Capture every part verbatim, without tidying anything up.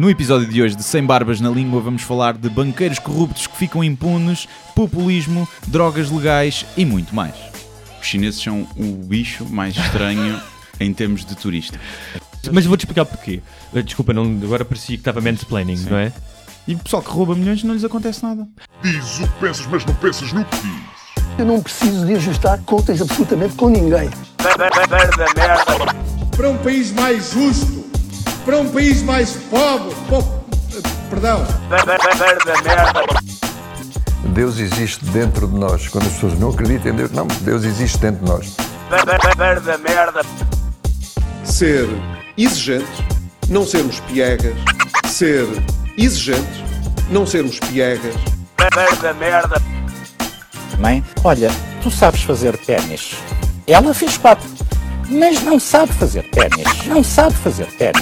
No episódio de hoje de Sem Barbas na Língua vamos falar de banqueiros corruptos que ficam impunes, populismo, drogas legais e muito mais. Os chineses são o bicho mais estranho em termos de turista. Mas vou-te explicar porquê. Desculpa, não, agora parecia que estava mansplaining, sim, não é? E o pessoal que rouba milhões não lhes acontece nada. Diz o que pensas, mas não pensas no que diz. Eu não preciso de ajustar contas absolutamente com ninguém. Para um país mais justo, para um país mais pobre, pobre perdão. Deus existe dentro de nós. Quando as pessoas não acreditam em Deus, não, Deus existe dentro de nós. Ser exigente, não sermos piegas. Ser exigente, não sermos piegas. Merda. Mãe, olha, tu sabes fazer ténis. Ela fez quatro, mas não sabe fazer ténis. Não sabe fazer ténis.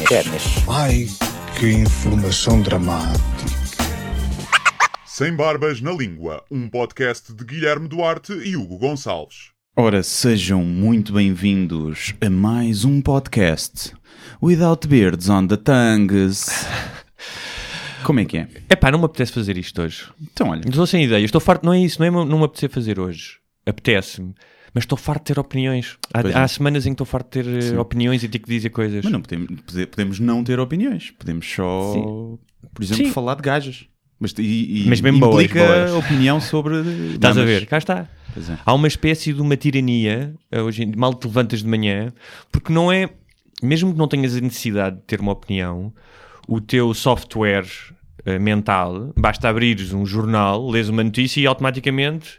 Ai, que informação dramática. Sem Barbas na Língua, um podcast de Guilherme Duarte e Hugo Gonçalves. Ora, sejam muito bem-vindos a mais um podcast Without Beards on the Tongues. Como é que é? Epá, não me apetece fazer isto hoje. Então, olha. Estou sem ideia, estou farto, não é isso, não é não me apetece fazer hoje. Apetece-me, mas estou farto de ter opiniões. Há, é. há semanas em que estou farto de ter Sim. opiniões e ter que dizer coisas. Mas não podemos, podemos não ter opiniões, podemos só, Sim. por exemplo, Sim. falar de gajas. Mas, e, e, mas bem implica boas, boas. Opinião sobre... Estás não, mas... a ver, cá está. É. Há uma espécie de uma tirania, hoje mal te levantas de manhã, porque não é... Mesmo que não tenhas a necessidade de ter uma opinião, o teu software uh, mental, basta abrires um jornal, lês uma notícia e automaticamente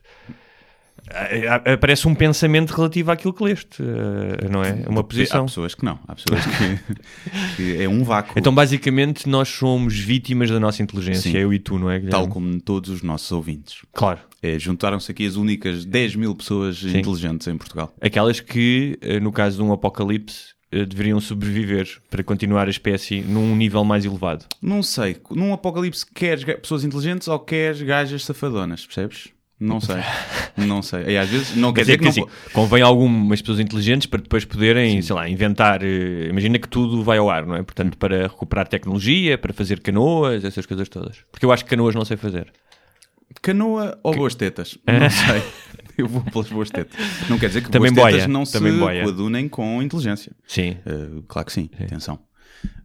uh, aparece um pensamento relativo àquilo que leste, uh, não é? Uma posição. Há pessoas que não, há pessoas que, que é um vácuo. Então basicamente nós somos vítimas da nossa inteligência, Sim. eu e tu, não é, Guilherme? Tal como todos os nossos ouvintes. Claro. É, juntaram-se aqui as únicas dez mil pessoas Sim. inteligentes em Portugal. Aquelas que, no caso de um apocalipse, deveriam sobreviver para continuar a espécie num nível mais elevado. Não sei. Num apocalipse queres pessoas inteligentes ou queres gajas safadonas, percebes? Não sei. Não sei. E às vezes não quer dizer que, que não... Assim, convém algumas pessoas inteligentes para depois poderem, Sim. sei lá, inventar... Imagina que tudo vai ao ar, não é? Portanto, para recuperar tecnologia, para fazer canoas, essas coisas todas. Porque eu acho que canoas não sei fazer. Canoa ou que... boas tetas? Não sei. Eu vou pelas boas tetas. Não quer dizer que também boas tetas boia. Não também se boia. Coadunem com inteligência. Sim. Uh, claro que sim. sim. Atenção.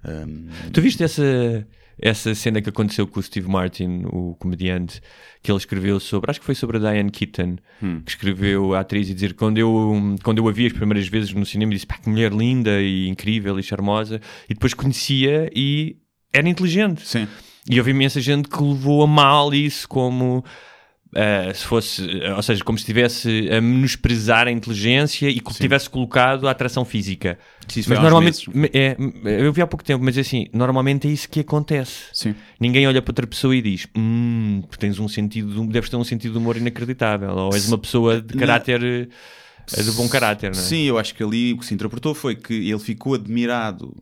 Um... Tu viste essa, essa cena que aconteceu com o Steve Martin, o comediante, que ele escreveu sobre... Acho que foi sobre a Diane Keaton, hum. que escreveu a atriz e dizer... Quando eu, quando eu a vi as primeiras vezes no cinema, disse... Pá, que mulher linda e incrível e charmosa. E depois conhecia e era inteligente. Sim. E houve imensa gente que levou a mal isso como uh, se fosse, ou seja, como se estivesse a menosprezar a inteligência e que tivesse colocado a atração física. Sim, mas normalmente, é, eu vi há pouco tempo, mas assim, normalmente é isso que acontece. Sim. Ninguém olha para outra pessoa e diz, hum, tens um sentido, deves ter um sentido de humor inacreditável, ou és uma pessoa de caráter, de bom caráter, não é? Sim, eu acho que ali o que se interpretou foi que ele ficou admirado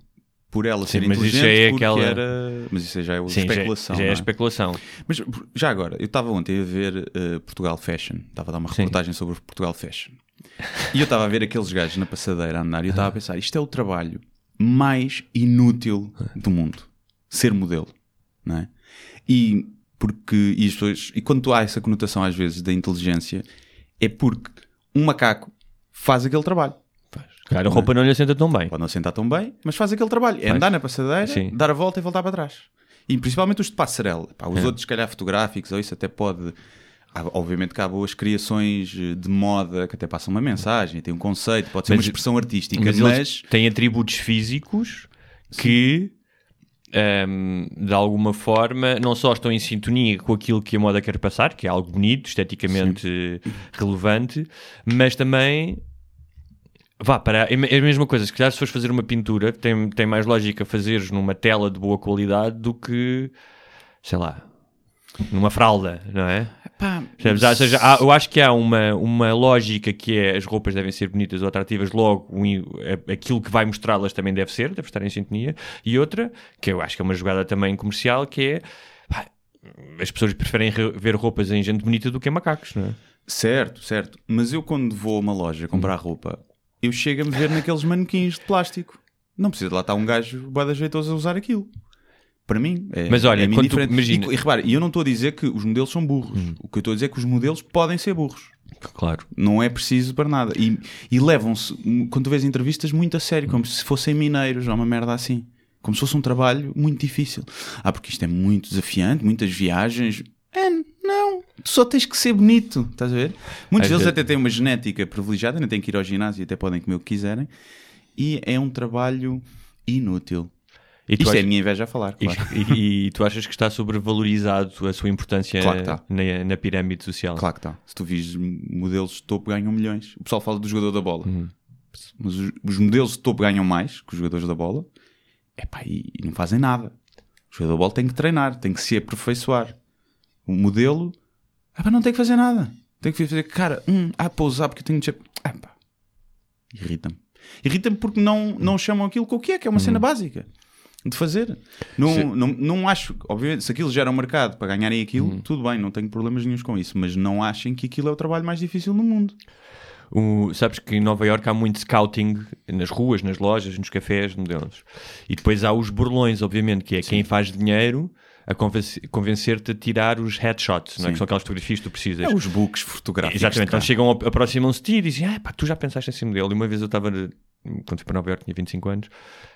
por ela Sim, ser mas inteligente, isso é porque aquela... era... Mas isso já é Sim, especulação. Já é, já é especulação. Mas já agora, eu estava ontem a ver uh, Portugal Fashion, estava a dar uma reportagem Sim. sobre Portugal Fashion, e eu estava a ver aqueles gajos na passadeira a andar e eu estava a pensar, isto é o trabalho mais inútil do mundo, ser modelo, não é? E, porque, e, as pessoas, e quando tu há essa conotação às vezes da inteligência, é porque um macaco faz aquele trabalho. Claro, a roupa não lhe senta tão bem. Pode não sentar tão bem, mas faz aquele trabalho. É faz. Andar na passadeira, Sim. dar a volta e voltar para trás. E principalmente os de passarela. Pá, os é. outros, se calhar, fotográficos, ou isso até pode... Há, obviamente que há boas criações de moda que até passam uma mensagem, tem um conceito, pode ser mas, uma expressão artística, mas... mas... Tem atributos físicos que, um, de alguma forma, não só estão em sintonia com aquilo que a moda quer passar, que é algo bonito, esteticamente Sim. relevante, mas também... Vá, para, é a mesma coisa, se calhar se fores fazer uma pintura, tem, tem mais lógica fazeres numa tela de boa qualidade do que, sei lá, numa fralda, não é? Epá, mas... Ou seja, há, eu acho que há uma, uma lógica que é, as roupas devem ser bonitas ou atrativas, logo aquilo que vai mostrá-las também deve ser, deve estar em sintonia, e outra, que eu acho que é uma jogada também comercial, que é, pá, as pessoas preferem ver roupas em gente bonita do que em macacos, não é? Certo, certo, mas eu quando vou a uma loja comprar roupa, eu chego a me ver naqueles manequins de plástico. Não precisa de lá estar um gajo bué da jeitoso a usar aquilo. Para mim, é, mas olha, é quando tu imagina... E, e repara, eu não estou a dizer que os modelos são burros. Hum. O que eu estou a dizer é que os modelos podem ser burros. Claro. Não é preciso para nada. E, e levam-se, quando tu vês entrevistas, muito a sério, como se fossem mineiros ou uma merda assim. Como se fosse um trabalho muito difícil. Ah, porque isto é muito desafiante, muitas viagens... É, não. Tu só tens que ser bonito, estás a ver? Muitos deles até têm uma genética privilegiada, nem têm que ir ao ginásio, até podem comer o que quiserem. E é um trabalho inútil. E isto achas... é a minha inveja a falar, claro. E, e, e tu achas que está sobrevalorizado a sua importância claro que tá. na, na pirâmide social? Claro que está. Se tu vis modelos de topo ganham milhões. O pessoal fala do jogador da bola. Uhum. Mas os, os modelos de topo ganham mais que os jogadores da bola. Epá, e, e não fazem nada. O jogador da bola tem que treinar, tem que se aperfeiçoar. O modelo... Ah pá, não tem que fazer nada. Tem que fazer... Cara, hum, ah, pousar porque eu tenho... De... Ah pá. Irrita-me. Irrita-me porque não, não chamam aquilo com o que é, que é uma hum. cena básica de fazer. Não, se... não, não acho... Obviamente, se aquilo gera um mercado para ganharem aquilo, hum. tudo bem, não tenho problemas nenhuns com isso. Mas não achem que aquilo é o trabalho mais difícil no mundo. O, sabes que em Nova Iorque há muito scouting nas ruas, nas lojas, nos cafés, modelos. E depois há os burlões, obviamente, que é Sim. quem faz dinheiro... a convencer-te a tirar os headshots, não é? Que são aquelas fotografias que tu precisas. É os books fotográficos. Exatamente, então chegam, aproximam-se de ti e dizem, ah pá, tu já pensaste nesse modelo? E uma vez eu estava, quando fui para Nova Iorque, tinha vinte e cinco anos,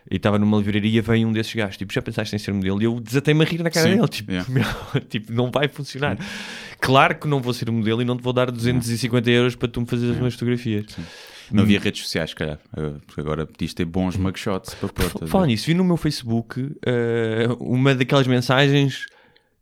e estava numa livraria, veio um desses gajos, tipo, já pensaste em ser modelo? E eu desatei-me a rir na cara Sim. dele, tipo, yeah. meu, tipo, não vai funcionar. Sim. Claro que não vou ser modelo e não te vou dar duzentos e cinquenta euros para tu me fazeres as minhas fotografias. Sim. Não havia redes sociais, calhar, porque agora podias ter bons mugshots para pôr. Fala nisso, vi no meu Facebook uh, uma daquelas mensagens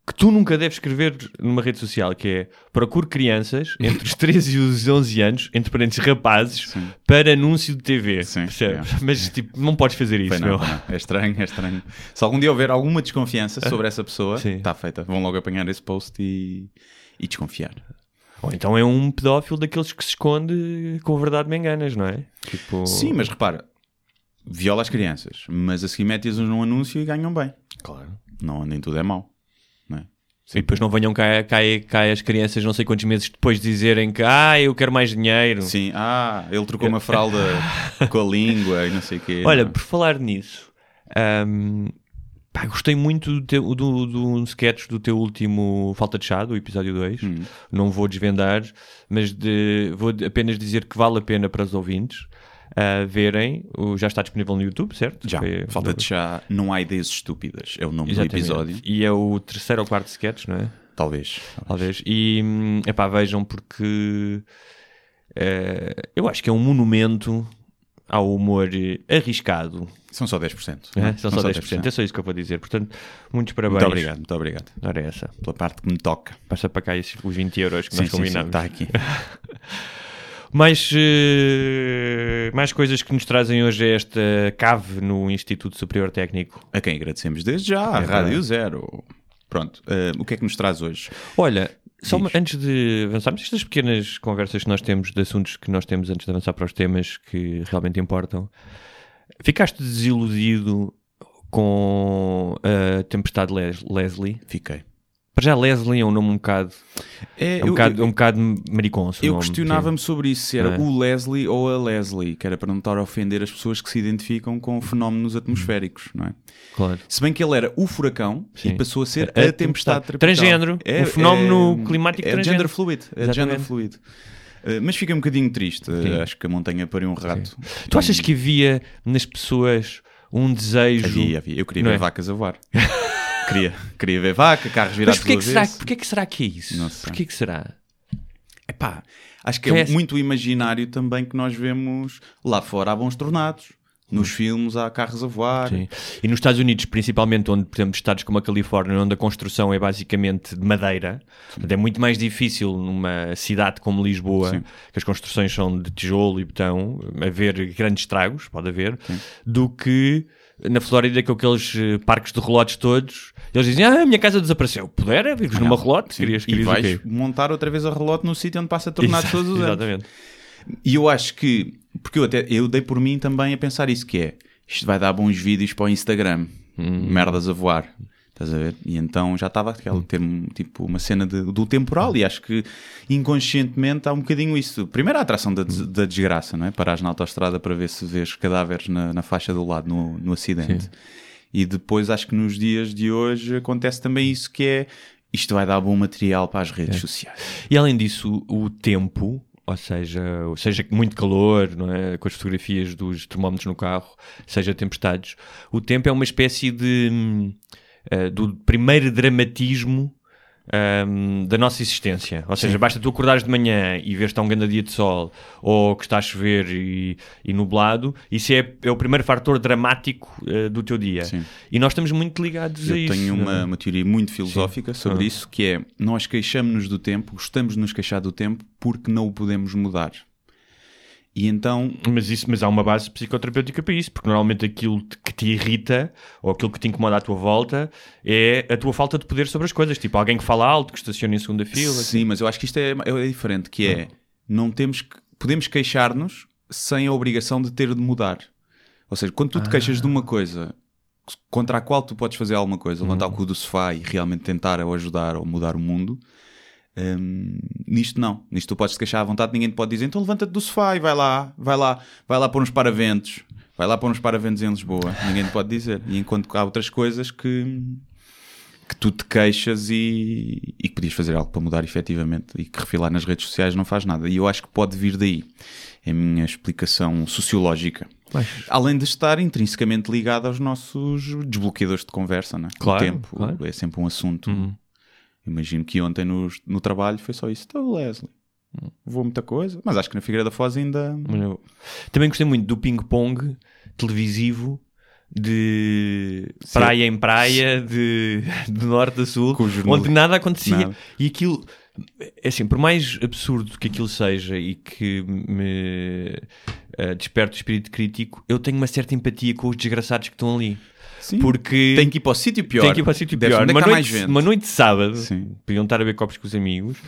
que tu nunca deves escrever numa rede social, que é, procure crianças entre os treze e os onze anos, entre parentes rapazes, Sim. para anúncio de T V. Sim, é. Mas tipo, não podes fazer isso. Não, meu. Não. É estranho, é estranho. Se algum dia houver alguma desconfiança sobre essa pessoa, está feita. Vão logo apanhar esse post e, e desconfiar. Ou então é um pedófilo daqueles que se esconde com a verdade me enganas, não é? Tipo... Sim, mas repara, viola as crianças, mas a seguir metes-os num anúncio e ganham bem. Claro. Não, nem tudo é mau, não é? Sim. E depois não venham cá, cá, cá as crianças não sei quantos meses depois dizerem que ah, eu quero mais dinheiro. Sim, ah, ele trocou uma fralda com a língua e não sei o quê. Olha, não. Por falar nisso... Um... Pá, gostei muito do, teu, do, do, do sketch do teu último Falta de Chá, do episódio dois. Hum. Não vou desvendar, mas de, vou apenas dizer que vale a pena para os ouvintes uh, verem. O, já está disponível no YouTube, certo? Já. Foi, Falta do... de Chá, não há ideias estúpidas. É o nome Exatamente. Do episódio. E é o terceiro ou quarto sketch, não é? Talvez. Talvez. E, epá, vejam porque uh, eu acho que é um monumento... ao humor arriscado. São só dez por cento. É? São, São só, só dez por cento. dez por cento. É só isso que eu vou dizer. Portanto, muitos parabéns. Muito obrigado, muito obrigado. Ora é essa. Pela parte que me toca. Passa para cá esses, os vinte euros que sim, nós combinamos. Sim, sim, está aqui. mais, uh, mais coisas que nos trazem hoje a esta cave no Instituto Superior Técnico. A quem agradecemos desde já, a Rádio Zero. Pronto, uh, o que é que nos traz hoje? Olha... Só uma, antes de avançarmos, estas pequenas conversas que nós temos, de assuntos que nós temos antes de avançar para os temas que realmente importam, ficaste desiludido com a Tempestade Leslie? Fiquei. Para já, Leslie é um nome um bocado... É, é um, eu, bocado, eu, um bocado mariconso. Eu questionava-me sobre isso, se era é. o Leslie ou a Leslie, que era para não estar a ofender as pessoas que se identificam com fenómenos atmosféricos, não é? Claro. Se bem que ele era o furacão Sim. e passou a ser a, a tempestade tropical. Transgênero, é, um fenómeno é, climático é transgênero. Gender fluid, é gender fluid. Uh, mas fica um bocadinho triste, uh, acho que a montanha pariu um rato. Então, tu achas que havia nas pessoas um desejo... Havia, havia. Eu queria ver é? vacas a voar. Queria, queria ver vaca, carros virados pelo avesso. Mas porquê que será que é isso? Não sei. Porquê que será? Epá, acho que, que é, é muito imaginário também que nós vemos lá fora. Há bons tornados, nos hum. filmes há carros a voar. Sim. E nos Estados Unidos, principalmente, onde, por exemplo, estados como a Califórnia, onde a construção é basicamente de madeira, é muito mais difícil numa cidade como Lisboa, Sim. que as construções são de tijolo e betão, haver grandes estragos, pode haver, Sim. do que... na Flórida, com aqueles parques de relotes todos, eles dizem, ah, a minha casa desapareceu. Pudera, vives numa relote, querias, querias e vais montar outra vez a relote no sítio onde passa a tornado todos os anos. Exatamente. E eu acho que, porque eu até, eu dei por mim também a pensar isso, que é, isto vai dar bons vídeos para o Instagram, hum. merdas a voar, estás a ver? E então já estava aquela, ter tipo uma cena de, do temporal, e acho que inconscientemente há um bocadinho isso. Primeiro a atração da, da desgraça, não é? Parares na autoestrada para ver se vês cadáveres na, na faixa do lado, no, no acidente. Sim. E depois acho que nos dias de hoje acontece também isso, que é isto vai dar bom material para as redes é. sociais. E além disso, o tempo, ou seja, seja muito calor, não é? Com as fotografias dos termómetros no carro, seja tempestades, o tempo é uma espécie de uh, do primeiro dramatismo Um, da nossa existência, ou seja, Sim. basta tu acordares de manhã e veres que está um grande dia de sol ou que está a chover e, e nublado, isso é, é o primeiro fator dramático uh, do teu dia. Sim. E nós estamos muito ligados Eu a isso. Eu tenho uma, uma teoria muito filosófica Sim. sobre ah. isso, que é: nós queixamos-nos do tempo, gostamos de nos queixar do tempo porque não o podemos mudar. E então... Mas, isso, mas há uma base psicoterapêutica para isso, porque normalmente aquilo que te irrita ou aquilo que te incomoda à tua volta é a tua falta de poder sobre as coisas, tipo alguém que fala alto, que estaciona em segunda fila. Sim, assim. Mas eu acho que isto é, é diferente, que é, não, não temos que, podemos queixar-nos sem a obrigação de ter de mudar. Ou seja, quando tu te ah. queixas de uma coisa contra a qual tu podes fazer alguma coisa, hum. levantar o cu do sofá e realmente tentar ou ajudar ou mudar o mundo... Um, nisto não, nisto tu podes te queixar à vontade, ninguém te pode dizer, então levanta-te do sofá e vai lá, vai lá, vai lá pôr uns paraventos, vai lá pôr uns paraventos em Lisboa, ninguém te pode dizer. E enquanto há outras coisas que, que tu te queixas e, e que podias fazer algo para mudar efetivamente, e que refilar nas redes sociais não faz nada. E eu acho que pode vir daí, é a minha explicação sociológica. Além de estar intrinsecamente ligado aos nossos desbloqueadores de conversa, não é? Claro, o tempo claro. É sempre um assunto. Uhum. Imagino que ontem no, no trabalho foi só isso. Então, Leslie, vou muita coisa. Mas acho que na Figueira da Foz ainda... Eu também gostei muito do ping-pong televisivo, de Sim. praia em praia, de, de norte a sul, onde nada acontecia. Nada. E aquilo... Assim, por mais absurdo que aquilo seja e que me uh, desperte o espírito crítico, eu tenho uma certa empatia com os desgraçados que estão ali. Sim. Porque tem que ir para o sítio pior. Tem que ir para o sítio pior. Uma noite, uma noite de sábado, Sim. podiam estar a beber copos com os amigos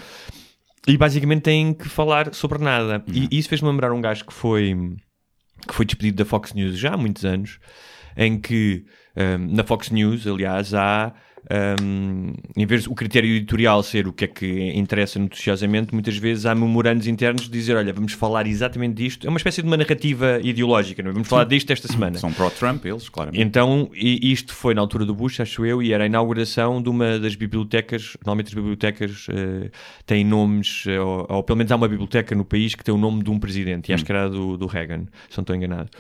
e basicamente têm que falar sobre nada. E, e isso fez-me lembrar um gajo que foi, que foi despedido da Fox News já há muitos anos, em que um, na Fox News, aliás, há... Um, em vez o critério editorial ser o que é que interessa noticiosamente, muitas vezes há memorandos internos de dizer, olha, vamos falar exatamente disto, é uma espécie de uma narrativa ideológica, não é? Vamos falar disto esta semana. São pró-Trump eles, claramente. Então, e isto foi na altura do Bush, acho eu, e era a inauguração de uma das bibliotecas, normalmente as bibliotecas uh, têm nomes, uh, ou, ou pelo menos há uma biblioteca no país que tem o nome de um presidente, e acho hum. que era do, do Reagan, se não estou enganado.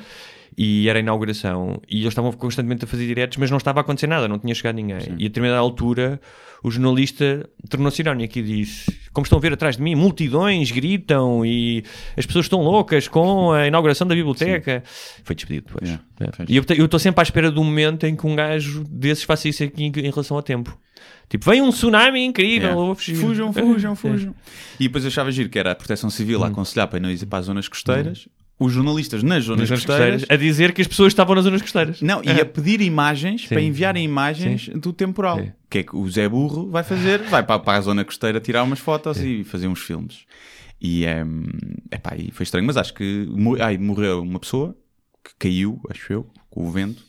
E era a inauguração, e eles estavam constantemente a fazer diretos, mas não estava a acontecer nada, não tinha chegado ninguém. Sim. E a determinada altura, o jornalista tornou-se irónico e disse, como estão a ver atrás de mim, multidões gritam e as pessoas estão loucas com a inauguração da biblioteca. Sim. Foi despedido depois. Yeah. É. E eu estou sempre à espera do momento em que um gajo desses faça isso aqui em, em relação ao tempo. Tipo, vem um tsunami incrível, yeah. vou fugir. Fujam, fujam, fujam. É. E depois eu achava giro que era a Proteção Civil a aconselhar para não ir para as zonas costeiras. Hum. Os jornalistas nas zonas, nas zonas costeiras, costeiras a dizer que as pessoas estavam nas zonas costeiras. Não, e ah. a pedir imagens, sim, para enviarem imagens, sim, do temporal. O que é que o Zé Burro vai fazer? Vai para, para a zona costeira tirar umas fotos, sim, e fazer uns filmes. E é... Epá, e foi estranho, mas acho que... Ai, morreu uma pessoa que caiu, acho eu, com o vento,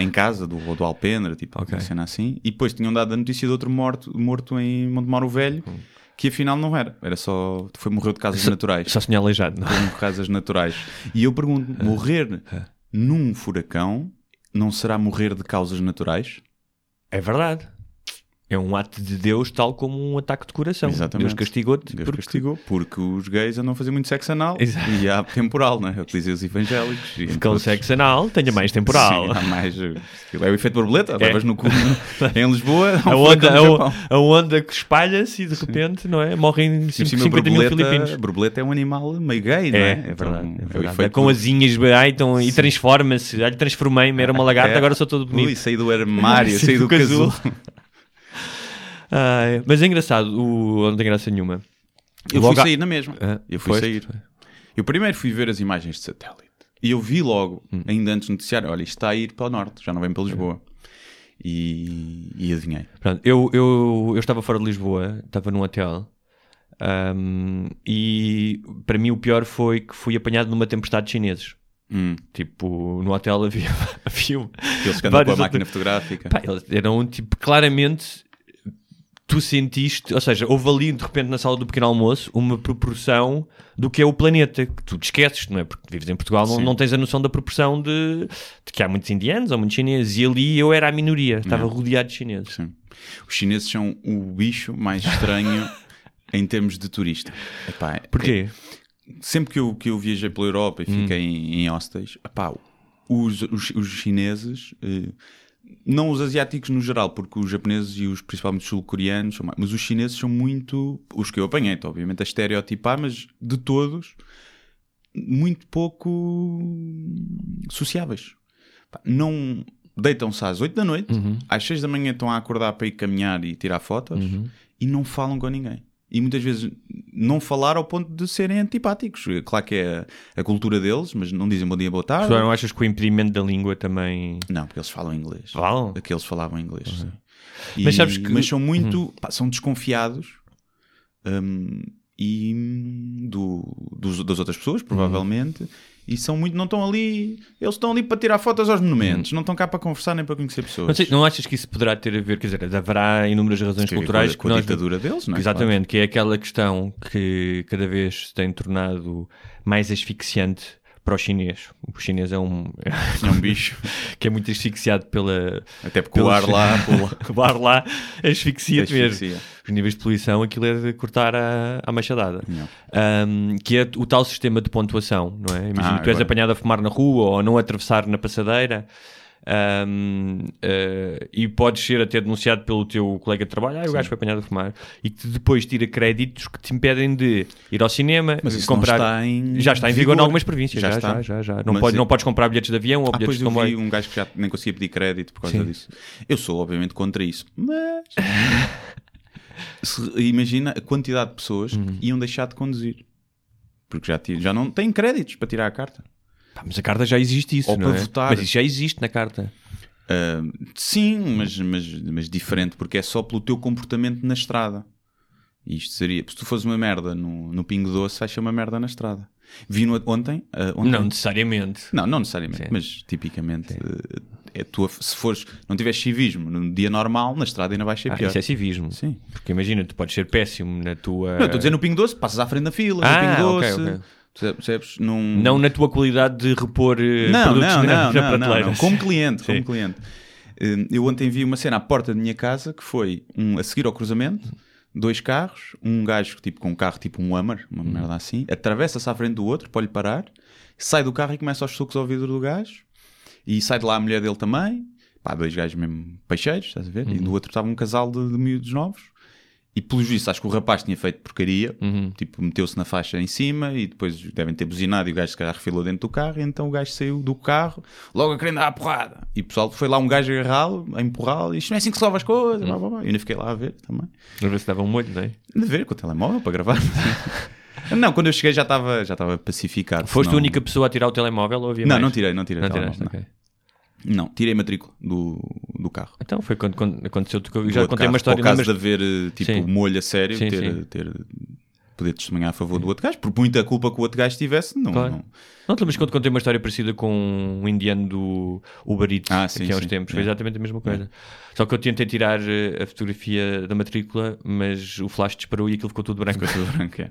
em casa do, do Alpendre, tipo, okay, uma cena assim. E depois tinham dado a notícia de outro morto, morto em Montemoro Velho, hum. que afinal não era, era só, foi, morreu de causas naturais. Só se tinha aleijado, não? Foi de causas naturais. E eu pergunto, morrer num furacão não será morrer de causas naturais? É verdade. É um ato de Deus, tal como um ataque de coração. Exatamente. Deus castigou-te. Deus porque... castigou, porque os gays andam a fazer muito sexo anal. Exato. E há temporal, não é? Eu utilizei os evangélicos. E com todos... sexo anal, tenha mais temporal. Sim, há mais... É o efeito borboleta, é. Levas no cu em Lisboa, a onda, a, a onda que espalha-se e de repente, sim, não é? Morrem cinquenta mil filipinos. A borboleta é um animal meio gay, não é? É, é verdade. Um, é verdade. É com asinhas, ai, então, e transforma-se. Ai, transformei-me, era uma lagarta, é. Agora sou todo bonito. Ui, saí do armário, saí, saí do, do casulo. Ah, mas é engraçado, o... não tem graça nenhuma. Eu logo fui sair a... na mesma. Ah, eu fui sair. Eu primeiro fui ver as imagens de satélite. E eu vi logo, hum. ainda antes de noticiar, olha, isto está a ir para o norte, já não vem para Lisboa. É. E, e adivinhei. Pronto, eu, eu, eu estava fora de Lisboa, estava num hotel. Um, e para mim o pior foi que fui apanhado numa tempestade de chineses. Hum. Tipo, no hotel havia, havia eles que andam com a máquina fotográfica. Pá, eles eram tipo, claramente... tu sentiste, ou seja, houve ali de repente na sala do pequeno almoço uma proporção do que é o planeta, que tu te esqueces, não é? Porque vives em Portugal, não, não tens a noção da proporção de, de que há muitos indianos ou muitos chineses, e ali eu era a minoria, estava não. rodeado de chineses. Sim. Os chineses são o bicho mais estranho em termos de turista. Epá, porquê? É, sempre que eu, que eu viajei pela Europa e fiquei hum. em, em hostels, epá, os, os, os chineses... Eh, não os asiáticos no geral, porque os japoneses e os principalmente os sul-coreanos são mais, mas os chineses são muito, os que eu apanhei, obviamente a estereotipar, mas de todos muito pouco sociáveis. Não deitam-se às oito da noite, uhum. às seis da manhã estão a acordar para ir caminhar e tirar fotos, uhum. e não falam com ninguém. E muitas vezes não falar ao ponto de serem antipáticos. Claro que é a cultura deles, mas não dizem bom dia, boa tarde. Só não achas que o impedimento da língua também... Não, porque eles falam inglês. Falam? Porque eles falavam inglês, uhum. sim. E, mas sabes que... Mas são muito... Uhum. Pá, são desconfiados um, e do, dos, das outras pessoas, provavelmente... Uhum. E são muito, não estão ali, eles estão ali para tirar fotos aos monumentos, hum. não estão cá para conversar nem para conhecer pessoas. Não, sei, não achas que isso poderá ter a ver, quer dizer, haverá inúmeras razões culturais com a, com a nós... ditadura deles, não é? Exatamente, claro. Que é aquela questão que cada vez se tem tornado mais asfixiante para o chinês. O chinês é um, é um bicho que é muito asfixiado pela... Até porque pelos... o ar lá... o ar lá asfixia-te mesmo. Os níveis de poluição, aquilo é de cortar a, a machadada. Um, que é o tal sistema de pontuação, não é? Imagina ah, que tu és agora. apanhado a fumar na rua ou a não atravessar na passadeira um, uh, e podes ser até denunciado pelo teu colega de trabalho. Ah, o gajo foi apanhado a fumar. E que depois tira créditos que te impedem de ir ao cinema. Mas isso comprar... não está em... Já está em vigor, vigor em algumas províncias. Já, já está. Já, já, já. Não, pode, é... não podes comprar bilhetes de avião ou ah, bilhetes de comboio. Depois eu vi um gajo que já nem conseguia pedir crédito por causa Sim. disso. Eu sou, obviamente, contra isso. Mas... Se, imagina a quantidade de pessoas uhum. que iam deixar de conduzir porque já, já não têm créditos para tirar a carta. Pá, mas a carta já existe isso, ou não para é? votar. Mas isso já existe na carta. Uh, sim, mas, mas, mas diferente, porque é só pelo teu comportamento na estrada. Isto seria... Se tu fores uma merda no, no Pingo Doce, vais ser uma merda na estrada. Vi no, ontem, uh, ontem... Não necessariamente. Não, não necessariamente, sim. mas tipicamente... Uh, é tua, se fores... Não tiveres civismo num dia normal, na estrada ainda vais ser ah, pior. Isso é civismo. Sim. Porque imagina, tu podes ser péssimo na tua... Não, estou a dizer no Pingo Doce, passas à frente da fila, ah, no Pingo Doce... Okay, okay. Percebes? Num... Não na tua qualidade de repor não, produtos não, não, na não, não, não, como cliente, como cliente. Eu ontem vi uma cena à porta da minha casa que foi um, a seguir ao cruzamento... Dois carros, um gajo tipo, com um carro tipo um Hummer, uma uhum. merda assim, atravessa-se à frente do outro para lhe parar, sai do carro e começa aos socos ao vidro do gajo, e sai de lá a mulher dele também, pá, dois gajos mesmo peixeiros, estás a ver? Uhum. E do outro estava um casal de, de miúdos novos, e pelo juízo acho que o rapaz tinha feito porcaria, uhum. tipo meteu-se na faixa em cima, e depois devem ter buzinado e o gajo se calhar refilou dentro do carro, e então o gajo saiu do carro, logo a querer dar a porrada, e o pessoal foi lá um gajo a agarrá-lo, a empurrá-lo, e isto não é assim que se lava as coisas, uhum. blá, blá, blá. Eu ainda fiquei lá a ver também. A ver se dava um molho, não é? De ver, com o telemóvel para gravar. Não, quando eu cheguei já estava já estava pacificado. Foste senão... a única pessoa a tirar o telemóvel ou havia não, mais? Não, não tirei, não tirei. Não tiraste, ok. Não, tirei a matrícula do, do carro. Então foi quando, quando aconteceu. Eu já do contei carro, uma história. Por causa de haver tipo sim. molho a sério, sim, ter, sim. ter poder testemunhar a favor sim. do outro gajo, por muita culpa que o outro gajo tivesse, não. Claro. Não, não te lembras quando contei uma história parecida com um indiano do Uber Eats ah, sim, aqui há uns sim. tempos? É. Foi exatamente a mesma coisa. É. Só que eu tentei tirar a fotografia da matrícula, mas o flash disparou e aquilo ficou tudo branco. Ficou tudo branco, é.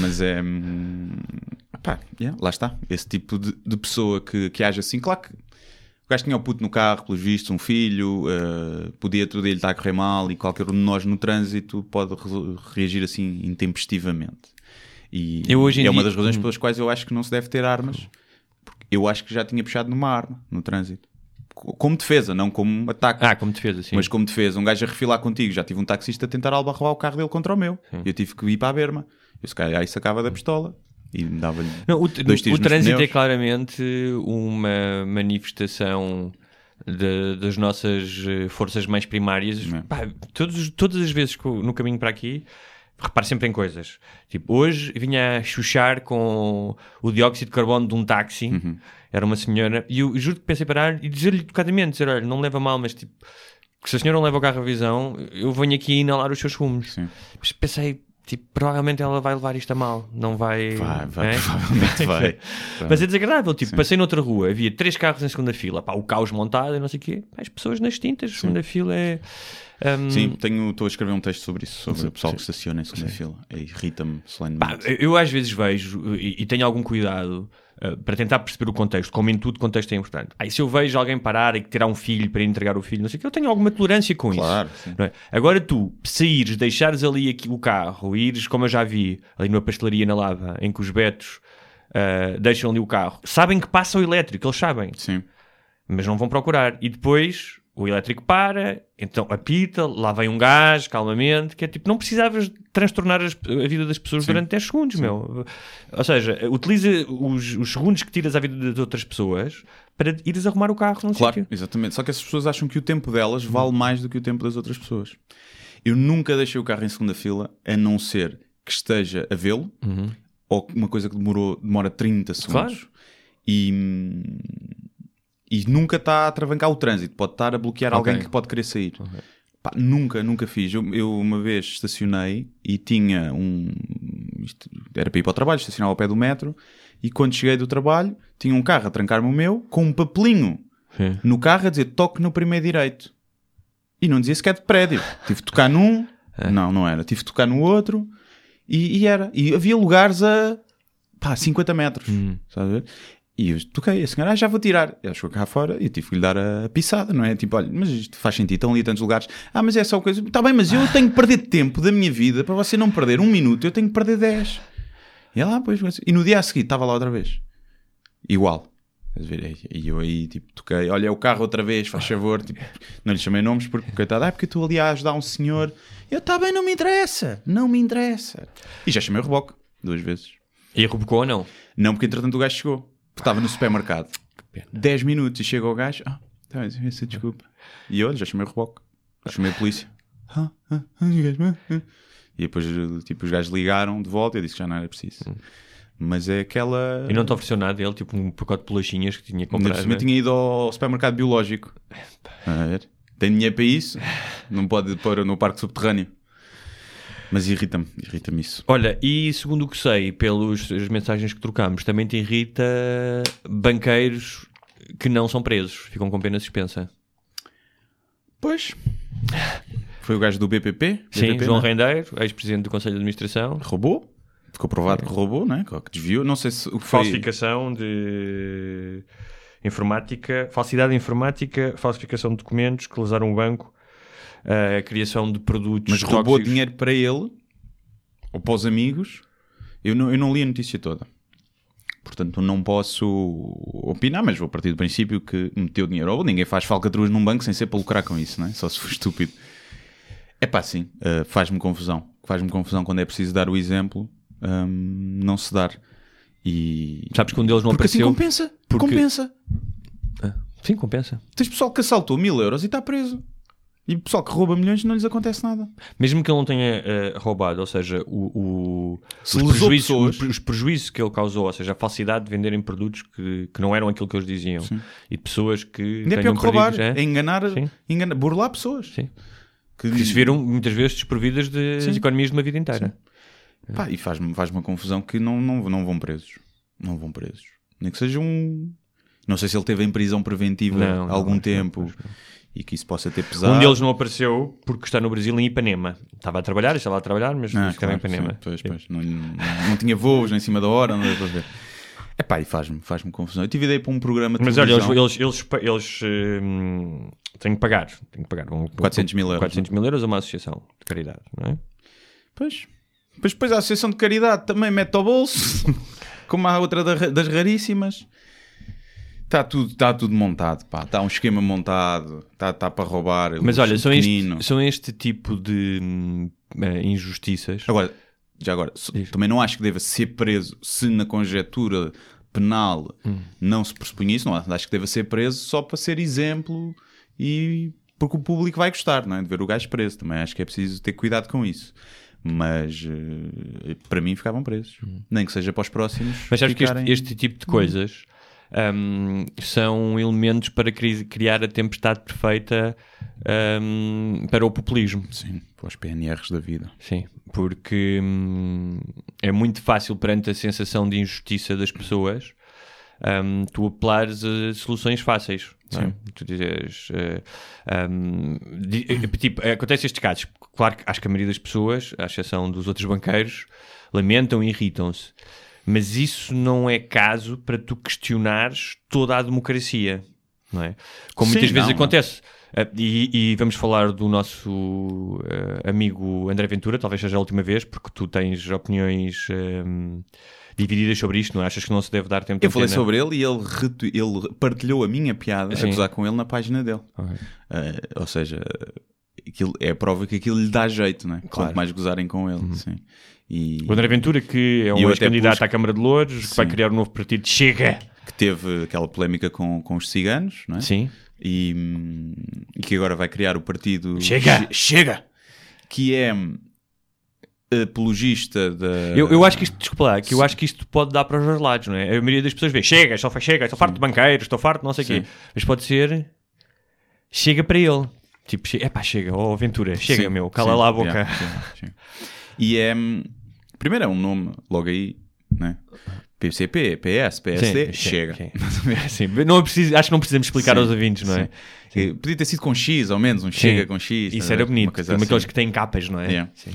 Mas é. Hum, pá, yeah, lá está. Esse tipo de, de pessoa que, que age assim, claro que. O gajo tinha o puto no carro, pelos vistos, um filho, uh, podia tudo, ele estar a correr mal e qualquer um de nós no trânsito pode re- reagir assim intempestivamente. E eu hoje em é dia... uma das razões pelas quais eu acho que não se deve ter armas, porque eu acho que já tinha puxado numa arma no trânsito. Como defesa, não como ataque. Ah, como defesa, sim. Mas como defesa, um gajo a refilar contigo. Já tive um taxista a tentar albarroar o carro dele contra o meu. Sim. Eu tive que ir para a berma. Eu se calhar aí sacava da pistola. E dava-lhe não, o, dois tiros o trânsito pneus. É claramente uma manifestação de, das nossas forças mais primárias. Pá, todos, todas as vezes que eu, no caminho para aqui, reparo sempre em coisas. Tipo, hoje vinha a chuchar com o dióxido de carbono de um táxi. Uhum. Era uma senhora. E eu juro que pensei parar e dizer-lhe educadamente, dizer, olha, não leva mal, mas tipo, se a senhora não leva o carro à visão, eu venho aqui inalar os seus fumos. Sim. Mas pensei... Tipo, provavelmente ela vai levar isto a mal, não vai... Vai, vai, é? Provavelmente vai. Mas é desagradável, tipo, sim. Passei noutra rua, havia três carros em segunda fila, pá, o caos montado e não sei o quê, as pessoas nas tintas, segunda fila é... Um... Sim, tenho, estou a escrever um texto sobre isso, sobre sim, o pessoal sim. que estaciona em segunda sim. fila. Irrita-me solenemente. Pá, eu às vezes vejo, e, e tenho algum cuidado, uh, para tentar perceber o contexto, como em tudo contexto é importante. Aí se eu vejo alguém parar e tirar um filho para ir entregar o filho, não sei o que, eu tenho alguma tolerância com claro, isso. Não é? Agora tu, saíres, deixares ali aqui o carro, ires, como eu já vi, ali numa pastelaria na Lava, em que os betos uh, deixam ali o carro, sabem que passa o elétrico, eles sabem. Sim. Mas não vão procurar. E depois o elétrico para, então apita, lá vem um gajo, calmamente, que é tipo, não precisavas transtornar as, a vida das pessoas sim. durante dez segundos, sim. meu. Ou seja, utiliza os, os segundos que tiras à vida das outras pessoas para ires arrumar o carro num claro, sítio. Exatamente. Só que essas pessoas acham que o tempo delas vale mais do que o tempo das outras pessoas. Eu nunca deixei o carro em segunda fila, a não ser que esteja a vê-lo, uhum. ou uma coisa que demorou, demora trinta segundos. Claro. E... E nunca está a travancar o trânsito. Pode estar a bloquear okay. alguém que pode querer sair. Okay. Pá, nunca, nunca fiz. Eu, eu uma vez estacionei e tinha um... Isto, era para ir para o trabalho, estacionava ao pé do metro. E quando cheguei do trabalho, tinha um carro a trancar-me o meu, com um papelinho sim. no carro a dizer toque no primeiro direito. E não dizia sequer de prédio. Tive de tocar num... É. Não, não era. Tive de tocar no outro. E, e era. E havia lugares a... Pá, cinquenta metros. Hum. Sabe? E eu toquei, a senhora, ah, já vou tirar. Ela chegou cá fora e eu tive que lhe dar a pisada, não é? Tipo, olha, mas isto faz sentido, estão ali tantos lugares. Ah, mas é só coisa... Está bem, mas eu tenho que perder tempo da minha vida para você não perder um minuto, eu tenho que perder dez. E ela, ah, pois... E no dia a seguir estava lá outra vez. Igual. E eu aí, tipo, toquei, olha, é o carro outra vez, faz favor. Tipo, não lhe chamei nomes porque, coitado, ah, porque eu estou ali a ajudar um senhor. Eu, está bem, não me interessa, não me interessa. E já chamei o reboque, duas vezes. E rebocou ou não? Não, porque entretanto o gajo chegou. Estava no supermercado dez minutos e chega o gajo, ah, tá, essa desculpa. E eu já chamei o reboque, chamei a polícia. Ah, ah, ah, e depois tipo, os gajos ligaram de volta e eu disse que já não era preciso. Hum. Mas é aquela... E não te ofereceu nada ele, tipo um pacote de bolachinhas que tinha comprado? Eu tinha ido ao supermercado biológico. A ver. Tem dinheiro para isso? Não pode pôr no parque subterrâneo. Mas irrita-me, irrita-me isso. Olha, e segundo o que sei, pelas mensagens que trocamos, também te irrita banqueiros que não são presos, ficam com pena suspensa. Pois. Foi o gajo do B P P. Sim, B P P, João não? Rendeiro, ex-presidente do Conselho de Administração. Roubou. Ficou provado é. que roubou, não é? Que desviou. Não sei se o que foi... Falsificação de informática, falsidade informática, falsificação de documentos, que lesaram o banco. A criação de produtos. Mas roubou tóxicos. Dinheiro para ele ou para os amigos. Eu não, eu não li a notícia toda, portanto não posso opinar, mas vou partir do princípio que meteu dinheiro. Ou ninguém faz falcatruas num banco sem ser para lucrar com isso, não é? Só se for estúpido. É pá, sim, uh, faz-me confusão. Faz-me confusão quando é preciso dar o exemplo, um, não se dar. E... Sabes que um deles não Porque apareceu? Assim compensa. Porque... compensa. Ah, sim, compensa. Tens pessoal que assaltou mil euros e está preso. E o pessoal que rouba milhões não lhes acontece nada. Mesmo que ele não tenha uh, roubado, ou seja, o, o, Se os, prejuízos, os prejuízos que ele causou, ou seja, a falsidade de venderem produtos que, que não eram aquilo que eles diziam. Sim. E de pessoas que... Ainda é pior que roubar, é, é enganar, enganar, burlar pessoas. Sim. Que, que se viram muitas vezes desprovidas de, de economias de uma vida inteira. É. Pá, e faz-me faz uma confusão que não, não, não vão presos. Não vão presos. Nem que seja um... Não sei se ele teve em prisão preventiva não, há algum não, tempo... Não, não, não. E que isso possa ter pesado. Um deles não apareceu porque está no Brasil em Ipanema. Estava a trabalhar, estava a trabalhar, mas ah, estava claro, em Ipanema. Sim, pois, pois. Não, não, não tinha voos nem em cima da hora, não deu para ver. É pá, e faz-me, faz-me confusão. Eu tive ideia para um programa de Mas televisão. Olha, eles, eles, eles, eles hum, têm que pagar. Têm que pagar um, quatrocentos mil euros. quatrocentos mil euros a uma associação de caridade, não é? Pois. Pois, pois a associação de caridade também mete ao bolso, como a outra das raríssimas. Está tudo, tá tudo montado, pá. Está um esquema montado, está tá para roubar. Mas olha, são este, são este tipo de hum, injustiças. Agora, já agora, so, também não acho que deva ser preso se na conjetura penal hum. não se pressupunha isso. Não acho que deva ser preso só para ser exemplo e porque o público vai gostar, não é? De ver o gajo preso. Também acho que é preciso ter cuidado com isso. Mas para mim ficavam presos, hum. nem que seja para os próximos. Mas sabes ficarem... que este, este tipo de coisas. Hum. Um, são elementos para cri- criar a tempestade perfeita um, para o populismo. Sim, para os P N Rs da vida. Sim, porque um, é muito fácil perante a sensação de injustiça das pessoas um, tu apelares a soluções fáceis. Não é? Tu dizes, uh, um, di, tipo, acontece estes casos. Claro que acho que a maioria das pessoas, à exceção dos outros banqueiros, lamentam e irritam-se. Mas isso não é caso para tu questionares toda a democracia, não é? Como Sim, muitas vezes não, acontece. Não. E, e vamos falar do nosso uh, amigo André Ventura, talvez seja a última vez, porque tu tens opiniões... Um, divididas sobre isto, não achas que não se deve dar tempo de Eu falei sobre ele e ele, retu... ele partilhou a minha piada, a gozar com ele, na página dele. Okay. Uh, ou seja, aquilo é a prova que aquilo lhe dá jeito, não é? Claro. Quanto mais gozarem com ele. Uhum. Sim. E... O André Ventura, que é um ex-candidato busco... à Câmara de Louros, que vai criar um novo partido, Chega! Que teve aquela polémica com, com os ciganos, não é? Sim. E, e que agora vai criar o partido... Chega! Che... Chega! Que é... apologista da... Eu, eu acho que isto, desculpa lá, que eu acho que isto pode dar para os dois lados, não é? A maioria das pessoas vê, chega, só faz chega, estou farto de banqueiros, estou farto, não sei o quê. Mas pode ser, chega para ele. Tipo, é pá, chega, ó oh, Ventura, chega sim, meu, cala sim, lá a boca. Yeah, yeah, yeah. E é... Um, primeiro é um nome, logo aí, né? P C P, P S, P S D, sim, chega. Sim, sim. Não é preciso, acho que não precisamos explicar sim, aos ouvintes, não é? Sim. Sim. Podia ter sido com X, ao menos, um chega sim. com X. Isso era bonito, como assim. Aqueles que têm capas, não é? Yeah. Sim.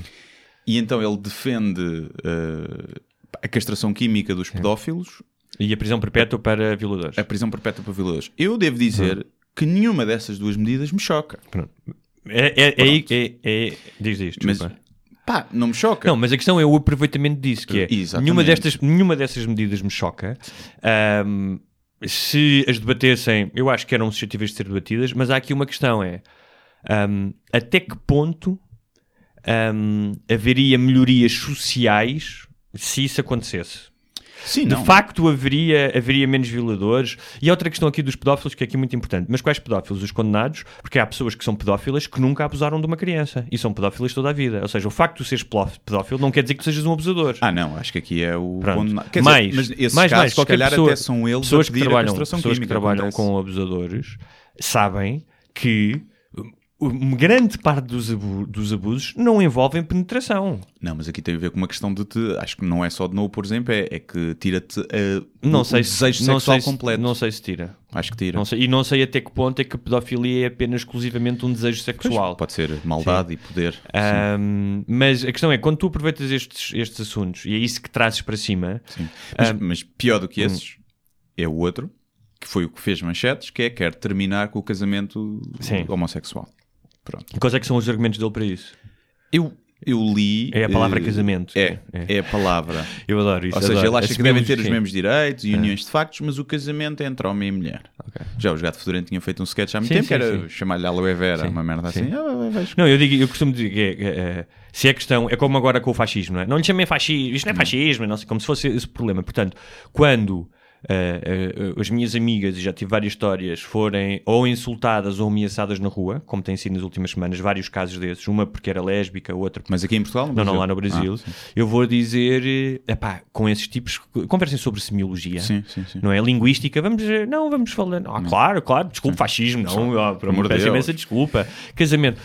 E então ele defende uh, a castração química dos pedófilos. E a prisão perpétua para violadores. A prisão perpétua para violadores. Eu devo dizer uhum. que nenhuma dessas duas medidas me choca. Pronto. É, é, Pronto. é, é, é... Diz isto, mas pá, não me choca. Não, mas a questão é o aproveitamento disso, que é... Exatamente. Nenhuma destas, nenhuma dessas medidas me choca. Um, se as debatessem, eu acho que eram suscetíveis de ser debatidas, mas há aqui uma questão, é... Um, até que ponto... Um, haveria melhorias sociais se isso acontecesse. Sim, de não. facto haveria, haveria menos violadores. E há outra questão aqui dos pedófilos, que é aqui muito importante. Mas quais pedófilos? Os condenados? Porque há pessoas que são pedófilas que nunca abusaram de uma criança e são pedófilas toda a vida. Ou seja, o facto de seres pedófilo não quer dizer que sejas um abusador. Ah não, acho que aqui é o condenado. Quer mais, dizer, mas esses mais, casos, mais, qualquer se calhar pessoa, até são eles pessoas a pedir que trabalham, a castração química. Pessoas que trabalham com abusadores sabem que grande parte dos, abu- dos abusos não envolvem penetração. Não, mas aqui tem a ver com uma questão de te... Acho que não é só de não o pôr em pé, é que tira-te a... não o, sei o desejo se, sexual não sei completo. Se, não sei se tira. Acho que tira. Não sei, e não sei até que ponto é que a pedofilia é apenas exclusivamente um desejo sexual. Pois, pode ser maldade Sim. e poder. Um, mas a questão é, quando tu aproveitas estes, estes assuntos, e é isso que trazes para cima... Sim. Mas, um, mas pior do que esses um, é o outro, que foi o que fez manchetes, que é quer terminar com o casamento Sim. homossexual. Pronto. Quais é que são os argumentos dele para isso? Eu, eu li... É a palavra uh, casamento. É, é, é a palavra. Eu adoro isso. Ou seja, adoro. Ele acha que devem ter que... os mesmos direitos e uniões ah. de factos, mas o casamento é entre homem e mulher. Okay. Já o Gato Fedorento tinha feito um sketch há muito sim, tempo, sim, que era sim. chamar-lhe aloe vera, sim. uma merda sim. assim. Ah, não, eu, digo, eu costumo dizer que é, é, é, se é questão... É como agora com o fascismo, não é? Não lhe chamem fascismo, isto não é fascismo, não sei, como se fosse esse problema. Portanto, quando... Uh, uh, uh, as minhas amigas, e já tive várias histórias, forem ou insultadas ou ameaçadas na rua, como tem sido nas últimas semanas, vários casos desses, uma porque era lésbica, outra porque... Mas aqui em Portugal? Não, não, lá no Brasil. Ah, eu vou dizer, epá, com esses tipos, conversem sobre semiologia, sim, sim, sim. não é? Linguística, vamos, não, vamos falando, ah, não. claro, claro, desculpa, sim. fascismo, não, oh, por amor de Deus, peço imensa desculpa, casamento,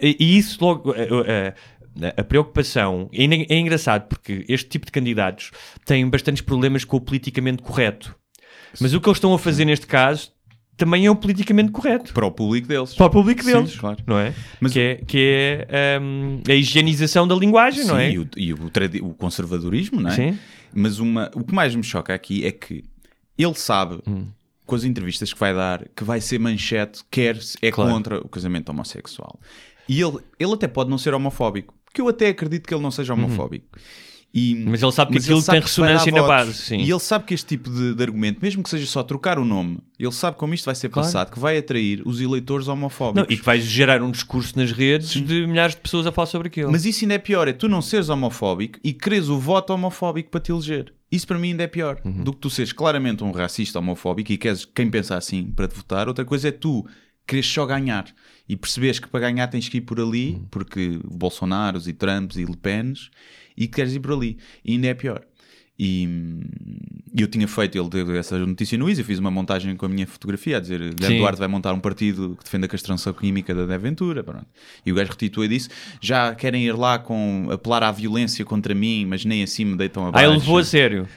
e isso logo... Uh, uh, A preocupação... É engraçado porque este tipo de candidatos têm bastantes problemas com o politicamente correto. Mas o que eles estão a fazer neste caso também é o politicamente correto. Para o público deles. Para o público deles, Sim, claro. não é? Mas que é, que é um, a higienização da linguagem, sim, não é? E o, e o, tradi- o conservadorismo, não é? Sim. Mas uma, o que mais me choca aqui é que ele sabe... Hum. com as entrevistas que vai dar, que vai ser manchete, quer é claro. contra o casamento homossexual. E ele, ele até pode não ser homofóbico, porque eu até acredito que ele não seja homofóbico. Uhum. E, mas ele sabe que aquilo tem ressonância na base. Sim. E ele sabe que este tipo de, de argumento, mesmo que seja só trocar o nome, ele sabe como isto vai ser claro. passado, que vai atrair os eleitores homofóbicos. Não, e que vai gerar um discurso nas redes sim. de milhares de pessoas a falar sobre aquilo. Mas isso ainda é pior, é tu não seres homofóbico e queres o voto homofóbico para te eleger. Isso para mim ainda é pior uhum. do que tu seres claramente um racista homofóbico e queres quem pensa assim para te votar. Outra coisa é tu queres só ganhar e percebes que para ganhar tens que ir por ali, uhum. porque Bolsonaros e Trumps e Le Pens, e queres ir por ali. E ainda é pior. E eu tinha feito, ele deu essa notícia no Easy, eu fiz uma montagem com a minha fotografia a dizer Guilherme Duarte vai montar um partido que defende a castração química da André Ventura. Pronto. E o gajo retitua disso. Já querem ir lá com apelar à violência contra mim, mas nem assim me deitam abaixo. Ah, ele levou a sério.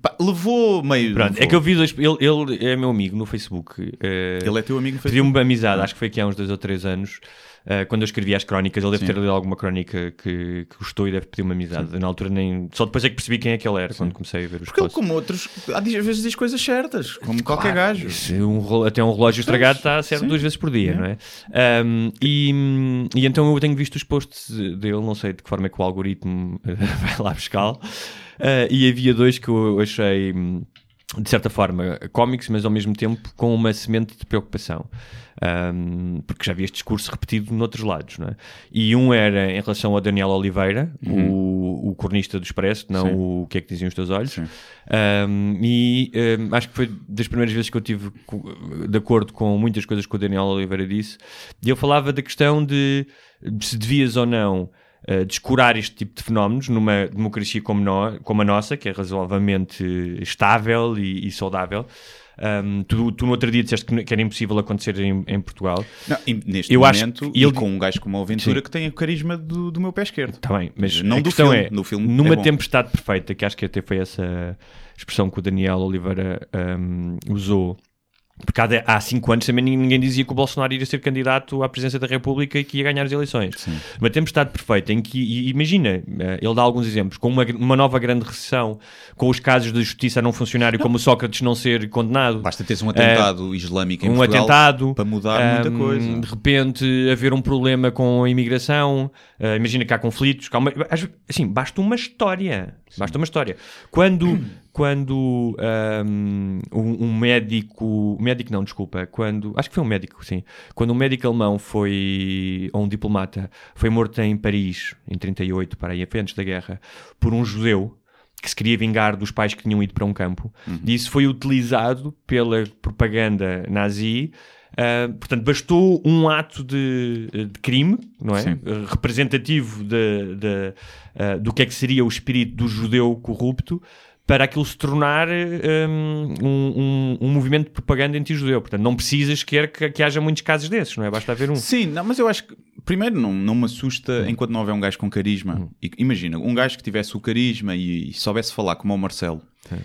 Pá, levou meio... Pronto, levou. É que eu vi dois... Ele, ele é meu amigo no Facebook. Uh, ele é teu amigo no Facebook? Pediu-me amizade, acho que foi aqui há uns dois ou três anos, uh, quando eu escrevi as crónicas. Ele deve Sim. ter lido alguma crónica que, que gostou e deve pedir uma amizade. Sim. Na altura nem... Só depois é que percebi quem é que ele era, Sim. quando comecei a ver os Porque posts. Ele, como outros, às vezes diz coisas certas, como claro, qualquer gajo. Um, até um relógio estragado está certo Sim. duas vezes por dia, Sim. não é? Um, e, e então eu tenho visto os posts dele, não sei de que forma é que o algoritmo vai lá buscá-lo. Uh, e havia dois que eu achei, de certa forma, cómicos, mas ao mesmo tempo com uma semente de preocupação. Um, porque já havia este discurso repetido noutros lados, não é? E um era em relação ao Daniel Oliveira, uhum. o, o cornista do Expresso, não Sim. o que é que diziam os teus olhos. Um, e um, acho que foi das primeiras vezes que eu estive de acordo com muitas coisas que o Daniel Oliveira disse. E ele falava da questão de se devias ou não Uh, descurar este tipo de fenómenos numa democracia como, no, como a nossa, que é razoavelmente estável e, e saudável. Um, tu, tu no outro dia disseste que, que era impossível acontecer em, em Portugal. Não, e neste eu momento, ele... e com um gajo como a Aventura Sim. que tem o carisma do, do meu pé esquerdo. Está bem, mas não a do questão filme, é, do filme numa é tempestade perfeita, que acho que até foi essa expressão que o Daniel Oliveira um, usou. Porque há, de, há cinco anos também ninguém dizia que o Bolsonaro iria ser candidato à presidência da República e que ia ganhar as eleições. Sim. Uma tempestade perfeita em que, e, imagina, ele dá alguns exemplos, com uma, uma nova grande recessão, com os casos da justiça a não funcionário, não. como Sócrates não ser condenado. Basta ter-se um atentado uh, islâmico em um Portugal atentado, para mudar um, muita coisa. De repente haver um problema com a imigração, uh, imagina que há conflitos, que há uma, assim, basta uma história. Sim. Basta uma história. Quando... Hum. Quando um, um médico... Médico não, desculpa. Quando, acho que foi um médico, sim. Quando um médico alemão foi... Ou um diplomata foi morto em Paris, em trinta e oito, para aí, foi antes da guerra, por um judeu que se queria vingar dos pais que tinham ido para um campo. Uhum. E isso foi utilizado pela propaganda nazi. Uh, portanto, bastou um ato de, de crime, não é? Sim. Representativo de, de, uh, do que é que seria o espírito do judeu corrupto, para aquilo se tornar um, um, um movimento de propaganda anti-judeu. Portanto, não precisas quer que, que haja muitos casos desses, não é? Basta haver um. Sim, não, mas eu acho que, primeiro, não, não me assusta uhum. enquanto não houver um gajo com carisma. Uhum. E, imagina, um gajo que tivesse o carisma e, e soubesse falar como o Marcelo. Sim.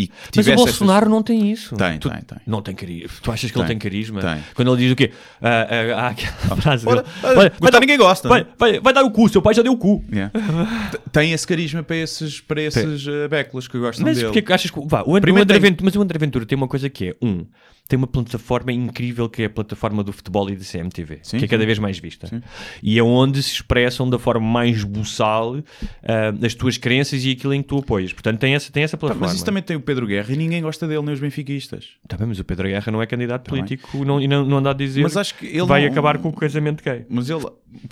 E mas o Bolsonaro essas... não tem isso. Tem, tu, tem, tem. Não tem carisma. Tu achas que tem, ele tem carisma? Tem. Quando ele diz o quê? Há aquela frase dele. Ninguém gosta. Vai, vai, vai dar o cu, seu pai já deu o cu. Yeah. Tem esse carisma para esses, para esses uh, beclas que gostam mas dele. Mas porque achas que... Vá, o André, o André tem... Ventura, mas o André Ventura tem uma coisa que é... Um, tem uma plataforma incrível que é a plataforma do futebol e da C M T V. Sim, que é cada sim. vez mais vista. Sim. E é onde se expressam da forma mais buçal uh, as tuas crenças e aquilo em que tu apoias. Portanto, tem essa, tem essa plataforma. Tá, mas isso também tem o Pedro Guerra e ninguém gosta dele, nem os benfiquistas. Tá bem, mas o Pedro Guerra não é candidato tá político e não, não, não anda a dizer mas acho que ele vai não... acabar com o casamento gay. Mas ele,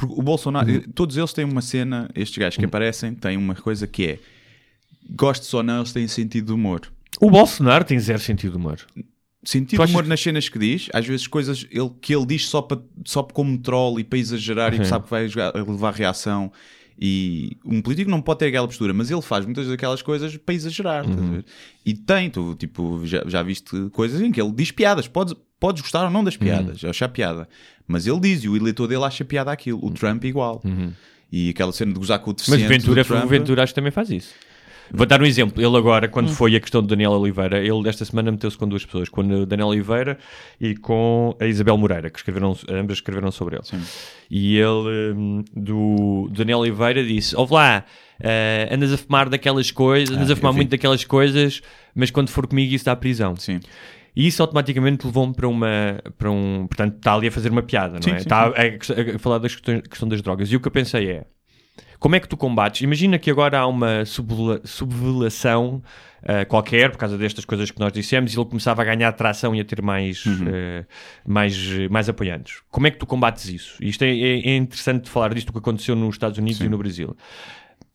o Bolsonaro, uhum. todos eles têm uma cena, estes gajos que uhum. aparecem, têm uma coisa que é, gostes ou não, eles têm sentido de humor. O Bolsonaro tem zero sentido de humor. Sentido de humor achas... nas cenas que diz, às vezes coisas ele, que ele diz só, para, só como troll e para exagerar uhum. e sabe que vai levar reação. E um político não pode ter aquela postura, mas ele faz muitas daquelas coisas para exagerar. Uhum. E tem, tu, tipo, já, já viste coisas em que ele diz piadas, podes, podes gostar ou não das piadas, uhum. achar piada, mas ele diz e o eleitor dele acha piada aquilo, o uhum. Trump igual. Uhum. E aquela cena de gozar com o deficiente. Mas Ventura, Trump... o Ventura acho que também faz isso. Vou dar um exemplo. Ele agora, quando hum. foi a questão do Daniel Oliveira, ele esta semana meteu-se com duas pessoas, com o Daniel Oliveira e com a Isabel Moreira, que escreveram, ambas escreveram sobre ele. Sim. E ele, do Daniel Oliveira, disse, ouve lá, uh, andas a fumar daquelas coisas, andas ah, a fumar muito daquelas coisas, mas quando for comigo isso dá à prisão. Sim. E isso automaticamente levou-me para uma... Para um, portanto, está ali a fazer uma piada, não sim, é? Sim, está a, a, a falar da questão das drogas. E o que eu pensei é, como é que tu combates? Imagina que agora há uma subvelação uh, qualquer, por causa destas coisas que nós dissemos, e ele começava a ganhar tração e a ter mais, uhum. uh, mais, mais apoiantes. Como é que tu combates isso? Isto é, é interessante falar disto que aconteceu nos Estados Unidos Sim. e no Brasil.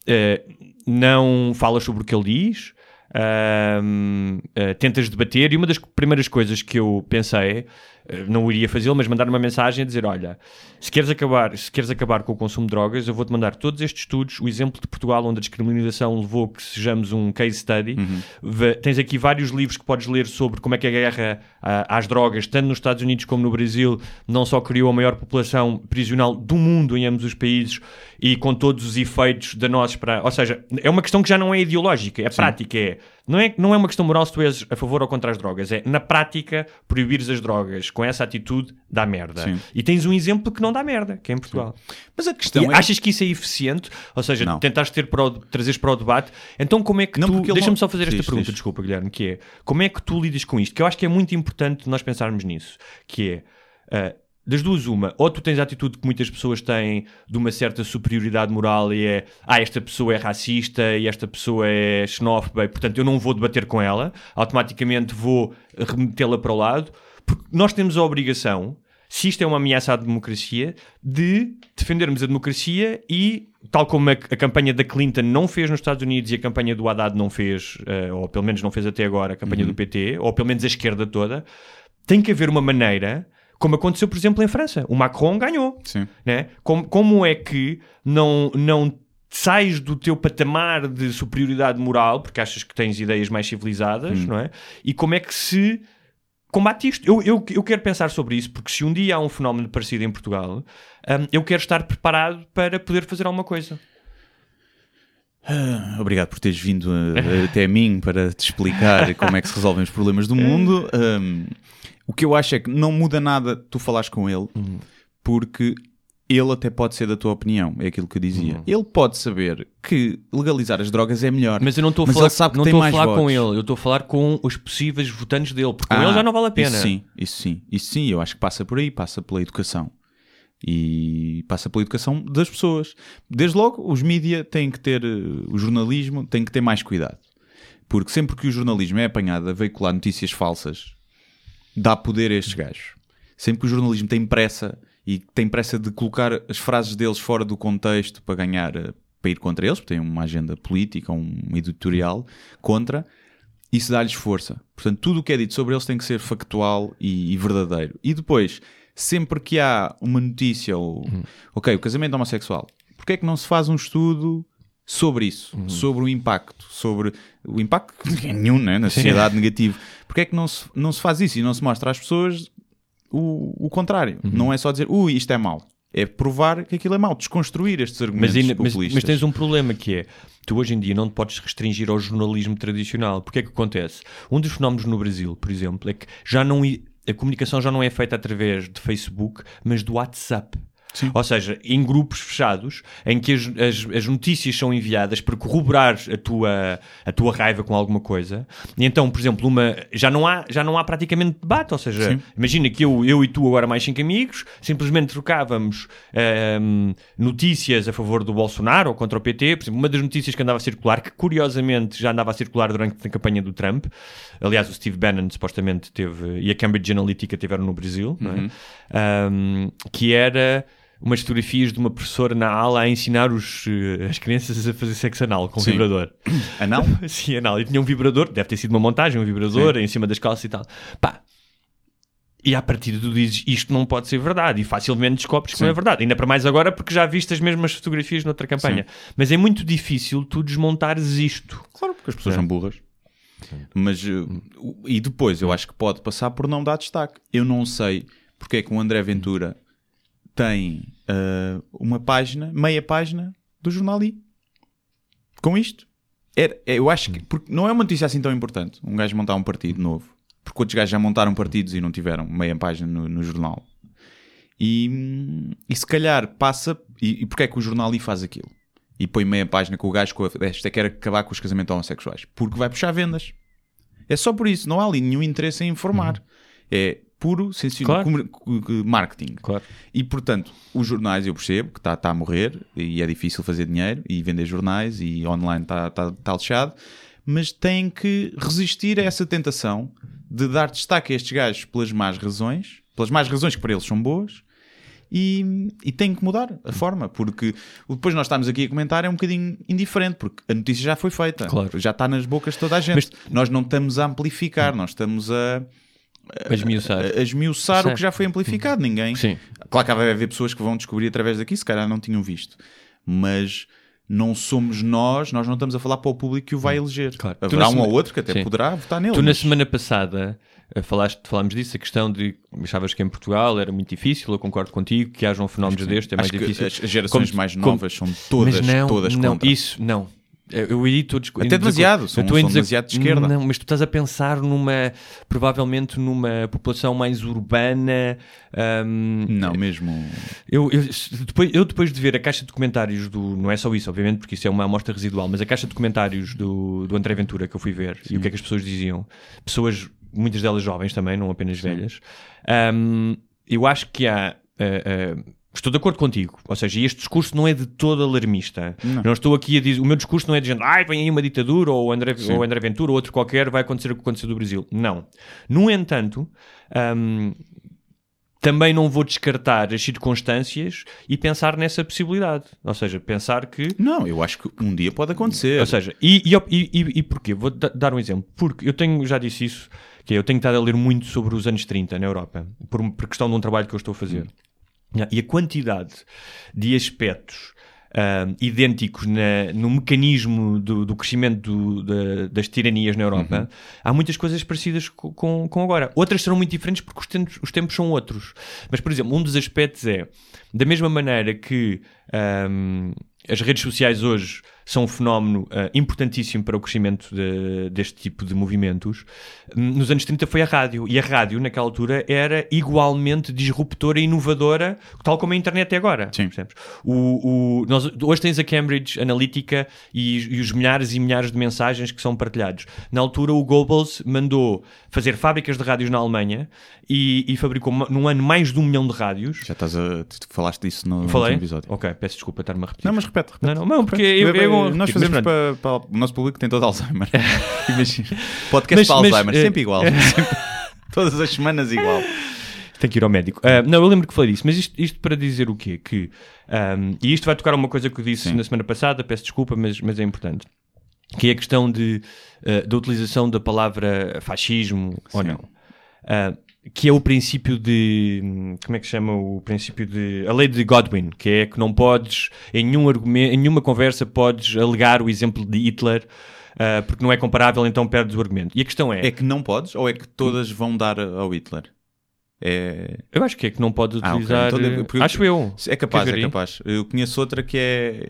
Uh, não falas sobre o que ele diz, uh, uh, tentas debater, e uma das primeiras coisas que eu pensei... não iria fazê-lo, mas mandar uma mensagem a dizer, olha, se queres acabar, se queres acabar com o consumo de drogas, eu vou-te mandar todos estes estudos, o exemplo de Portugal, onde a descriminalização levou que sejamos um case study, uhum. tens aqui vários livros que podes ler sobre como é que a guerra a, às drogas, tanto nos Estados Unidos como no Brasil, não só criou a maior população prisional do mundo em ambos os países, e com todos os efeitos danosos para... Ou seja, é uma questão que já não é ideológica, é Sim. prática, é... Não é, não é uma questão moral se tu és a favor ou contra as drogas. É, na prática, proibires as drogas com essa atitude dá merda. Sim. E tens um exemplo que não dá merda, que é em Portugal. Sim. Mas a questão e é... achas que isso é eficiente? Ou seja, não. tentares ter para o, trazeres para o debate. Então como é que não, tu... Deixa-me não... só fazer esta diz, pergunta, diz. desculpa, Guilherme, que é... Como é que tu lidas com isto? Que eu acho que é muito importante nós pensarmos nisso. Que é... Uh, das duas uma, ou tu tens a atitude que muitas pessoas têm de uma certa superioridade moral e é, ah, esta pessoa é racista e esta pessoa é xenófoba e portanto eu não vou debater com ela, automaticamente vou remetê-la para o lado, porque nós temos a obrigação, se isto é uma ameaça à democracia, de defendermos a democracia e, tal como a, a campanha da Clinton não fez nos Estados Unidos e a campanha do Haddad não fez, uh, ou pelo menos não fez até agora, a campanha uhum. do P T, ou pelo menos a esquerda toda, tem que haver uma maneira... Como aconteceu, por exemplo, em França. O Macron ganhou. Sim. Né? Como, como é que não, não sais do teu patamar de superioridade moral, porque achas que tens ideias mais civilizadas, hum. não é? E como é que se combate isto? Eu, eu, eu quero pensar sobre isso, porque se um dia há um fenómeno parecido em Portugal, um, eu quero estar preparado para poder fazer alguma coisa. Ah, obrigado por teres vindo a, a, até a mim para te explicar como é que se resolvem os problemas do mundo. Um, o que eu acho é que não muda nada tu falares com ele, uhum. porque ele até pode ser da tua opinião, é aquilo que eu dizia. Uhum. Ele pode saber que legalizar as drogas é melhor. Mas eu não estou a falar, não estou a falar com ele, eu estou a falar com os possíveis votantes dele, porque ah, com ele já não vale a pena. Isso sim, isso sim, isso sim, eu acho que passa por aí, passa pela educação. E passa pela educação das pessoas. Desde logo, os mídia têm que ter, o jornalismo tem que ter mais cuidado. Porque sempre que o jornalismo é apanhado a veicular notícias falsas, dá poder a estes gajos. Sempre que o jornalismo tem pressa e tem pressa de colocar as frases deles fora do contexto para ganhar, para ir contra eles, porque tem uma agenda política, um editorial contra, isso dá-lhes força. Portanto, tudo o que é dito sobre eles tem que ser factual e, e verdadeiro. E depois... Sempre que há uma notícia, ou, uhum. ok, o casamento homossexual, porque é que não se faz um estudo sobre isso? Uhum. Sobre o impacto, sobre o impacto nenhum, né, na sociedade negativo. Porque é que não se, não se faz isso e não se mostra às pessoas o, o contrário? Uhum. Não é só dizer, ui, isto é mau. É provar que aquilo é mau, desconstruir estes argumentos mas ainda, populistas. Mas, mas tens um problema que é, tu hoje em dia não te podes restringir ao jornalismo tradicional. Porque é que acontece? Um dos fenómenos no Brasil, por exemplo, é que já não... A comunicação já não é feita através de Facebook, mas do WhatsApp. Sim. Ou seja, em grupos fechados, em que as, as, as notícias são enviadas para corroborar a tua, a tua raiva com alguma coisa. E então, por exemplo, uma, já, não há, já não há praticamente debate. Ou seja, Sim. imagina que eu, eu e tu, agora mais cinco amigos, simplesmente trocávamos um, notícias a favor do Bolsonaro ou contra o P T. Por exemplo, uma das notícias que andava a circular, que curiosamente já andava a circular durante a campanha do Trump. Aliás, o Steve Bannon supostamente teve, e a Cambridge Analytica tiveram no Brasil, uhum. não é? Um, que era... umas fotografias de uma professora na aula a ensinar os, as crianças a fazer sexo anal com um Sim. vibrador. Anal? Sim, anal. E tinha um vibrador, deve ter sido uma montagem, um vibrador Sim. em cima das calças e tal. Pá. E à partida tu dizes, isto não pode ser verdade. E facilmente descobres Sim. que não é verdade. Ainda para mais agora porque já viste as mesmas fotografias noutra campanha. Sim. Mas é muito difícil tu desmontares isto. Claro, porque as pessoas é. são burras. Sim. Mas, e depois, eu acho que pode passar por não dar destaque. Eu não sei porque é que o André Ventura... tem uh, uma página, meia página do jornal I. Com isto, era, eu acho que porque não é uma notícia assim tão importante um gajo montar um partido novo, porque outros gajos já montaram partidos e não tiveram meia página no, no jornal. E, e se calhar passa, e, e porque é que o jornal I faz aquilo? E põe meia página com o gajo com a esta quer acabar com os casamentos homossexuais, porque vai puxar vendas. É só por isso, não há ali nenhum interesse em informar. É... puro sensível claro. marketing. Claro. E, portanto, os jornais eu percebo que está tá a morrer e é difícil fazer dinheiro e vender jornais e online está tá, tá lixado, mas têm que resistir a essa tentação de dar destaque a estes gajos pelas más razões, pelas más razões que para eles são boas, e, e têm que mudar a forma, porque depois nós estamos aqui a comentar é um bocadinho indiferente, porque a notícia já foi feita, claro. já está nas bocas de toda a gente. Mas... nós não estamos a amplificar, nós estamos a... A esmiuçar. A esmiuçar o que já foi amplificado. Sim. Ninguém. Sim. Claro que vai haver pessoas que vão descobrir através daqui, se calhar não tinham visto. Mas não somos nós, nós não estamos a falar para o público que o vai eleger. Claro. Haverá um ou outro que até Sim. poderá votar nele. Tu, mas... na semana passada, falaste, falámos disso, a questão de achavas que em Portugal era muito difícil, eu concordo contigo, que hajam fenómenos destes, é mais difícil. As gerações como, mais novas como... são todas, mas não, todas não, contra. Isso, não. Eu aí estou de... Até demasiado, são, são demasiado de esquerda. Não, mas tu estás a pensar numa, provavelmente numa população mais urbana. Um... Não, mesmo. Eu, eu, depois, eu depois de ver a caixa de comentários do... Não é só isso, obviamente, porque isso é uma amostra residual, mas a caixa de comentários do, do André Ventura que eu fui ver. Sim. E o que é que as pessoas diziam. Pessoas, muitas delas jovens também, não apenas Sim. velhas. Um, eu acho que há... Uh, uh, Estou de acordo contigo, ou seja, este discurso não é de todo alarmista. Não, não estou aqui a dizer, o meu discurso não é de gente, ai, vem aí uma ditadura, ou André, ou André Ventura, ou outro qualquer, vai acontecer o que aconteceu do Brasil. Não. No entanto, hum, também não vou descartar as circunstâncias e pensar nessa possibilidade. Ou seja, pensar que... Não, eu acho que um dia pode acontecer. Ou seja, e, e, e, e porquê? Vou dar um exemplo. Porque eu tenho, já disse isso, que eu tenho estado a ler muito sobre os anos trinta na Europa, por, por questão de um trabalho que eu estou a fazer. Hum. E a quantidade de aspectos uh, idênticos na, no mecanismo do, do crescimento do, da, das tiranias na Europa, uhum. há muitas coisas parecidas com, com, com agora. Outras serão muito diferentes porque os tempos, os tempos são outros. Mas, por exemplo, um dos aspectos é, da mesma maneira que um, as redes sociais hoje são um fenómeno uh, importantíssimo para o crescimento de, deste tipo de movimentos. Nos anos trinta foi a rádio, e a rádio naquela altura era igualmente disruptora e inovadora, tal como a internet é agora. Sim. O, o, nós, hoje tens a Cambridge Analytica e, e os milhares e milhares de mensagens que são partilhados. Na altura o Goebbels mandou fazer fábricas de rádios na Alemanha e, e fabricou num ano mais de um milhão de rádios. Já estás a... Tu falaste disso no, no episódio. Ok, peço desculpa estar-me a repetir. Não, mas repete, repete. Não, não, não porque... Eu, eu, nós tipo, fazemos para, para o nosso público que tem todo Alzheimer. Imagina. Podcast mas, para Alzheimer, mas, sempre igual. Sempre, todas as semanas igual. Tem que ir ao médico. Uh, não, eu lembro que falei disso, mas isto, isto para dizer o quê? Que, um, e isto vai tocar uma coisa que eu disse Sim. na semana passada, peço desculpa, mas, mas é importante. Que é a questão de, uh, da utilização da palavra fascismo Sim. ou não. Uh, que é o princípio de... Como é que se chama o princípio de... A lei de Godwin, que é que não podes, em nenhum argumento, em nenhuma conversa, podes alegar o exemplo de Hitler, uh, porque não é comparável, então perdes o argumento. E a questão é... É que não podes ou é que todas vão dar ao Hitler? É... Eu acho que é que não podes utilizar... Ah, okay. Então, eu... Acho eu. É capaz, é capaz. Eu conheço outra que é...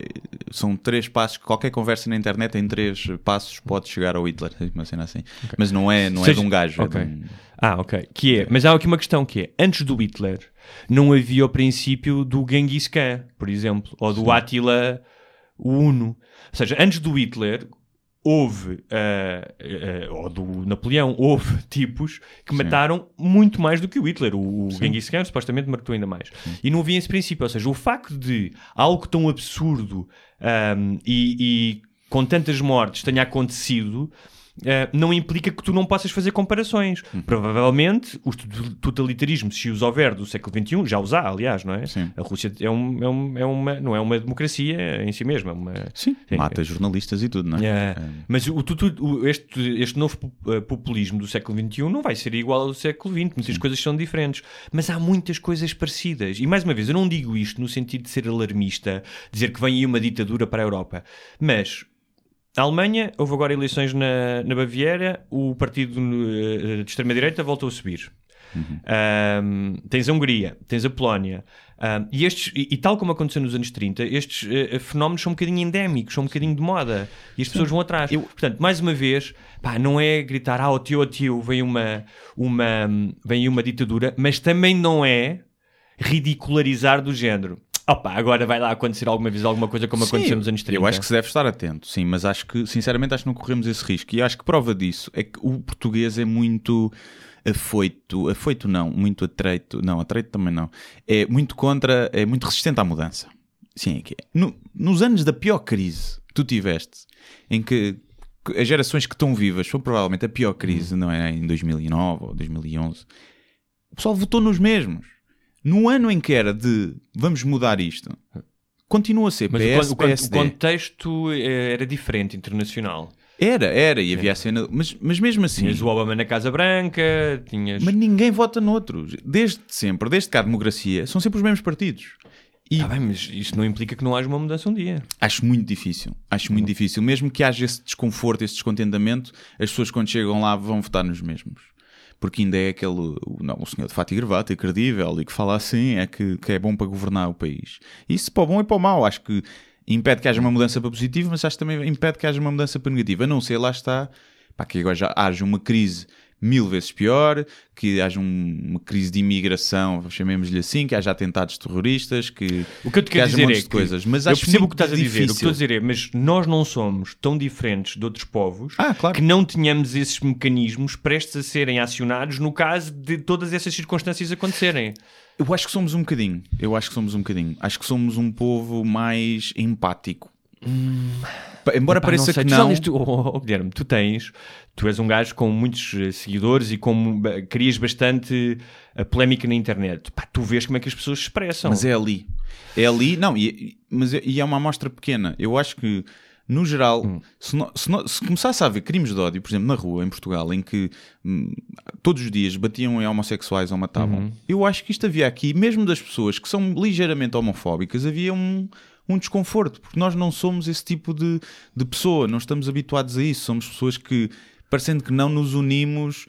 São três passos, qualquer conversa na internet em três passos pode chegar ao Hitler. Uma cena assim. Okay. Mas não é, não Seja... é de um gajo, okay. é de um... Ah, ok. Que é, mas há aqui uma questão que é, antes do Hitler, não havia o princípio do Genghis Khan, por exemplo, ou do Sim. Átila o Uno. Ou seja, antes do Hitler, houve, uh, uh, ou do Napoleão, houve tipos que Sim. mataram muito mais do que o Hitler. O, o Genghis Khan supostamente matou ainda mais. Sim. E não havia esse princípio. Ou seja, o facto de algo tão absurdo um, e, e com tantas mortes tenha acontecido... Uh, não implica que tu não possas fazer comparações. Hum. Provavelmente, o totalitarismo, se os houver do século vinte e um, já os há, aliás, não é? Sim. A Rússia é um, é um, é uma, não é uma democracia em si mesma. Uma... Sim. Sim, mata jornalistas e tudo, não é? Uh, mas o, o, este, este novo populismo do século vinte e um não vai ser igual ao do século vinte. Muitas Sim. coisas são diferentes. Mas há muitas coisas parecidas. E, mais uma vez, eu não digo isto no sentido de ser alarmista, dizer que vem aí uma ditadura para a Europa. Mas... A Alemanha, houve agora eleições na, na Baviera, o partido uh, de extrema-direita voltou a subir. Uhum. Um, tens a Hungria, tens a Polónia. Um, e, estes, e, e tal como aconteceu nos anos trinta, estes uh, fenómenos são um bocadinho endémicos, são um bocadinho de moda. E as Sim. pessoas vão atrás. Eu... Portanto, mais uma vez, pá, não é gritar, ah, o tio, o tio, vem uma, uma, vem uma ditadura, mas também não é ridicularizar do género. Opa, agora vai lá acontecer alguma vez alguma coisa como sim, aconteceu nos anos trinta. Eu acho que se deve estar atento, sim, mas acho que, sinceramente, acho que não corremos esse risco. E acho que prova disso é que o português é muito afoito, afoito não, muito atreito, não, atreito também não, é muito contra, é muito resistente à mudança. Sim, é que é. No, nos anos da pior crise que tu tiveste, em que as gerações que estão vivas foi provavelmente a pior crise, hum. não é? Em dois mil e nove ou dois mil e onze, o pessoal votou nos mesmos. No ano em que era de vamos mudar isto, continua a ser P S, mas o, o, o contexto era diferente, internacional. Era, era, e havia a cena... Mas, mas mesmo assim... Tinhas o Obama na Casa Branca, tinhas... Mas ninguém vota noutros. Desde sempre, desde que há democracia, são sempre os mesmos partidos. E... Ah, bem, mas isso não implica que não haja uma mudança um dia. Acho muito difícil. Acho muito difícil. Mesmo que haja esse desconforto, esse descontentamento, as pessoas quando chegam lá vão votar nos mesmos. Porque ainda é aquele, não, o senhor de fato e gravata é credível e que fala assim, é que, que é bom para governar o país. Isso para o bom e para o mau. Acho que impede que haja uma mudança para positivo, mas acho que também impede que haja uma mudança para negativa. A não ser, lá está, pá, que agora já haja uma crise mil vezes pior, que haja um, uma crise de imigração, chamemos-lhe assim, que haja atentados terroristas, que, o que, eu te que quero haja dizer um monte é de coisas. Mas eu acho percebo o que estás a dizer, o que estou a dizer é, mas nós não somos tão diferentes de outros povos ah, claro. que não tenhamos esses mecanismos prestes a serem acionados no caso de todas essas circunstâncias acontecerem. Eu acho que somos um bocadinho, eu acho que somos um bocadinho, acho que somos um povo mais empático. Hum, embora epá, pareça não que não tu, oh, oh, Guilherme, tu tens tu és um gajo com muitos seguidores e com, crias bastante a polémica na internet, pá, tu vês como é que as pessoas se expressam, mas é ali é ali, não, e, mas é, e é uma amostra pequena. Eu acho que no geral, hum. se, no, se, no, se começasse a haver crimes de ódio, por exemplo, na rua em Portugal, em que hum, todos os dias batiam em homossexuais ou matavam, uhum. eu acho que isto havia aqui, mesmo das pessoas que são ligeiramente homofóbicas, havia um um desconforto, porque nós não somos esse tipo de, de pessoa, não estamos habituados a isso, somos pessoas que, parecendo que não nos unimos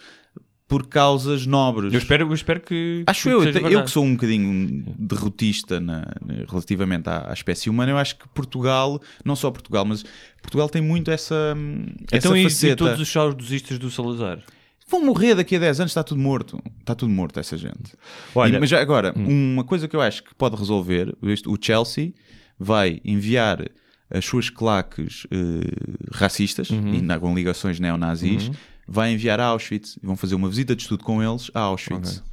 por causas nobres. Eu espero, eu espero que... Acho que eu, eu, eu que sou um bocadinho derrotista na, relativamente à, à espécie humana, eu acho que Portugal, não só Portugal, mas Portugal tem muito essa, então, essa e, faceta. Então e todos os saudosistas do Salazar? Vão morrer daqui a dez anos, está tudo morto. Está tudo morto essa gente. Olha, e, mas agora, hum. uma coisa que eu acho que pode resolver, o Chelsea... vai enviar as suas claques uh, racistas, uhum. e com ligações neonazis, uhum. vai enviar a Auschwitz, vão fazer uma visita de estudo com eles a Auschwitz, okay.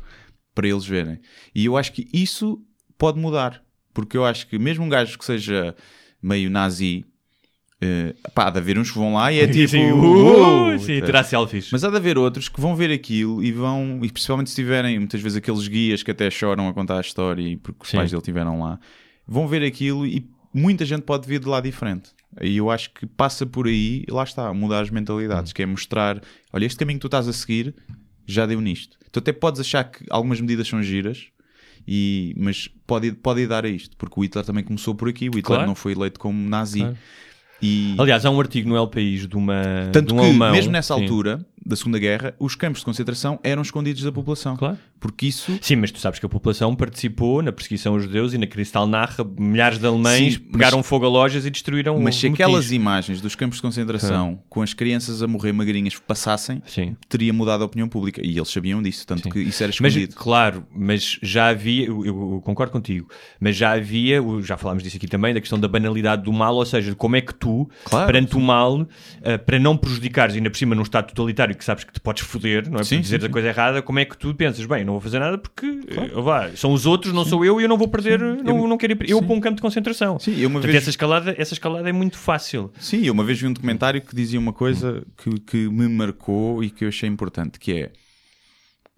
para eles verem. E eu acho que isso pode mudar, porque eu acho que mesmo um gajo que seja meio nazi, uh, pá, há de haver uns que vão lá e é tipo... sim, uh, uh, sim, terá selfies. Mas há de haver outros que vão ver aquilo e vão, e principalmente se tiverem, muitas vezes, aqueles guias que até choram a contar a história e porque os sim. pais dele estiveram lá, vão ver aquilo e muita gente pode vir de lá diferente. E eu acho que passa por aí, lá está, mudar as mentalidades, uhum. que é mostrar, olha, este caminho que tu estás a seguir já deu nisto. Tu até podes achar que algumas medidas são giras, e, mas pode, pode dar a isto, porque o Hitler também começou por aqui, o Hitler claro. não foi eleito como nazi. Claro. E... aliás, há um artigo no El País de uma... tanto de um que, alemão, mesmo nessa sim. altura da Segunda Guerra, os campos de concentração eram escondidos da população. Claro. Porque isso... sim, mas tu sabes que a população participou na perseguição aos judeus e na Kristallnacht, milhares de alemães sim, pegaram mas... fogo a lojas e destruíram mas o Mas se motivo. Aquelas imagens dos campos de concentração sim. com as crianças a morrer magrinhas passassem, sim. teria mudado a opinião pública. E eles sabiam disso, tanto sim. que isso era escondido. Mas, claro, mas já havia... Eu, eu concordo contigo. Mas já havia... já falámos disso aqui também, da questão da banalidade do mal, ou seja, como é que tu Claro, perante sim. o mal, uh, para não prejudicares, ainda por cima num estado totalitário que sabes que te podes foder, não é? Sim, por dizeres sim. a coisa errada, como é que tu pensas, bem, não vou fazer nada porque claro. uh, vá, são os outros, não sim. sou eu, e eu não vou perder, sim. não, eu, não quero ir sim. eu para um campo de concentração. Sim, eu uma Portanto, vez... essa, escalada, essa escalada é muito fácil. Sim, eu uma vez vi um documentário que dizia uma coisa que, que me marcou e que eu achei importante, que é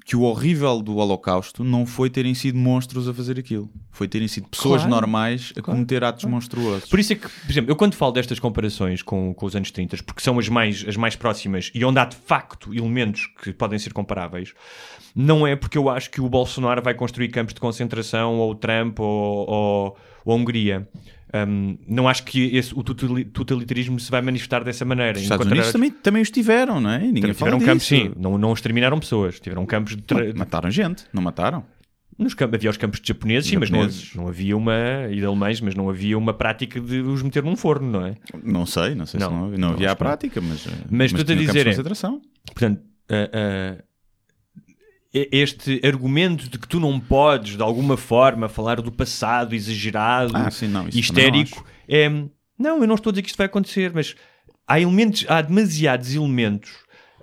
que o horrível do Holocausto não foi terem sido monstros a fazer aquilo. Foi terem sido pessoas claro, normais a claro, cometer atos claro. monstruosos. Por isso é que, por exemplo, eu quando falo destas comparações com, com os anos trinta, porque são as mais, as mais próximas e onde há de facto elementos que podem ser comparáveis, não é porque eu acho que o Bolsonaro vai construir campos de concentração, ou o Trump, ou, ou, ou a Hungria. Um, não acho que esse, o totalitarismo se vai manifestar dessa maneira. Os Estados Unidos também, também os tiveram, não é? Ninguém fala disso. Campos, sim, não, não exterminaram pessoas, tiveram campos de... Tra... Mataram gente, não mataram? Nos campos, havia os campos de japoneses, sim, japoneses. mas não, não havia uma... e de alemães, mas não havia uma prática de os meter num forno, não é? Não sei, não sei não, se não, não, não havia a prática, mas... Mas, mas tu te dizerem... de concentração. Portanto... Uh, uh, este argumento de que tu não podes, de alguma forma, falar do passado exagerado, ah, sim, não, histérico, não, é, não, eu não estou a dizer que isto vai acontecer, mas há elementos, há demasiados elementos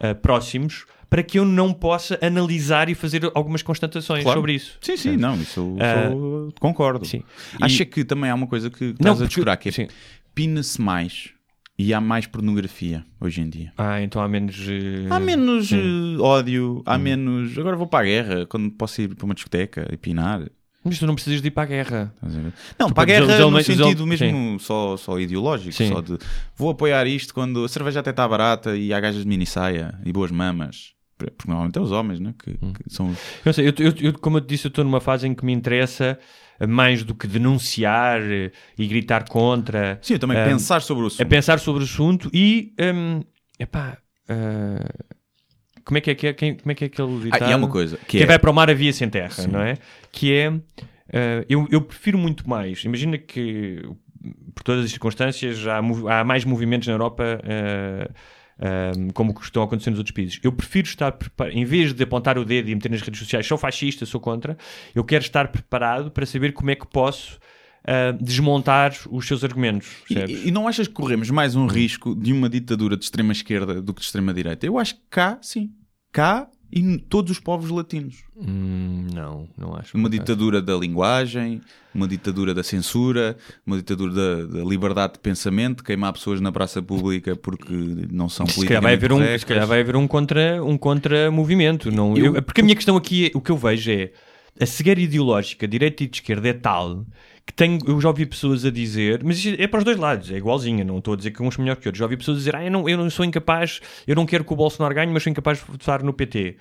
uh, próximos para que eu não possa analisar e fazer algumas constatações claro. sobre isso. Sim, sim, é. não, isso uh, concordo. Sim. Acho e... que também há uma coisa que estás não, a descurar, que é pina-se mais. E há mais pornografia hoje em dia. Ah, então há menos... Uh... Há menos uh, ódio, há hum. menos... Agora vou para a guerra, quando posso ir para uma discoteca e pinar. Mas tu não precisas de ir para a guerra. Não, tu para a guerra no elementos... sentido mesmo só, só ideológico. Sim. Só de vou apoiar isto quando a cerveja até está barata e há gajas de minissaia e boas mamas. Porque normalmente é os homens, não é? Que, hum. que são... Eu sei, eu, eu, eu, como eu te disse, eu estou numa fase em que me interessa... mais do que denunciar e gritar contra... Sim, eu também um, pensar sobre o assunto. A pensar sobre o assunto e... Um, epá... Uh, como, é que é, que é, como é que é aquele ditado? Ah, e há uma coisa... Que Quem é... vai para o mar havia sem terra, sim. não é? Que é... Uh, eu, eu prefiro muito mais... Imagina que... todas as circunstâncias, há, há mais movimentos na Europa uh, um, como que estão acontecendo nos outros países. Eu prefiro estar preparado, em vez de apontar o dedo e meter nas redes sociais, sou fascista, sou contra, eu quero estar preparado para saber como é que posso Uh, desmontar os seus argumentos. E, e não achas que corremos mais um risco de uma ditadura de extrema esquerda do que de extrema direita? Eu acho que cá, sim. Cá e todos os povos latinos. Hum, não, não acho. Uma ditadura da linguagem, uma ditadura da censura, uma ditadura da, da liberdade de pensamento, queimar pessoas na praça pública porque não são politicamente corretas. Um, se calhar vai haver um contra, um contra-movimento. Não, eu, eu, porque a minha questão aqui, é, o que eu vejo é a cegueira ideológica, direita e de esquerda, é tal que tenho, eu já ouvi pessoas a dizer, mas é para os dois lados, é igualzinha, não estou a dizer que uns são melhores que outros, já ouvi pessoas a dizer, ah, eu não, eu não sou incapaz, eu não quero que o Bolsonaro ganhe, mas sou incapaz de votar no P T.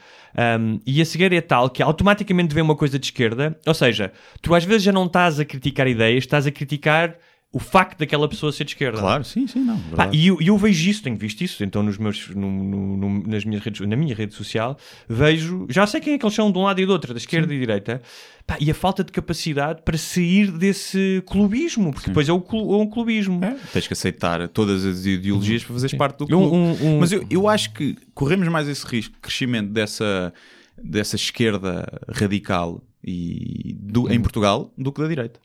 Um, e a cegueira é tal que automaticamente vem uma coisa de esquerda, ou seja, tu às vezes já não estás a criticar ideias, estás a criticar o facto daquela pessoa ser de esquerda. Claro, não? sim, sim, não. Ah, e eu, eu vejo isso, tenho visto isso, então nos meus, no, no, no, nas minhas redes, na minha rede social, vejo, já sei quem é que eles são de um lado e do outro, da esquerda sim. e direita, pá, e a falta de capacidade para sair desse clubismo, porque sim. depois é, o clu, é um clubismo. É, tens que aceitar todas as ideologias para fazeres sim. parte do clube. Um, um, um... Mas eu, eu acho que corremos mais esse risco de crescimento dessa, dessa esquerda radical e do, em Portugal do que da direita.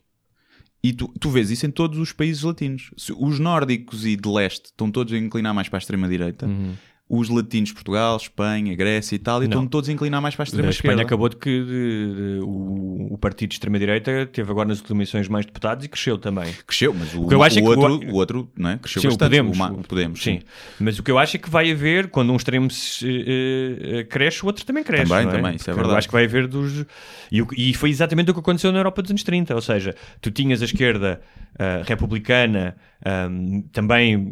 E tu, tu vês isso em todos os países latinos. Os nórdicos e de leste estão todos a inclinar mais para a extrema-direita. Uhum. Os latinos, Portugal, Espanha, Grécia e Itália, estão todos a inclinar mais para a extrema-esquerda. A Espanha acabou de que de, de, o, o partido de extrema-direita teve agora nas eleições mais deputados e cresceu também. Cresceu, mas o, o, o, é outro, o, o outro não é? cresceu sim, bastante. Podemos, o Ma- Podemos. Sim. Sim. Mas o que eu acho é que vai haver, quando um extremo se, uh, uh, cresce, o outro também cresce. Também, não é? também, isso é verdade. Eu acho que vai haver dos... E, e foi exatamente o que aconteceu na Europa dos anos trinta. Ou seja, tu tinhas a esquerda uh, republicana, um, também uh,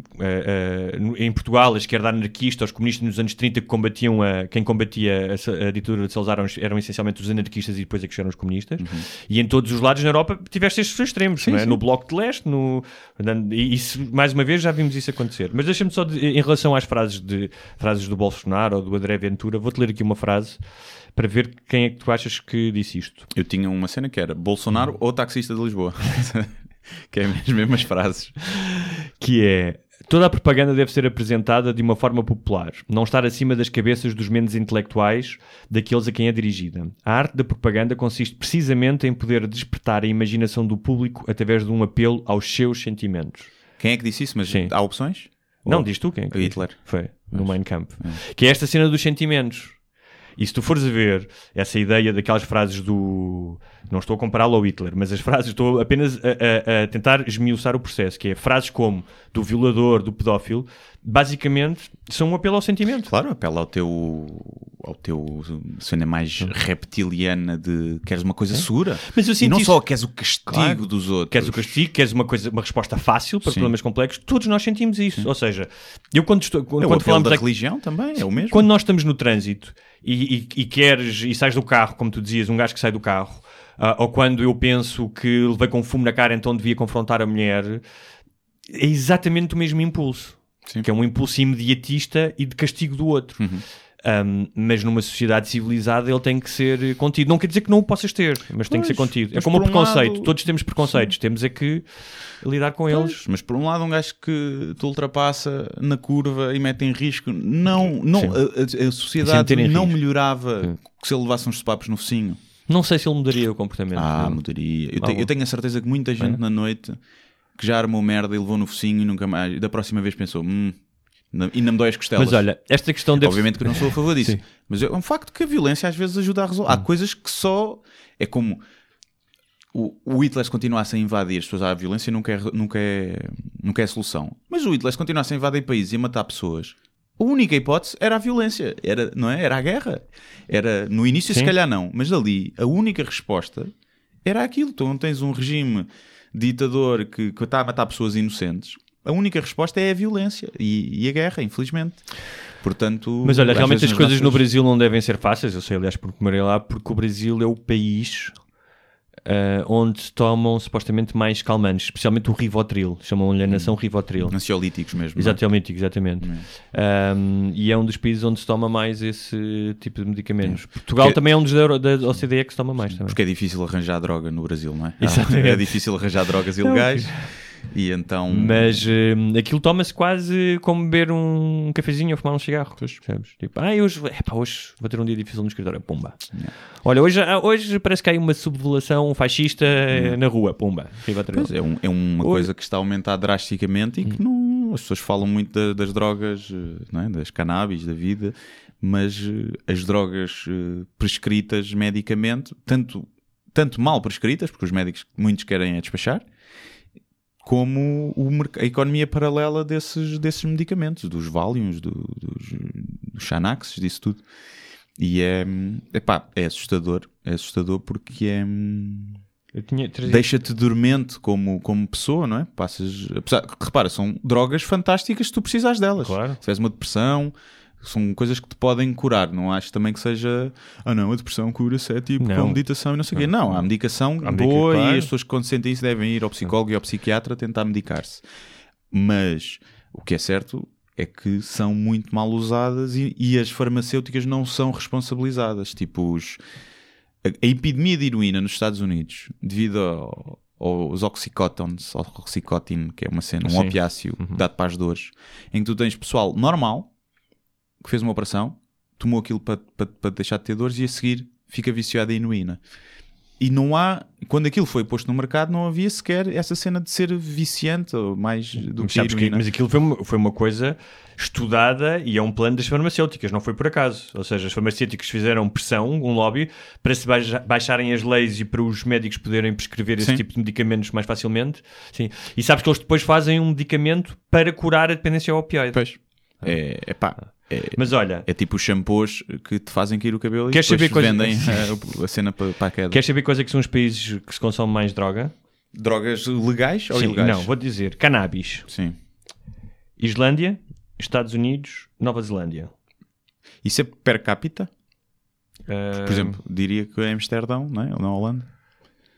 uh, em Portugal, a esquerda anarquista, os comunistas nos anos trinta que combatiam a, quem combatia a, a ditadura de Salazar eram, eram essencialmente os anarquistas e depois é que chegaram os comunistas. Uhum. E em todos os lados na Europa tiveste estes extremos, sim, não é? No Bloco de Leste, no, isso, mais uma vez já vimos isso acontecer. Mas deixa-me só, de, em relação às frases, de, frases do Bolsonaro ou do André Ventura, vou-te ler aqui uma frase para ver quem é que tu achas que disse isto. Eu tinha uma cena que era Bolsonaro ou taxista de Lisboa, que é as mesmas frases. Que é... Toda a propaganda deve ser apresentada de uma forma popular, não estar acima das cabeças dos menos intelectuais, daqueles a quem é dirigida. A arte da propaganda consiste precisamente em poder despertar a imaginação do público através de um apelo aos seus sentimentos. Quem é que disse isso? Mas Sim. há opções? Não, Ou... diz tu quem é que disse. Hitler. Foi, Mas... no Mein Kampf. É. Que é esta cena dos sentimentos. E se tu fores a ver essa ideia daquelas frases do... Não estou a compará-lo ao Hitler, mas as frases... Estou apenas a, a, a tentar esmiuçar o processo, que é frases como do violador, do pedófilo, basicamente são um apelo ao sentimento. Claro, apelo ao teu... ao teu cena mais uhum. reptiliana de queres uma coisa é. segura. Mas eu sinto e não isso... só queres o castigo claro. dos outros. Queres o castigo, queres uma, coisa, uma resposta fácil para Sim. problemas complexos. Todos nós sentimos isso. Sim. Ou seja, eu quando estou... Quando, é quando falamos da religião também, é o mesmo. Quando nós estamos no trânsito... E, e, e queres, e sais do carro, como tu dizias, um gajo que sai do carro, uh, ou quando eu penso que levei com fumo na cara, então devia confrontar a mulher, é exatamente o mesmo impulso, Sim. que é um impulso imediatista e de castigo do outro. Uhum. Um, mas numa sociedade civilizada ele tem que ser contido. Não quer dizer que não o possas ter, mas pois, tem que ser contido. É como o um preconceito. Lado... Todos temos preconceitos. Sim. Temos é que lidar com pois, eles. Mas por um lado um gajo que te ultrapassa na curva e mete em risco. Não, não, a, a sociedade não risco. melhorava Sim. que se ele levasse uns papos no focinho. Não sei se ele mudaria o comportamento. Ah, não. mudaria. Eu, te, eu tenho a certeza que muita gente é. na noite que já armou merda e levou no focinho e nunca mais... Da próxima vez pensou... Hum, e não me dói as costelas. Mas olha, esta questão deve... Obviamente que eu não sou a favor disso. Sim. Mas é um facto que a violência às vezes ajuda a resolver. Há hum. coisas que só... É como o, o Hitler se continuasse a invadir as pessoas. A violência nunca é, nunca, é, nunca é a solução. Mas o Hitler se continuasse a invadir países e a matar pessoas... A única hipótese era a violência. Era, não é? Era a guerra. Era, no início Sim. se calhar não. Mas ali a única resposta era aquilo. Tu não tens um regime ditador que, que está a matar pessoas inocentes... A única resposta é a violência e, e a guerra, infelizmente. Portanto, mas olha, realmente as coisas no Brasil não devem ser fáceis. Eu sei, aliás, porque morei lá, porque o Brasil é o país uh, onde tomam supostamente mais calmantes, especialmente o Rivotril. Chamam-lhe a nação hum. Rivotril. Ansiolíticos mesmo. Exatamente, exatamente. É. Um, e é um dos países onde se toma mais esse tipo de medicamentos. É. Portugal porque... também é um dos da, da O C D E que se toma mais. Sim, também. Porque é difícil arranjar droga no Brasil, não é? Exatamente. É difícil arranjar drogas ilegais. E então... Mas uh, aquilo toma-se quase como beber um cafezinho ou fumar um cigarro. Sabes? Tipo, ah, hoje, epá, hoje vou ter um dia difícil no escritório. Pumba. Yeah. Olha, hoje, hoje parece que há uma subvelação fascista yeah. na rua. Pumba. Pois é, um, é uma hoje... coisa que está a aumentar drasticamente e que não, as pessoas falam muito da, das drogas, não é? Das cannabis, da vida, mas as drogas prescritas medicamente, tanto, tanto mal prescritas, porque os médicos muitos querem é despachar, como o, a economia paralela desses, desses medicamentos, dos Valiums, do, dos, dos Xanaxes, disso tudo. E é, epá, é assustador, é assustador porque é... Trazido... Deixa-te dormente como, como pessoa, não é? Passas, apesar, repara, são drogas fantásticas se tu precisares delas. Claro. Se tiveres uma depressão, são coisas que te podem curar. Não acho também que seja, ah oh, não, a depressão cura-se, é tipo não. com meditação e não sei o quê. Não, há medicação há boa medicar. E as pessoas que quando sentem isso devem ir ao psicólogo e ao psiquiatra tentar medicar-se. Mas o que é certo é que são muito mal usadas e, e as farmacêuticas não são responsabilizadas. Tipo os... A epidemia de heroína nos Estados Unidos, devido ao, aos oxicótones, oxicótine, que é uma cena, um Sim. opiáceo uhum. dado para as dores, em que tu tens pessoal normal que fez uma operação, tomou aquilo para, para, para deixar de ter dores e a seguir fica viciado em heroína. E não há, quando aquilo foi posto no mercado, não havia sequer essa cena de ser viciante ou mais do que sabes heroína. Que, mas aquilo foi uma, foi uma coisa estudada e é um plano das farmacêuticas, não foi por acaso. Ou seja, as farmacêuticas fizeram pressão, um lobby, para se baixarem as leis e para os médicos poderem prescrever esse Sim. tipo de medicamentos mais facilmente. Sim. E sabes que eles depois fazem um medicamento para curar a dependência ao opioide. Pois. É, é pá. É, mas olha, é tipo os shampoos que te fazem cair o cabelo e depois coisa... vendem a, a cena para a queda. Queres saber quais é que são os países que se consome mais droga? Drogas legais ou Sim, ilegais? Não, vou dizer cannabis. Sim. Islândia, Estados Unidos, Nova Zelândia. Isso é per capita? Uh... Por exemplo, diria que é Amsterdão, não é? Ou na Holanda?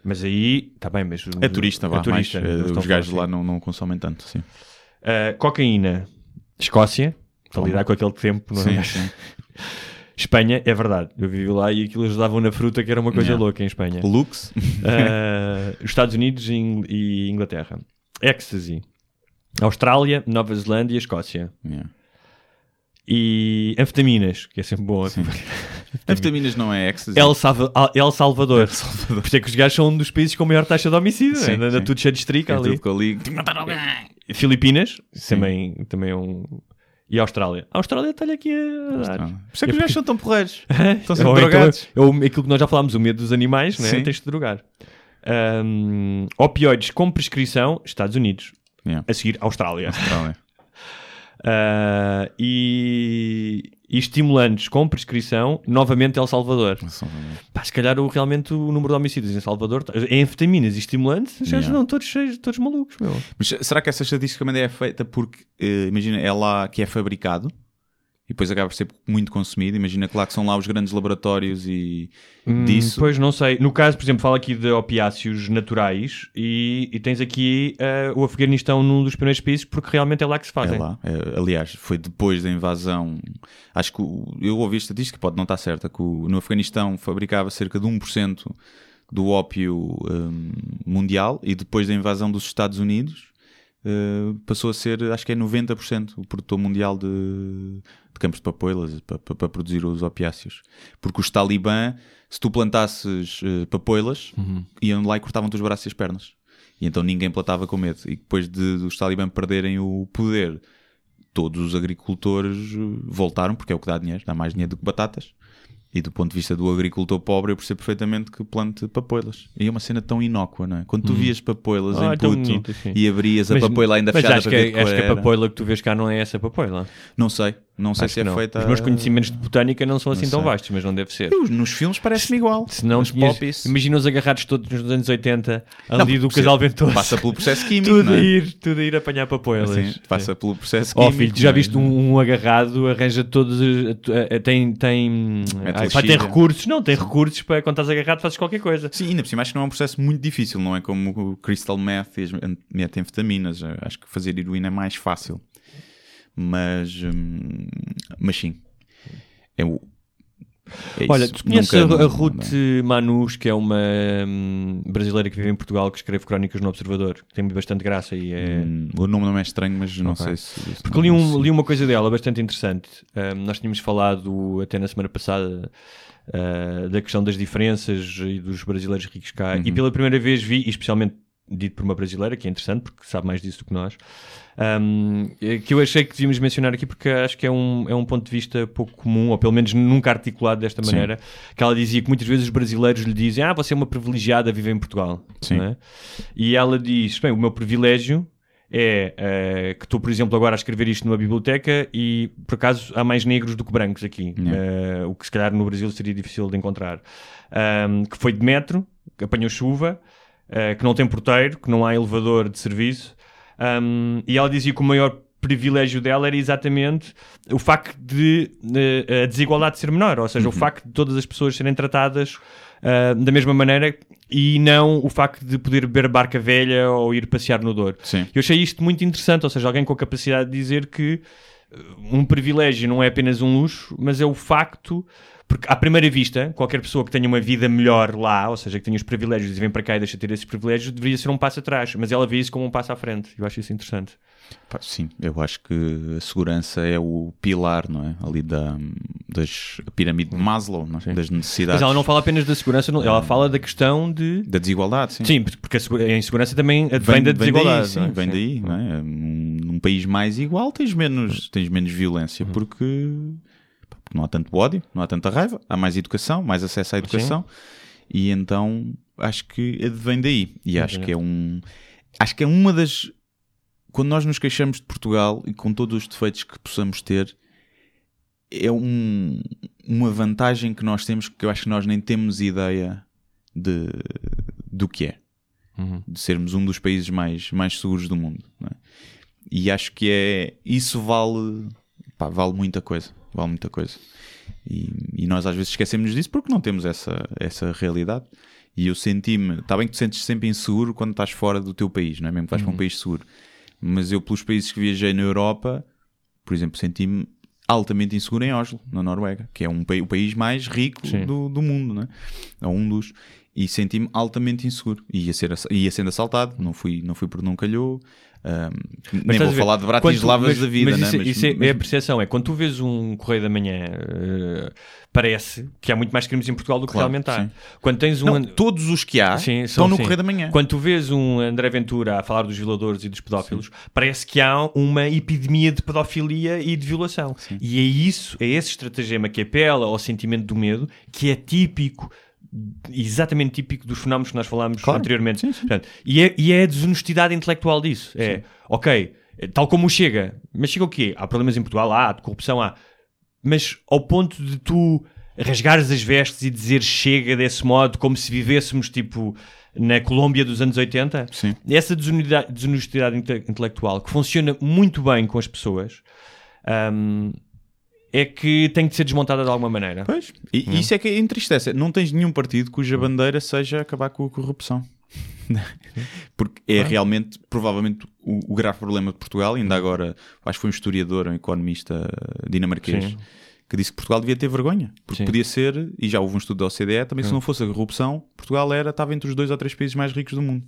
Mas aí, está bem, mas... É turista, vá, é turista, mais, é, os gajos lá não, não consomem tanto, sim. Uh, cocaína, Escócia. Para lidar com aquele tempo, não é? Sim, sim. Espanha, é verdade. Eu vivi lá e aquilo eles davam na fruta, que era uma coisa yeah. louca em Espanha. Lux. Uh, Estados Unidos e Inglaterra. Ecstasy. Austrália, Nova Zelândia e Escócia. Yeah. E anfetaminas, que é sempre bom. Anfetaminas não é ecstasy. El, Salva- El Salvador. El Salvador. Por isso é que os gajos são um dos países com maior taxa de homicídio. Sim, anda sim. tudo cheio de estrica é ali. ali. Filipinas, também, também é um... E a Austrália? A Austrália está-lhe aqui a dar. Por isso é que os gajos são tão porreiros. Estão sempre drogados. É aquilo que nós já falámos, o medo dos animais, né? Tens de drogar. Um, opioides com prescrição, Estados Unidos. Yeah. A seguir, Austrália. Austrália. uh, e, e estimulantes com prescrição, novamente, El Salvador. Pá, se calhar o, realmente o número de homicídios em Salvador, em anfetaminas e estimulantes, já yeah. não, todos, todos malucos, meu. Mas será que essa estatística é feita porque, uh, imagina, é lá que é fabricado e depois acaba por ser muito consumido? Imagina que lá que são lá os grandes laboratórios e hum, disso. Pois, não sei. No caso, por exemplo, falo aqui de opiáceos naturais e, e tens aqui uh, o Afeganistão num dos primeiros países porque realmente é lá que se fazem. É lá. É, aliás, foi depois da invasão... Acho que o, eu ouvi a estatística, pode não estar certa, que o, no Afeganistão fabricava cerca de um por cento do ópio um, mundial e depois da invasão dos Estados Unidos... Uh, passou a ser, acho que é noventa por cento o produtor mundial de, de campos de papoilas para, para, para produzir os opiáceos. Porque os talibã, se tu plantasses uh, papoilas, uhum. iam lá e cortavam-te os braços e as pernas. E então ninguém plantava com medo. E depois de, dos talibã perderem o poder, todos os agricultores voltaram, porque é o que dá dinheiro, dá mais dinheiro do que batatas. E do ponto de vista do agricultor pobre, eu percebo perfeitamente que plante papoilas. E é uma cena tão inócua, não é? Quando tu hum. vias papoilas ah, em puto bonito, e abrias mas, a papoila ainda fechada para ver que, acho que a papoila que tu vês cá não é essa papoila. Não sei. Não sei acho se é não. feita... Os meus conhecimentos de botânica não são assim não tão sei. vastos, mas não deve ser. Eu, nos filmes parece-me igual. Senão, nos popis. Imagina os agarrados todos nos anos oitenta, ali do Casal Ventoso. Passa pelo processo químico, tudo não é? Ir, tudo a ir apanhar papoilas. Assim, passa é. pelo processo químico. Oh filho, tu já viste um, um agarrado, arranja todos... A, a, a, tem... tem ai, pá, tem recursos. Não, tem Sim. recursos para quando estás agarrado fazes qualquer coisa. Sim, ainda por cima acho que não é um processo muito difícil, não é como o crystal meth e as metanfetaminas. Acho que fazer heroína é mais fácil. Mas, mas sim, é o, É isso. Olha, tu conheces nunca, a, a Ruth não, não. Manus, que é uma um, brasileira que vive em Portugal, que escreve crónicas no Observador, que tem bastante graça e é... hum, o nome não é estranho, mas não okay. sei se... Porque li, um, li uma coisa dela bastante interessante. Um, nós tínhamos falado até na semana passada uh, da questão das diferenças e dos brasileiros ricos cá, uhum. e pela primeira vez vi, especialmente dito por uma brasileira, que é interessante porque sabe mais disso do que nós, um, que eu achei que devíamos mencionar aqui porque acho que é um, é um ponto de vista pouco comum, ou pelo menos nunca articulado desta maneira. Sim. Que ela dizia que muitas vezes os brasileiros lhe dizem: ah, você é uma privilegiada, vive em Portugal. Sim. Não é? E ela diz: bem, o meu privilégio é uh, que estou, por exemplo, agora a escrever isto numa biblioteca e, por acaso, há mais negros do que brancos aqui, uh, o que se calhar no Brasil seria difícil de encontrar. Um, que foi de metro, que apanhou chuva, Uh, que não tem porteiro, que não há elevador de serviço, um, e ela dizia que o maior privilégio dela era exatamente o facto de uh, a desigualdade ser menor, ou seja, uhum. o facto de todas as pessoas serem tratadas uh, da mesma maneira e não o facto de poder beber barca velha ou ir passear no Douro. Sim. Eu achei isto muito interessante, ou seja, alguém com a capacidade de dizer que um privilégio não é apenas um luxo, mas é o facto... Porque, à primeira vista, qualquer pessoa que tenha uma vida melhor lá, ou seja, que tenha os privilégios e vem para cá e deixa de ter esses privilégios, deveria ser um passo atrás. Mas ela vê isso como um passo à frente. Eu acho isso interessante. Sim, eu acho que a segurança é o pilar, não é? Ali da das pirâmide de Maslow, não é? Das necessidades. Mas ela não fala apenas da segurança, ela fala da questão de... Da desigualdade, sim. Sim, porque a insegurança também vem, vem da desigualdade. Vem daí, sim, vem daí, não é? Num país mais igual tens menos, tens menos violência, porque... Não há tanto ódio, não há tanta raiva, há mais educação, mais acesso à educação. Sim. E então acho que advém daí. E acho que é um, acho que é uma das... Quando nós nos queixamos de Portugal e com todos os defeitos que possamos ter, é um, uma vantagem que nós temos, que eu acho que nós nem temos ideia de, do que é. Uhum. De sermos um dos países mais, mais seguros do mundo, não é? E acho que é... Isso vale... Pá, vale muita coisa. Vale muita coisa. E, e nós às vezes esquecemos disso porque não temos essa, essa realidade. E eu senti-me... Está bem que tu sentes sempre inseguro quando estás fora do teu país, não é? Mesmo que vais uhum. para um país seguro. Mas eu, pelos países que viajei na Europa, por exemplo, senti-me altamente inseguro em Oslo, na Noruega, que é um, o país mais rico do, do mundo, não é? É um dos... E senti-me altamente inseguro. Ia, ser, ia sendo assaltado, não fui, não fui porque não calhou. Um, nem vou falar de Bratislavas da vida, mas isso, né? Mas, isso é, mas... é a percepção, é quando tu vês um Correio da Manhã, uh, parece que há muito mais crimes em Portugal do que claro, realmente há. Sim. Quando tens um... não, todos os que há sim, estão sim. no Correio da Manhã. Quando tu vês um André Ventura a falar dos violadores e dos pedófilos, sim. parece que há uma epidemia de pedofilia e de violação. Sim. E é isso, é esse estratagema que apela ao sentimento do medo, que é típico. Exatamente típico dos fenómenos que nós falámos claro. Anteriormente. Sim, sim. Portanto, e, é, e é a desonestidade intelectual disso. É, sim. ok, tal como o Chega, mas Chega o quê? Há problemas em Portugal, há, de corrupção, há. Mas ao ponto de tu rasgares as vestes e dizer Chega desse modo, como se vivêssemos tipo na Colômbia dos anos oitenta, sim. essa desonestidade, desonestidade inte- intelectual que funciona muito bem com as pessoas... Um, é que tem de ser desmontada de alguma maneira. Pois. E hum. isso é que entristece. Não tens nenhum partido cuja bandeira seja acabar com a corrupção. Porque é ah. realmente, provavelmente, o, o grave problema de Portugal. Ainda agora, acho que foi um historiador, um economista dinamarquês, sim. que disse que Portugal devia ter vergonha. Porque sim. podia ser, e já houve um estudo da O C D E também, hum. se não fosse a corrupção, Portugal era, estava entre os dois ou três países mais ricos do mundo.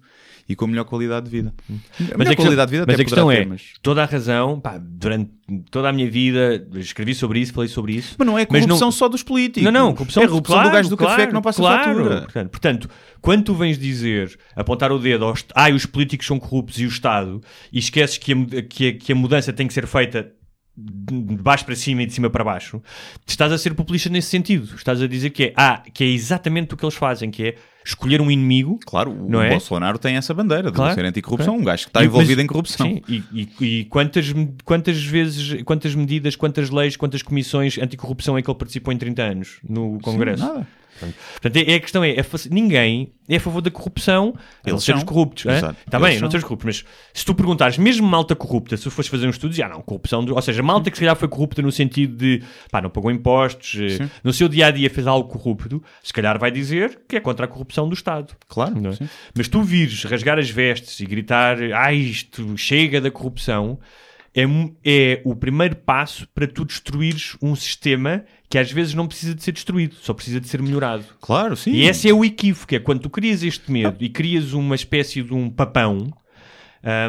E com a melhor qualidade de vida. A mas a qualidade de vida até poderá ter, é, mas... toda a razão, pá, durante toda a minha vida, escrevi sobre isso, falei sobre isso. Mas não é corrupção não... só dos políticos. Não, não, corrupção, é corrupção claro, do gajo do claro, café que não passa claro. Fatura. Portanto, portanto, quando tu vens dizer, apontar o dedo aos... Ai, ah, os políticos são corruptos e o Estado, e esqueces que a, que a, que a mudança tem que ser feita de baixo para cima e de cima para baixo, estás a ser populista nesse sentido. Estás a dizer que é, ah, que é exatamente o que eles fazem, que é escolher um inimigo. Claro, o é? Bolsonaro tem essa bandeira de claro, ser anticorrupção, claro. Um gajo que está envolvido mas, em corrupção. Sim, e, e, e quantas, quantas vezes, quantas medidas, quantas leis, quantas comissões anticorrupção é que ele participou em trinta anos no Congresso? Sim, nada. Portanto, é, a questão é, é ninguém é a favor da corrupção, a não ser os corruptos. Está bem, não ser os corruptos, mas se tu perguntares, mesmo malta corrupta, se tu fores fazer um estudo, já não, corrupção, ou seja, malta que se calhar foi corrupta no sentido de, pá, não pagou impostos, sim. no seu dia-a-dia fez algo corrupto, se calhar vai dizer que é contra a corrupção do Estado. Claro, não é? Mas tu vires rasgar as vestes e gritar, ah, isto chega da corrupção... é, é o primeiro passo para tu destruires um sistema que às vezes não precisa de ser destruído, só precisa de ser melhorado. Claro, sim. E esse é o equívoco, é quando tu crias este medo e crias uma espécie de um papão,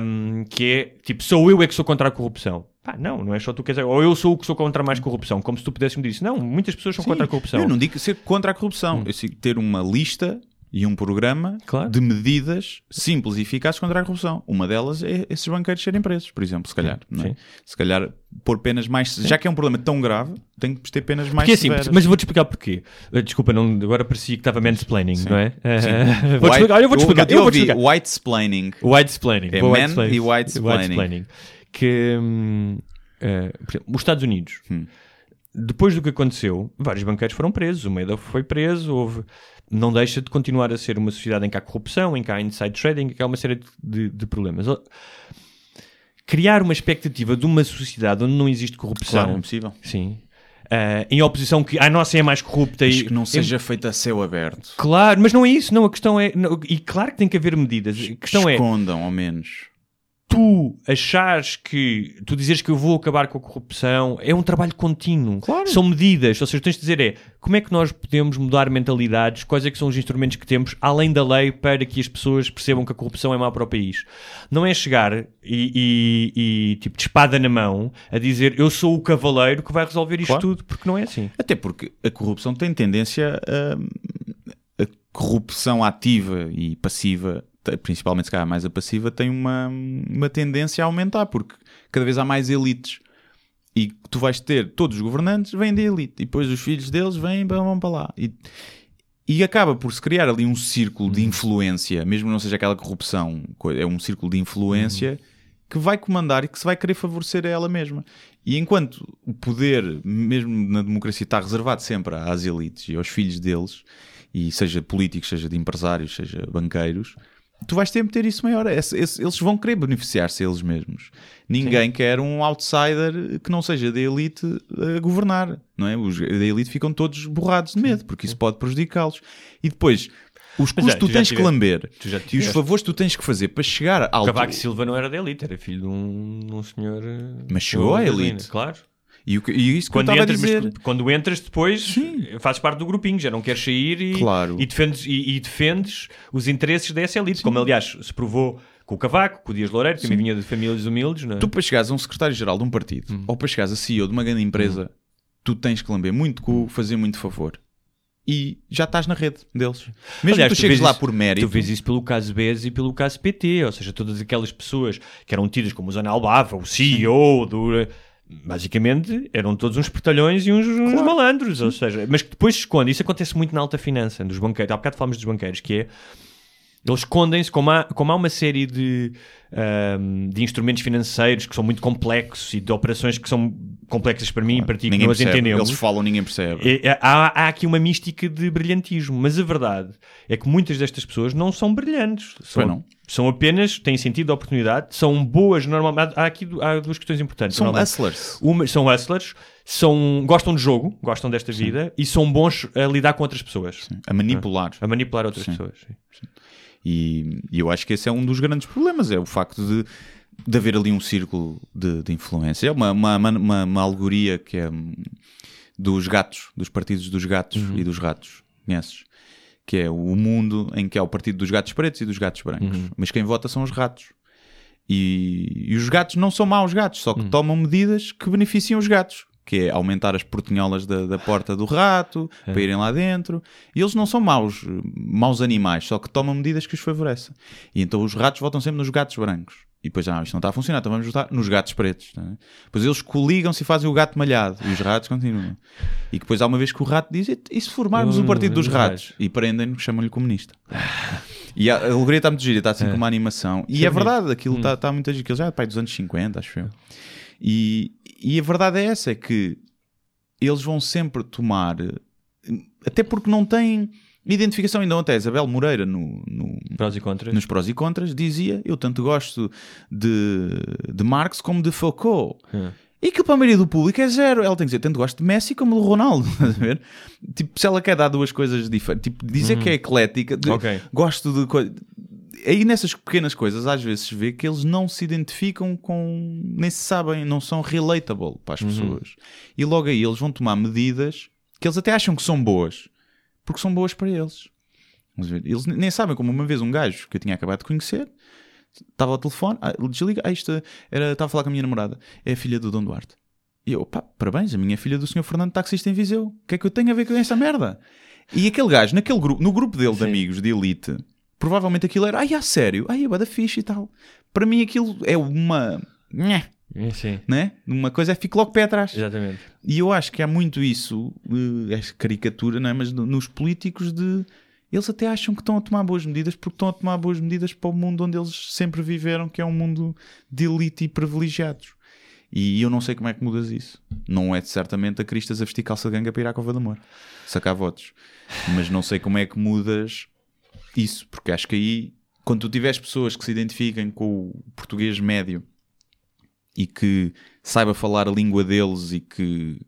um, que é tipo, sou eu é que sou contra a corrupção. Ah, não, não é só tu que és... Ou eu sou o que sou contra mais corrupção, como se tu pudesse me dizer isso. Não, muitas pessoas são Sim, contra a corrupção. Eu não digo ser contra a corrupção. Hum. Eu digo ter uma lista e um programa claro. de medidas simples e eficazes contra a corrupção. Uma delas é esses banqueiros serem presos, por exemplo, se calhar. Não é? Se calhar pôr penas mais... Sim. Já que é um problema tão grave, tem que ter penas mais porque, severas. Assim, mas vou-te explicar porquê. Desculpa, não, agora parecia que estava mansplaining, Sim. não é? Uh, vou-te explicar. Olha, eu vou-te explicar. Eu, eu, eu vou-te explicar. Whitesplaining. Whitesplaining. É man e whitesplaining. Que hum, uh, por exemplo, os Estados Unidos, hum. depois do que aconteceu, vários banqueiros foram presos, o Madoff foi preso, houve... não deixa de continuar a ser uma sociedade em que há corrupção, em que há inside trading, em que há uma série de, de problemas. Criar uma expectativa de uma sociedade onde não existe corrupção, claro, é impossível. Sim. Uh, em oposição que a nossa é mais corrupta e... que não seja é... feita a céu aberto. Claro, mas não é isso, não, a questão é... Não, e claro que tem que haver medidas. A questão escondam, é... ao menos... Tu achares que... Tu dizeres que eu vou acabar com a corrupção é um trabalho contínuo. Claro. São medidas. Ou seja, tens de dizer é como é que nós podemos mudar mentalidades, quais é que são os instrumentos que temos, além da lei, para que as pessoas percebam que a corrupção é má para o país. Não é chegar e, e, e tipo de espada na mão a dizer eu sou o cavaleiro que vai resolver isto claro. tudo, porque não é assim. Até porque a corrupção tem tendência a, a corrupção ativa e passiva, principalmente se calhar mais a passiva, tem uma, uma tendência a aumentar, porque cada vez há mais elites e tu vais ter, todos os governantes vêm da elite e depois os filhos deles vêm vão para lá e, e acaba por se criar ali um círculo uhum. de influência, mesmo que não seja aquela corrupção, é um círculo de influência uhum. que vai comandar e que se vai querer favorecer a ela mesma. E enquanto o poder, mesmo na democracia, está reservado sempre às elites e aos filhos deles, e seja políticos, seja de empresários, seja banqueiros, tu vais sempre ter isso maior. Eles vão querer beneficiar-se eles mesmos. Ninguém Sim. quer um outsider que não seja da elite a governar, não é? Os da elite ficam todos borrados de medo, porque isso pode prejudicá-los. E depois, os custos tu, tu tens que lamber e os favores tu tens que fazer para chegar ao... Cavaco Silva não era da elite, era filho de um, de um senhor... Mas chegou à elite. Claro. E, o, e isso que quando eu estava a dizer... Mas, quando entras depois, Sim. fazes parte do grupinho, já não queres sair e, claro. e, defendes, e, e defendes os interesses dessa elite, Sim. como aliás se provou com o Cavaco, com o Dias Loureiro, que também vinha de famílias humildes. Não é? Tu para chegares a um secretário-geral de um partido, hum. ou para chegares a C E O de uma grande empresa, hum. tu tens que lamber muito cu, fazer muito favor. E já estás na rede deles. Mesmo aliás, que tu, tu chegues lá isso, por mérito. Tu vês isso pelo caso Bezos e pelo caso P T, ou seja, todas aquelas pessoas que eram tidas como o Zona Albava, o C E O do... Basicamente eram todos uns portalhões e uns, claro. uns malandros, ou seja, mas que depois se esconde. Isso acontece muito na alta finança, dos banqueiros. Há bocado falámos dos banqueiros, que é eles escondem-se, como há, como há uma série de, um, de instrumentos financeiros que são muito complexos e de operações que são complexas para mim claro. e para ti, ninguém que nós percebe. Entendemos. Eles falam, ninguém percebe. É, há, há aqui uma mística de brilhantismo, mas a verdade é que muitas destas pessoas não são brilhantes. São, não. são apenas, têm sentido de oportunidade, são boas normalmente. Há aqui há duas questões importantes. São hustlers. Uma, são hustlers. São, gostam de jogo, gostam desta Sim. vida e são bons a lidar com outras pessoas. Sim. A manipular. A manipular outras Sim. pessoas. Sim. Sim. E, e eu acho que esse é um dos grandes problemas, é o facto de, de haver ali um círculo de, de influência. É uma, uma, uma, uma alegoria que é dos gatos, dos partidos dos gatos uhum. e dos ratos, conheces? Que é o mundo em que há o partido dos gatos pretos e dos gatos brancos, uhum. mas quem vota são os ratos. E, e os gatos não são maus gatos, só que uhum. tomam medidas que beneficiam os gatos, que é aumentar as portinholas da, da porta do rato, é. para irem lá dentro. E eles não são maus, maus animais, só que tomam medidas que os favorecem. E então os ratos votam sempre nos gatos brancos. E depois, ah, isto não está a funcionar, então vamos votar nos gatos pretos. Tá? Depois eles coligam-se e fazem o gato malhado, e os ratos continuam. E depois há uma vez que o rato diz, e se formarmos o partido dos ratos? E prendem-no, chamam-lhe comunista. E a alegria está muito gira, está assim é. com uma animação. E é verdade, aquilo está hum. tá muito agir, aquilo já é dos anos cinquenta, acho eu. E, e a verdade é essa, é que eles vão sempre tomar, até porque não têm identificação. Ainda ontem a Isabel Moreira no, no, prós e contras. nos Prós e Contras dizia, eu tanto gosto de, de Marx como de Foucault, é. e que para a maioria do público é zero. Ela tem que dizer, tanto gosto de Messi como de Ronaldo. Tipo, se ela quer dar duas coisas diferentes, tipo, dizer uhum. que é eclética, de, okay. gosto de coisa... aí nessas pequenas coisas às vezes se vê que eles não se identificam com, nem se sabem, não são relatable para as pessoas. Uhum. E logo aí eles vão tomar medidas que eles até acham que são boas, porque são boas para eles. Eles nem sabem, como uma vez um gajo que eu tinha acabado de conhecer, estava ao telefone, ah, desliga, ah, isto era, estava a falar com a minha namorada, é a filha do Dom Duarte. E eu, pá, parabéns, a minha filha do senhor Fernando, taxista em Viseu. O que é que eu tenho a ver com esta merda? E aquele gajo, naquele grupo, no grupo dele de Sim. amigos, de elite, provavelmente aquilo era, ai, a sério, ai, é bué da fixe e tal. Para mim aquilo é uma... Sim. Né? Uma coisa é fico logo pé atrás. Exatamente. E eu acho que há muito isso, esta caricatura, não é? Mas nos políticos de... Eles até acham que estão a tomar boas medidas porque estão a tomar boas medidas para o mundo onde eles sempre viveram, que é um mundo de elite e privilegiados. E eu não sei como é que mudas isso. Não é certamente a Cristas a vestir calça de ganga para ir à Cova de Amor, sacar votos. Mas não sei como é que mudas isso, porque acho que aí, quando tu tiveres pessoas que se identifiquem com o português médio e que saiba falar a língua deles e que...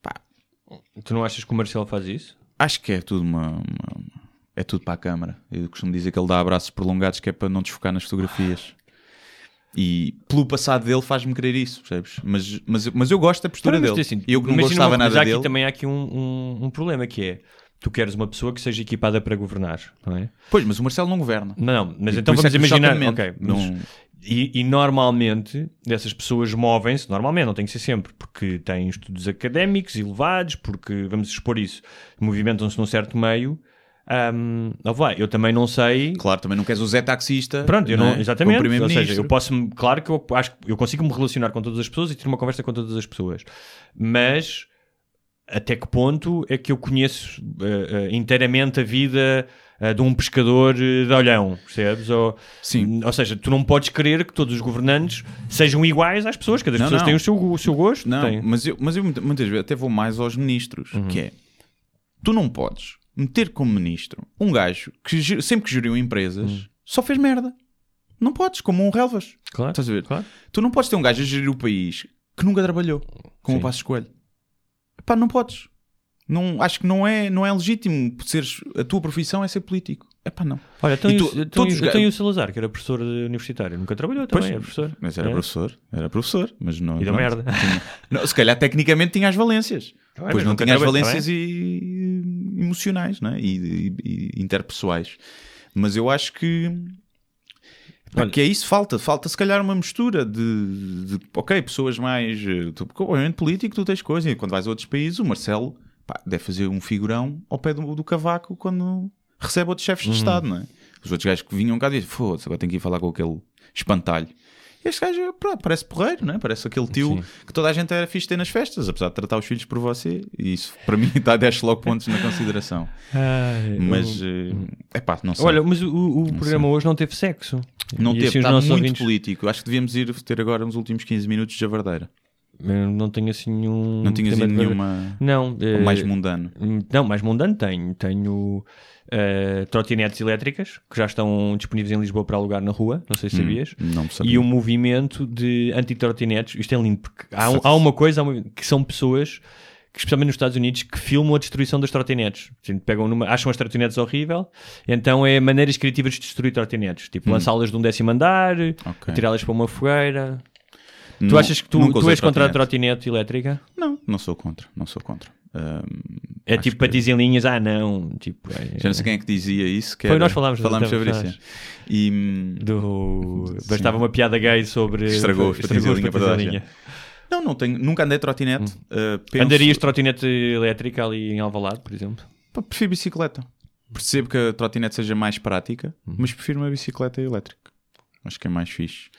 Pá. Tu não achas que o Marcelo faz isso? Acho que é tudo uma, uma... É tudo para a câmara. Eu costumo dizer que ele dá abraços prolongados que é para não desfocar nas fotografias. E pelo passado dele faz-me querer isso, percebes? Mas, mas, mas eu gosto da postura dele. Assim, eu que não gostava uma, nada já dele... Aqui também há aqui um, um, um problema que é... Tu queres uma pessoa que seja equipada para governar, não é? Pois, mas o Marcelo não governa. Não, mas e então vamos é imaginar... Okay, mas, não... e, e normalmente, essas pessoas movem-se, normalmente, não tem que ser sempre, porque têm estudos académicos elevados, porque, vamos expor isso, movimentam-se num certo meio... Um, eu também não sei. Claro, também não queres o Zé Taxista. Pronto, eu não, não, exatamente. Ou seja, eu posso, claro que eu acho que eu consigo me relacionar com todas as pessoas e ter uma conversa com todas as pessoas, mas até que ponto é que eu conheço uh, uh, inteiramente a vida uh, de um pescador de Olhão, percebes? Ou, Sim. ou seja, tu não podes querer que todos os governantes sejam iguais às pessoas, cada pessoa tem o seu, o seu gosto. Não, tem. Mas, eu, mas eu muitas vezes até vou mais aos ministros, uhum. que é, tu não podes meter como ministro um gajo que sempre que geriu empresas hum. só fez merda. Não podes, como um Relvas. Claro, estás a ver? Claro. Tu não podes ter um gajo a gerir o país que nunca trabalhou, como o Passos Coelho. Pá, não podes. Não, acho que não é, não é legítimo seres, a tua profissão é ser político. É pá, não. Olha, então, tu, eu, então, eu, então eu, o Salazar, que era professor universitário, nunca trabalhou também, pois, era professor. Mas era é. professor, era professor, mas não... E da não, merda. Tinha, não, se calhar tecnicamente tinha as valências. Também, pois não tinha as valências e, emocionais, não é? e, e, e interpessoais. Mas eu acho que... Porque é isso, falta, falta se calhar uma mistura de, de ok, pessoas mais... Tu, obviamente político, tu tens coisa, e quando vais a outros países, o Marcelo pá, deve fazer um figurão ao pé do, do Cavaco quando recebe outros chefes uhum. de Estado, não é? Os outros gajos que vinham cá dizem, foda-se, agora tenho que ir falar com aquele espantalho. Este gajo pá, parece porreiro, não é? Parece aquele tio Sim. que toda a gente era fixe ter nas festas, apesar de tratar os filhos por você, e isso para mim dá dez logo pontos na consideração. Ai, mas, é eu... pá, não sei. Olha, mas o, o programa sei. hoje não teve sexo. Não e teve, está muito ouvintes... político. Acho que devíamos ir ter agora nos últimos quinze minutos de Javardeira. Eu não tenho assim nenhum... Não tenho assim nenhuma... Não. Ou mais mundano? Não, mais mundano tenho. Tenho uh, trotinetes elétricas, que já estão disponíveis em Lisboa para alugar na rua, não sei se sabias. Hum, não sabia. E um movimento de anti-trotinetes. Isto é lindo, porque há, há uma coisa há uma, que são pessoas, que, especialmente nos Estados Unidos, que filmam a destruição das trotinetes. Assim, pegam numa, acham as trotinetes horrível, então é maneiras criativas de destruir trotinetes. Tipo, hum. lançá-las de um décimo andar, okay. tirá-las para uma fogueira... Tu não, achas que tu, tu és contra a trotinete elétrica? Não, não sou contra, não sou contra. Um, é tipo para dizer linhas, ah não, tipo... É, já não sei quem é que dizia isso. Que foi, era, nós falámos sobre isso. E, do, bastava uma piada gay sobre... Estragou, para dizer linha para linha. Não, não tenho, nunca andei trotinete. Hum. Uh, penso... Andarias trotinete elétrica ali em Alvalade, por exemplo? Pá, prefiro bicicleta. Percebo que a trotinete seja mais prática, hum. mas prefiro uma bicicleta elétrica. Acho que é mais fixe.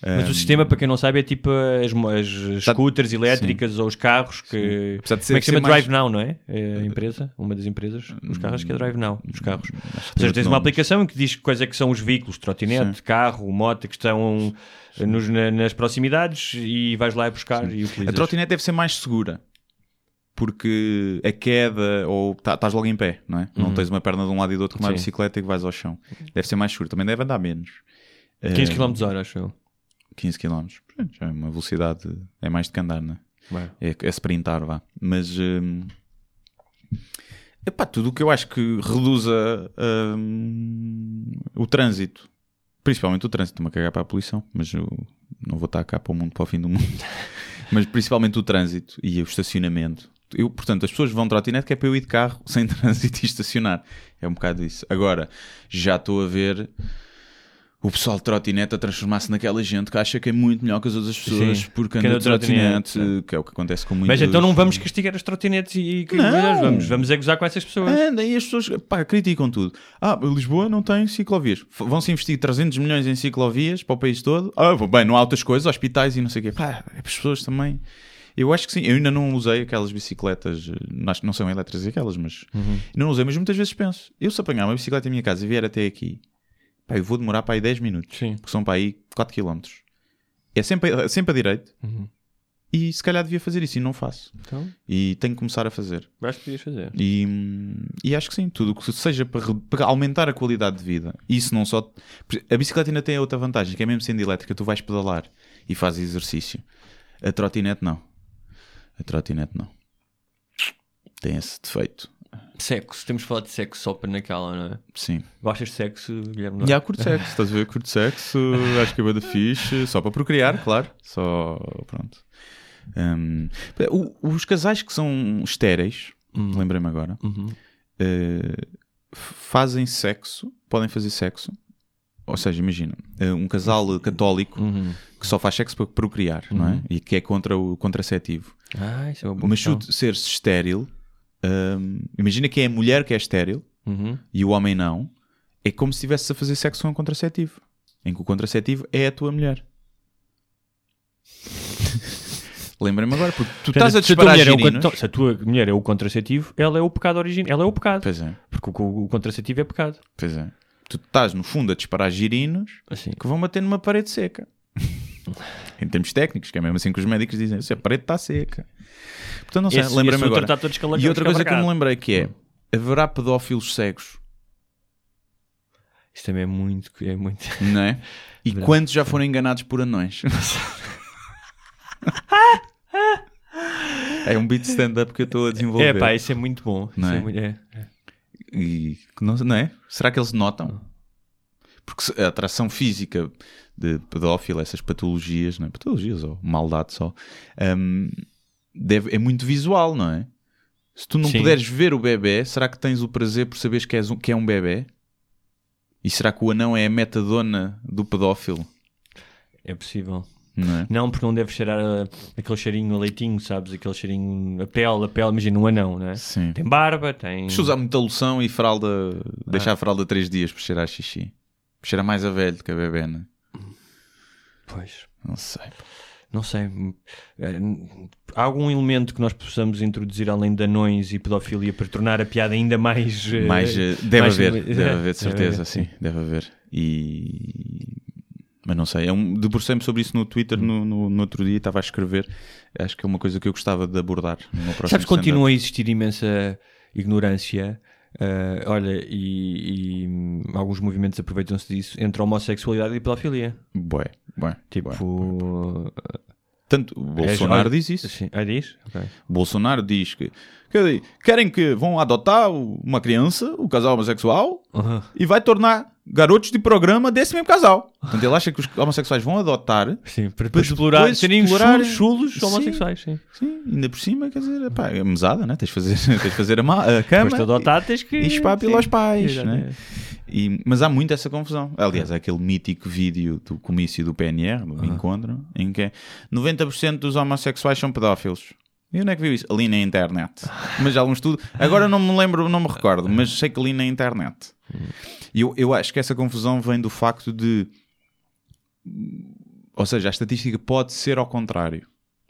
Mas um, o sistema, para quem não sabe, é tipo as, as scooters elétricas sim. ou os carros que... Como é que se chama? Mais... Drive Now, não é? É a empresa, uma das empresas. Os carros que é Drive Now, os carros. Ou seja, tens uma aplicação que diz quais é que são os veículos, trotinete, carro, moto, que estão nos, na, nas proximidades e vais lá buscar sim. e utilizas. A trotinete deve ser mais segura, porque a queda, ou estás logo em pé, não é? Uhum. Não tens uma perna de um lado e do outro com uma bicicleta e que vais ao chão. Deve ser mais seguro, também deve andar menos. quinze quilómetros por hora, acho eu. quinze quilómetros, já é uma velocidade, é mais de que andar, não é? É, é sprintar, vá. Mas hum, Epá, tudo o que eu acho que reduza um, o trânsito, principalmente o trânsito, estou-me a cagar para a poluição, mas eu não vou estar cá para o mundo, para o fim do mundo, mas principalmente o trânsito e o estacionamento. Eu, portanto, as pessoas vão de trotinete que é para eu ir de carro sem trânsito e estacionar. É um bocado isso. Agora, já estou a ver o pessoal de trotinete a transformar-se naquela gente que acha que é muito melhor que as outras pessoas. Sim, porque anda de trotinete, é. que é o que acontece com muitos... Mas então não vamos castigar as trotinetes e que vamos, vamos é gozar com essas pessoas. Anda, e as pessoas, pá, criticam tudo. Ah, Lisboa não tem ciclovias. Vão-se investir trezentos milhões em ciclovias para o país todo. Ah, bem, não há outras coisas, hospitais e não sei o quê. Pá, as pessoas também... Eu acho que sim, eu ainda não usei aquelas bicicletas, não são elétricas aquelas, mas uhum. não usei, mas muitas vezes penso, eu se apanhar uma bicicleta em minha casa e vier até aqui, pá, eu vou demorar para aí dez minutos, sim. porque são para aí quatro quilómetros. É sempre, sempre a direito, uhum. e se calhar devia fazer isso e não faço. Então? E tenho que começar a fazer. Acho que devias fazer. E, e acho que sim, tudo o que seja para, para aumentar a qualidade de vida, isso não só... A bicicleta ainda tem outra vantagem, que é mesmo sendo elétrica, tu vais pedalar e fazes exercício. A trotinete não. A trotinete não. Tem esse defeito. Sexo. Temos falado de sexo só para naquela, não é? Sim. Gostas de sexo, Guilherme? Já, curto sexo. Estás a ver? Curto sexo. Acho que é bué da fixe. Só para procriar, claro. Só... Pronto. Um, os casais que são estéreis, uhum. lembrei-me agora, uhum. uh, fazem sexo, podem fazer sexo. Ou seja, imagina, um casal católico uhum. que só faz sexo para procriar, uhum. não é? E que é contra o contraceptivo. Ah, isso é uma boa Mas questão. Ser-se estéril, hum, imagina que é a mulher que é estéril uhum. e o homem não, é como se estivesse a fazer sexo com um contraceptivo, em que o contraceptivo é a tua mulher. Lembra-me agora, porque tu estás a disparar se a, girinos... é o, se a tua mulher é o contraceptivo, ela é o pecado original, ela é o pecado. Pois é. Porque o, o contraceptivo é pecado. Pois é. Tu estás, no fundo, a disparar girinos assim. Que vão bater numa parede seca. Em termos técnicos, que é mesmo assim que os médicos dizem, se a parede está seca. Portanto, não sei, esse, lembra-me esse agora. E outra coisa que eu me lembrei que é, haverá pedófilos cegos? Isto também é muito... É muito... Não é? E verdade. Quantos já foram enganados por anões? É um beat stand-up que eu estou a desenvolver. É pá, isso é muito bom. Não é? Isso é, é, é. E, não, não é? Será que eles notam? Porque a atração física de pedófilo, essas patologias, não é? Patologias ou maldade só, um, deve, é muito visual, não é? Se tu não Sim. puderes ver o bebê, será que tens o prazer por saberes que, és um, que é um bebê? E será que o anão é a metadona do pedófilo? É possível. Não, é? Não, porque não deve cheirar a, aquele cheirinho a leitinho, sabes? Aquele cheirinho a pele, a pele, imagina um anão, não é? Sim. Tem barba, tem... Deixa usar muita loção e fralda, ah. deixar a fralda três dias para cheirar xixi. Cheira mais a velho que a bebê, não é? Pois. Não sei. Não sei. Há algum elemento que nós possamos introduzir além de anões e pedofilia para tornar a piada ainda mais... mais uh, deve mais, haver, deve é, haver, de certeza, deve haver. Sim. Deve haver. E... Mas não sei, um, debrucei-me sobre isso no Twitter no, no, no outro dia, estava a escrever. Acho que é uma coisa que eu gostava de abordar. Sabes que continua a existir imensa ignorância, uh, olha, e, e alguns movimentos aproveitam-se disso entre a homossexualidade e a pedofilia. Bué, bué. Tipo... Bué, bué. Tanto o Bolsonaro é, diz isso. Sim. Ah, diz? Okay. Bolsonaro diz que... Quer, querem que vão adotar uma criança, o casal homossexual, uhum. e vai tornar... garotos de programa desse mesmo casal. Portanto, ele acha que os homossexuais vão adotar sim, para, para explorar, serem explorar... chulos, chulos homossexuais. Sim, sim. sim, ainda por cima, quer dizer, pá, é mesada, né? Tens de fazer, tens de fazer a, ma- a cama. Depois de adotar, tens que... E espapila aos pais, né? E, mas há muito essa confusão. Aliás, há aquele mítico vídeo do comício do P N R, do uhum. encontro, em que noventa por cento dos homossexuais são pedófilos. E onde é que viu isso? Ali na internet. Mas já há um estudo... Agora não me lembro, não me recordo, mas sei que ali na internet. E eu, eu acho que essa confusão vem do facto de... Ou seja, a estatística pode ser ao contrário.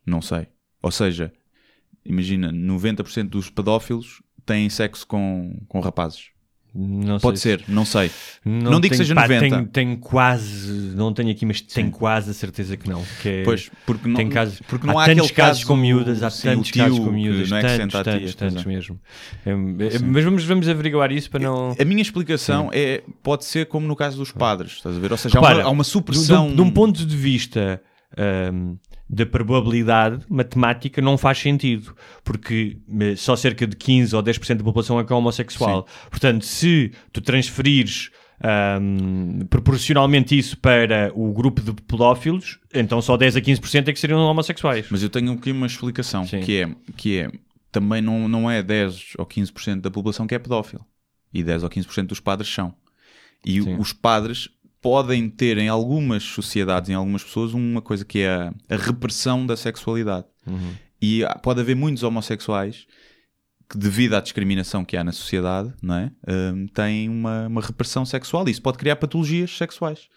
Não sei. Ou seja, imagina, noventa por cento dos pedófilos têm sexo com, com rapazes. Não pode sei. Ser, não sei. Não, não digo tenho, que seja pá, noventa. Tenho, tenho quase, não tenho aqui, mas tenho sim. quase a certeza que não. Que é, pois, porque não, tem casos, porque não há, há tantos casos com miúdas, há sim, tantos casos com miúdas, é tantos, tantos, tantos mesmo. É, é, mas vamos, vamos averiguar isso para não... A minha explicação sim. é, pode ser como no caso dos padres, estás a ver? Ou seja, repara, há, uma, há uma supressão... De um ponto de vista... Um, da probabilidade matemática não faz sentido, porque só cerca de quinze ou dez por cento da população é homossexual. Sim. Portanto, se tu transferires um, proporcionalmente isso para o grupo de pedófilos, então só dez a quinze por cento é que seriam homossexuais. Mas eu tenho aqui uma explicação, que é, que é também não, não é dez ou quinze por cento da população que é pedófilo, e dez ou quinze por cento dos padres são. E Sim. os padres podem ter em algumas sociedades, em algumas pessoas, uma coisa que é a, a repressão da sexualidade. Uhum. E pode haver muitos homossexuais que, devido à discriminação que há na sociedade, não é? Um, têm uma, uma repressão sexual, e isso pode criar patologias sexuais.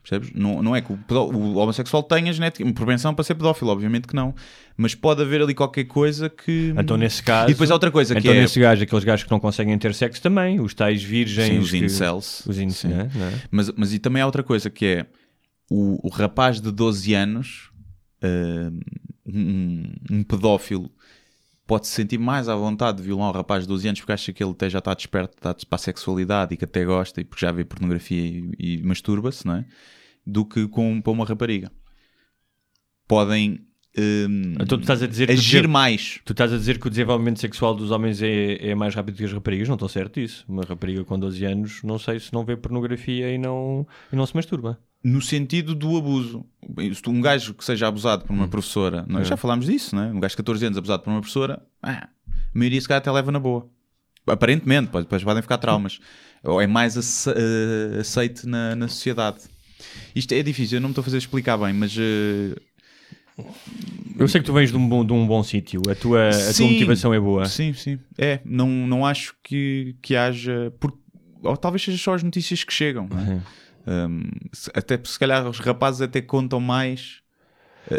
Percebes? Não, não é que o, o homossexual tenha genética, uma propensão para ser pedófilo, obviamente que não, mas pode haver ali qualquer coisa que... Então nesse caso... E depois há outra coisa então, que é... Então nesse gajo, aqueles gajos que não conseguem ter sexo também, os tais virgens... Sim, os incels. Que... Os incels, sim. Né? É? Mas, mas e também há outra coisa que é, o, o rapaz de doze anos, uh, um, um pedófilo, pode se sentir mais à vontade de violar um rapaz de doze anos porque acha que ele até já está desperto, está para a sexualidade e que até gosta e porque já vê pornografia e, e masturba-se, não é? Do que com, para uma rapariga. Podem um, então, tu estás a dizer agir que, mais. Tu estás a dizer que o desenvolvimento sexual dos homens é, é mais rápido que as raparigas? Não estou certo disso. Uma rapariga com doze anos, não sei se não vê pornografia e não, e não se masturba. No sentido do abuso. Um gajo que seja abusado por uma hum. professora, nós é. já falámos disso, não é? Um gajo de catorze anos abusado por uma professora, ah, a maioria se calhar até leva na boa. Aparentemente, depois podem ficar traumas. Ou é mais aceito na, na sociedade. Isto é difícil, eu não me estou a fazer explicar bem, mas... Uh... Eu sei que tu vens de um bom, de um bom sítio, a tua, sim, a tua motivação é boa. Sim, sim. É, não, não acho que, que haja... Por... Ou talvez seja só as notícias que chegam, não é? Uhum. Um, até se calhar os rapazes até contam mais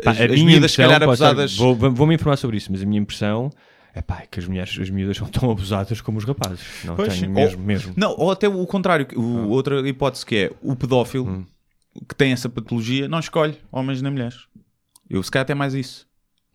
pá, as, as miúdas, se calhar abusadas. Estar, vou, vou-me informar sobre isso, mas a minha impressão é, pá, é que as mulheres, as miúdas são tão abusadas como os rapazes. Não tenho, mesmo, ou, mesmo. Não, ou até o contrário, o, ah. outra hipótese que é o pedófilo hum. que tem essa patologia não escolhe homens nem mulheres. Eu se calhar até mais isso.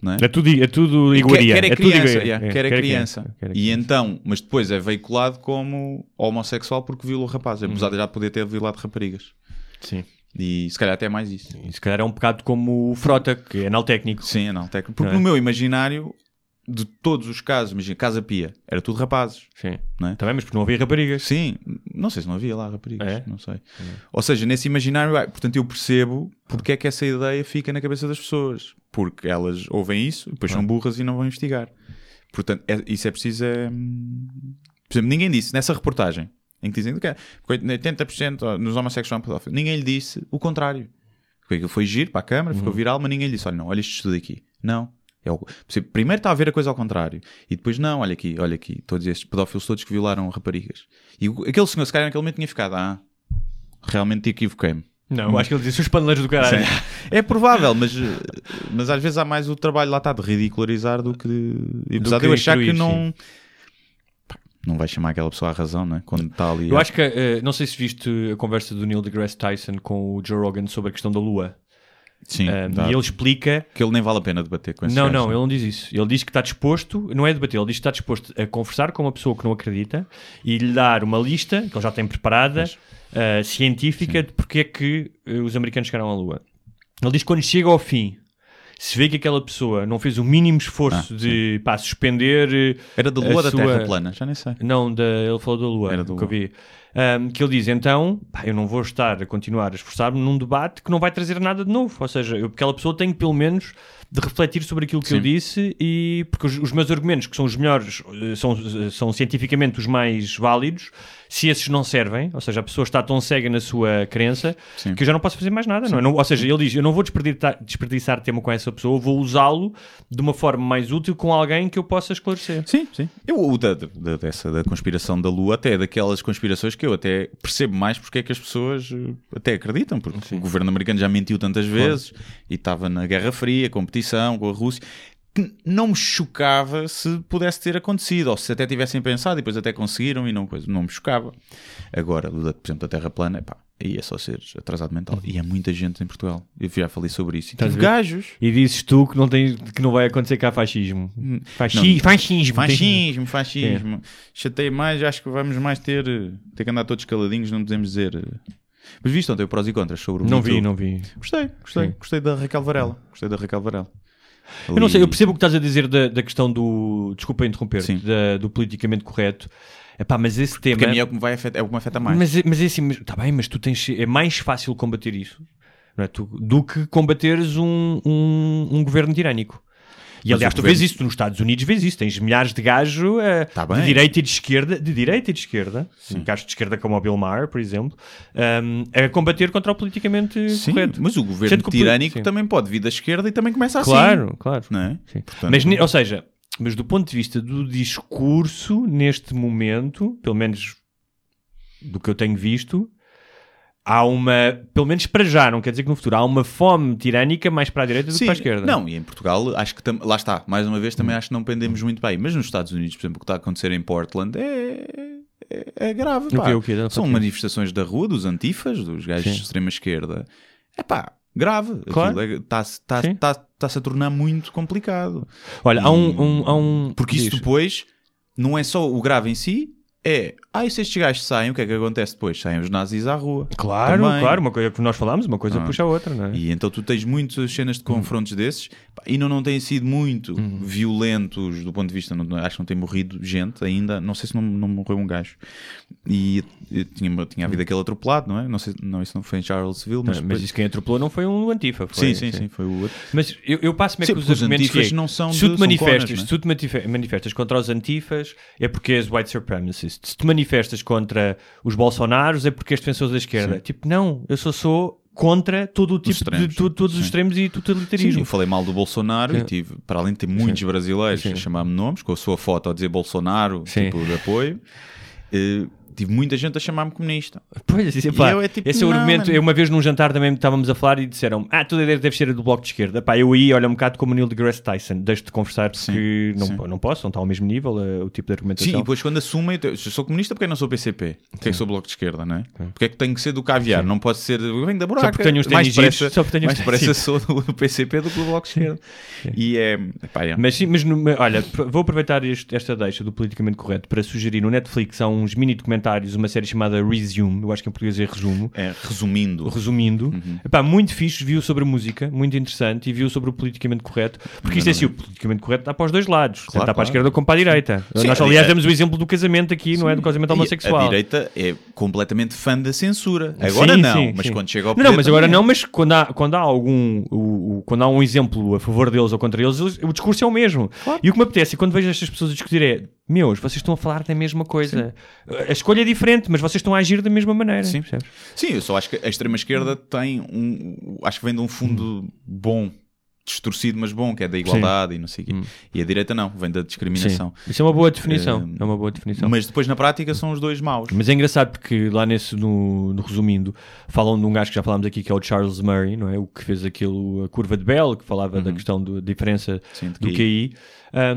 Não é? É tudo, é tudo iguaria. Quer é criança, quer é criança. E então, mas depois é veiculado como homossexual porque violou o rapaz, apesar uhum. de já poder ter violado raparigas. Sim. E se calhar até mais isso. E se calhar é um bocado como o Frota, que é analtécnico. Sim, analtécnico. Porque é? No meu imaginário, de todos os casos, imagina, Casa Pia, era tudo rapazes. Sim. Não é? Também, mas porque não havia raparigas. Sim. Não sei se não havia lá raparigas, é? Não sei. É. Ou seja, nesse imaginário, portanto eu percebo porque é que essa ideia fica na cabeça das pessoas. Porque elas ouvem isso, depois são burras e não vão investigar. Portanto, é, isso é preciso... É... Por exemplo, ninguém disse, nessa reportagem, em que dizem que oitenta por cento dos homossexuais são pedófilos, ninguém lhe disse o contrário. Ele foi giro para a câmara, ficou uhum. viral, mas ninguém lhe disse, olha, não, olha isto tudo aqui. Não. É o... Primeiro está a ver a coisa ao contrário. E depois, não, olha aqui, olha aqui, todos estes pedófilos todos que violaram raparigas. E aquele senhor, se calhar, naquele momento tinha ficado, ah, realmente equivoquei-me. Não, acho que ele disse os paneleiros do caralho. Sim. É provável, mas, mas às vezes há mais o trabalho lá está de ridicularizar do que de... Apesar do que de eu achar que não... Sim. Não vai chamar aquela pessoa à razão, não é? Quando está ali... Eu a... acho que... Uh, não sei se viste a conversa do Neil deGrasse Tyson com o Joe Rogan sobre a questão da Lua. Sim. Uh, e ele explica... Que ele nem vale a pena debater com esse Não, caso, não, não, ele não diz isso. Ele diz que está disposto... Não é debater, ele diz que está disposto a conversar com uma pessoa que não acredita e lhe dar uma lista, que ele já tem preparada... Mas... Uh, científica Sim. de porque é que uh, os americanos chegaram à Lua. Ele diz que quando chega ao fim, se vê que aquela pessoa não fez o mínimo esforço ah, de pá, suspender... Era da Lua ou da sua... Terra plana? Já nem sei. Não, da... ele falou da Lua, Era do que eu vi. Um, que ele diz, então, pá, eu não vou estar a continuar a esforçar-me num debate que não vai trazer nada de novo. Ou seja, eu, aquela pessoa tem que, pelo menos, de refletir sobre aquilo que Sim. eu disse e... Porque os, os meus argumentos, que são os melhores, são, são cientificamente os mais válidos, se esses não servem, ou seja, a pessoa está tão cega na sua crença Sim. que eu já não posso fazer mais nada. Não é? Não, ou seja, ele diz, eu não vou desperdiçar, desperdiçar tempo com essa pessoa, eu vou usá-lo de uma forma mais útil com alguém que eu possa esclarecer. Sim, sim. Eu, o da, da, dessa, da conspiração da Lua, até daquelas conspirações que eu até percebo mais porque é que as pessoas até acreditam, porque Sim. o governo americano já mentiu tantas vezes claro. E estava na Guerra Fria, competição com a Rússia, que não me chocava se pudesse ter acontecido, ou se até tivessem pensado e depois até conseguiram e não, não me chocava. Agora, por exemplo, da Terra plana, pá, aí é só ser atrasado mental. E há muita gente em Portugal. Eu já falei sobre isso. E tive gajos. E dizes tu que não, tem, que não vai acontecer cá fascismo. Fasci- não, fascismo. Fascismo, fascismo. É. Chatei mais, acho que vamos mais ter... Ter que andar todos caladinhos, não podemos dizer... Mas viste ontem o prós e contras sobre o... Não vi, não vi. Gostei, gostei. Sim. Gostei da Raquel Varela. Gostei da Raquel Varela. Ali... Eu não sei, eu percebo o que estás a dizer da, da questão do... Desculpa interromper-te, da, do politicamente correto. Epá, mas esse tema... Porque a mim é o que me, vai afeta, é o que me afeta mais. Mas, mas é assim, está bem, mas tu tens... É mais fácil combater isso, não é? Tu, do que combateres um, um, um governo tirânico. E mas aliás, tu governo... vês isso, tu nos Estados Unidos vês isso, tens milhares de gajos uh, tá de direita e de esquerda, de direita e de esquerda, gajos de esquerda como o Bill Maher, por exemplo, um, a combater contra o politicamente sim, correto. Mas o governo o tirânico sim. também pode vir da esquerda e também começa assim. Claro, claro. Não é? Sim. Portanto, mas, como... ou seja, mas do ponto de vista do discurso, neste momento, pelo menos do que eu tenho visto... Há uma, pelo menos para já, não quer dizer que no futuro, há uma fome tirânica mais para a direita do Sim, que para a esquerda. Não, e em Portugal, acho que tam, lá está, mais uma vez, também acho que não pendemos muito bem. Mas nos Estados Unidos, por exemplo, o que está a acontecer em Portland é, é, é grave. Pá. O quê, o quê? São manifestações da rua, dos antifas, dos gajos Sim. de extrema esquerda. É pá, grave. Claro. Está-se tá, tá, tá, a tornar muito complicado. Olha, há um, um, há um... Porque isso depois não é só o grave em si. É, ah, e se estes gajos saem, o que é que acontece depois? Saem os nazis à rua. Claro, também. Claro, uma coisa que nós falámos, uma coisa ah. puxa a outra, não é? E então tu tens muitas cenas de confrontos uhum. desses e não, não têm sido muito uhum. violentos do ponto de vista, não, acho que não tem morrido gente ainda, não sei se não, não morreu um gajo. E tinha, tinha havido uhum. aquele atropelado, não é? Não sei, não, isso não foi em Charlottesville, mas... Não, mas depois... isso quem atropelou não foi um antifa, foi... Sim, sim, sim, sim foi o outro. Mas eu, eu passo-me a que os argumentos que é, não são se tu te manifestas, se tu te manifestas contra os antifas é porque és white supremacist. Se te manifestas contra os Bolsonaros é porque és defensor da esquerda. Sim. Tipo, não, eu só sou contra todo o tipo extremos, de, todo, todos sim. os extremos e totalitarismo. Sim, eu falei mal do Bolsonaro é. e tive, para além de ter muitos sim. brasileiros sim. a chamar-me nomes, com a sua foto a dizer Bolsonaro, sim. tipo de apoio, uh, tive muita gente a chamar-me comunista. Pois, assim, pá, eu é tipo, esse é o argumento. Eu, uma vez num jantar também estávamos a falar e disseram-me, ah, toda a ideia deve ser a do Bloco de Esquerda. Pá, eu aí, olha, um bocado como o Neil deGrasse Tyson, deixo de conversar porque sim, não, sim. não posso, não está ao mesmo nível uh, o tipo de argumentação. Sim, e depois quando assumem, eu sou comunista porque não sou P C P, porque é que sou Bloco de Esquerda, não é? Sim. Porque é que tenho que ser do caviar, sim. não posso ser, venho da buraca. Só porque tenho uns mais pressa, só porque tenho mais pressa sou do P C P do que do Bloco de Esquerda. Sim. E é... Pá, é. Mas sim, mas no, olha, vou aproveitar este, esta deixa do politicamente correto para sugerir no Netflix há uns mini documentários, uma série chamada Resume, eu acho que em português é Resumo. É, Resumindo. Resumindo. Uhum. Epá, muito fixe, viu sobre música, muito interessante, e viu sobre o politicamente correto, porque não, isto não é assim, o politicamente correto está para os dois lados, claro, está claro. para a esquerda como para a direita. Sim, Nós, a aliás, damos o exemplo do casamento aqui, sim. não é? Do casamento homossexual. E a direita é completamente fã da censura. Agora sim, não, sim, mas sim. quando chega ao poder... Não, mas agora também. não, mas quando há, quando há algum o, o, quando há um exemplo a favor deles ou contra eles, eles o discurso é o mesmo. Claro. E o que me apetece, quando vejo estas pessoas a discutir é... Meus, vocês estão a falar da mesma coisa. Sim. A escolha é diferente, mas vocês estão a agir da mesma maneira. Sim, percebes? Sim, eu só acho que a extrema-esquerda tem um... Acho que vem de um fundo bom, distorcido, mas bom, que é da igualdade sim. e não sei o quê. Hum. E a direita não, vem da discriminação. Sim. Isso é uma boa definição. É... é uma boa definição. Mas depois na prática são os dois maus. Mas é engraçado porque lá nesse, no, no Resumindo, falam de um gajo que já falámos aqui, que é o Charles Murray, não é? O que fez aquilo, a curva de Bell, que falava uhum. da questão da diferença sim, do Q I.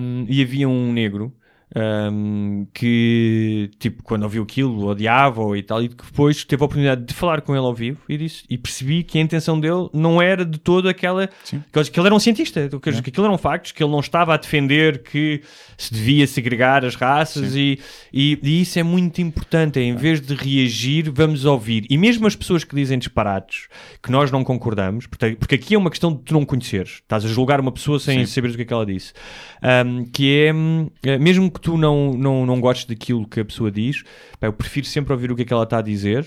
Um, e havia um negro... Um, que tipo quando ouviu aquilo odiava e tal, e depois teve a oportunidade de falar com ele ao vivo e disse, e percebi que a intenção dele não era de todo aquela que, que ele era um cientista, que, é. que aquilo eram factos, que ele não estava a defender que se devia segregar as raças e, e, e isso é muito importante, é, em é. vez de reagir vamos ouvir, e mesmo as pessoas que dizem disparates, que nós não concordamos, porque, porque aqui é uma questão de tu não conheceres, estás a julgar uma pessoa sem Sim. saberes o que é que ela disse, um, que é mesmo que tu não, não, não gostes daquilo que a pessoa diz, eu prefiro sempre ouvir o que é que ela está a dizer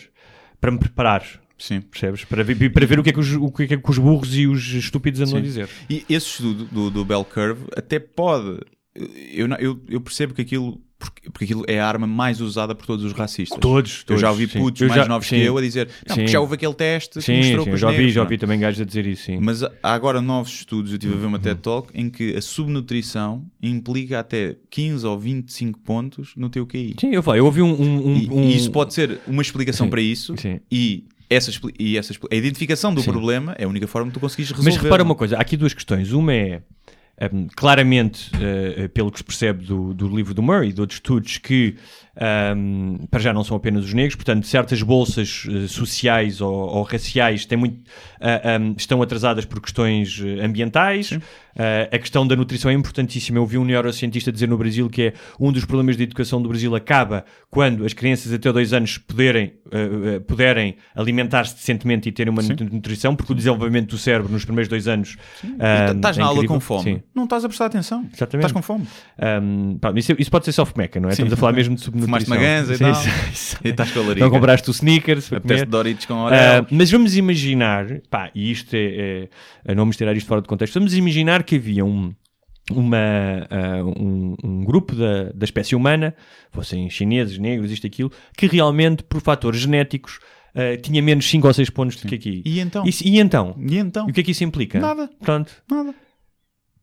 para me preparar. Sim. Percebes? Para ver, para ver o, que é que os, o que é que os burros e os estúpidos andam Sim. a dizer. E esse estudo do, do Bell Curve até pode... Eu, eu, eu percebo que aquilo... Porque, porque aquilo é a arma mais usada por todos os racistas. Todos, todos. Eu já ouvi putos sim. mais já, novos sim. que eu a dizer, não, porque já houve aquele teste sim, que mostrou sim, que os já ouvi, negros, já ouvi também gajos a dizer isso, sim. Mas há agora novos estudos, eu estive a ver uma uhum. TED Talk, em que a subnutrição implica até quinze ou vinte e cinco pontos no teu Q I. Sim, eu falo, eu ouvi um... um, e, um... e isso pode ser uma explicação sim. para isso sim. e... Essa, e essa, a identificação do sim. problema é a única forma de tu conseguires resolver. Mas repara uma coisa, há aqui duas questões. Uma é... Um, claramente, uh, pelo que se percebe do, do livro do Murray, de outros estudos, que um, para já não são apenas os negros, portanto, certas bolsas uh, sociais ou, ou raciais têm muito, uh, um, estão atrasadas por questões ambientais, uh, Uh, a questão da nutrição é importantíssima. Eu vi um neurocientista dizer no Brasil que é um dos problemas da educação do Brasil acaba quando as crianças até dois anos poderem, uh, uh, poderem alimentar-se decentemente e terem uma Sim. nutrição, porque o desenvolvimento do cérebro nos primeiros dois anos... Estás uh, na é aula com fome. Sim. Não estás a prestar atenção. Exatamente. Estás com fome. Um, pá, isso, isso pode ser self-meca, não é? Sim. Estamos a falar mesmo de subnutrição. Fumaste uma ganza e tal. E estás com a larica. Não compraste o Snickers. Apetece Doritos com orelha. Uh, mas vamos imaginar, pá, e isto é... é não vamos tirar isto fora de contexto. Vamos imaginar que havia um, uma, uh, um, um grupo da, da espécie humana, fossem chineses, negros, isto, aquilo, que realmente, por fatores genéticos, uh, tinha menos cinco ou seis pontos do que aqui. E então? Isso, e então? E então? E o que é que isso implica? Nada. Pronto. Nada.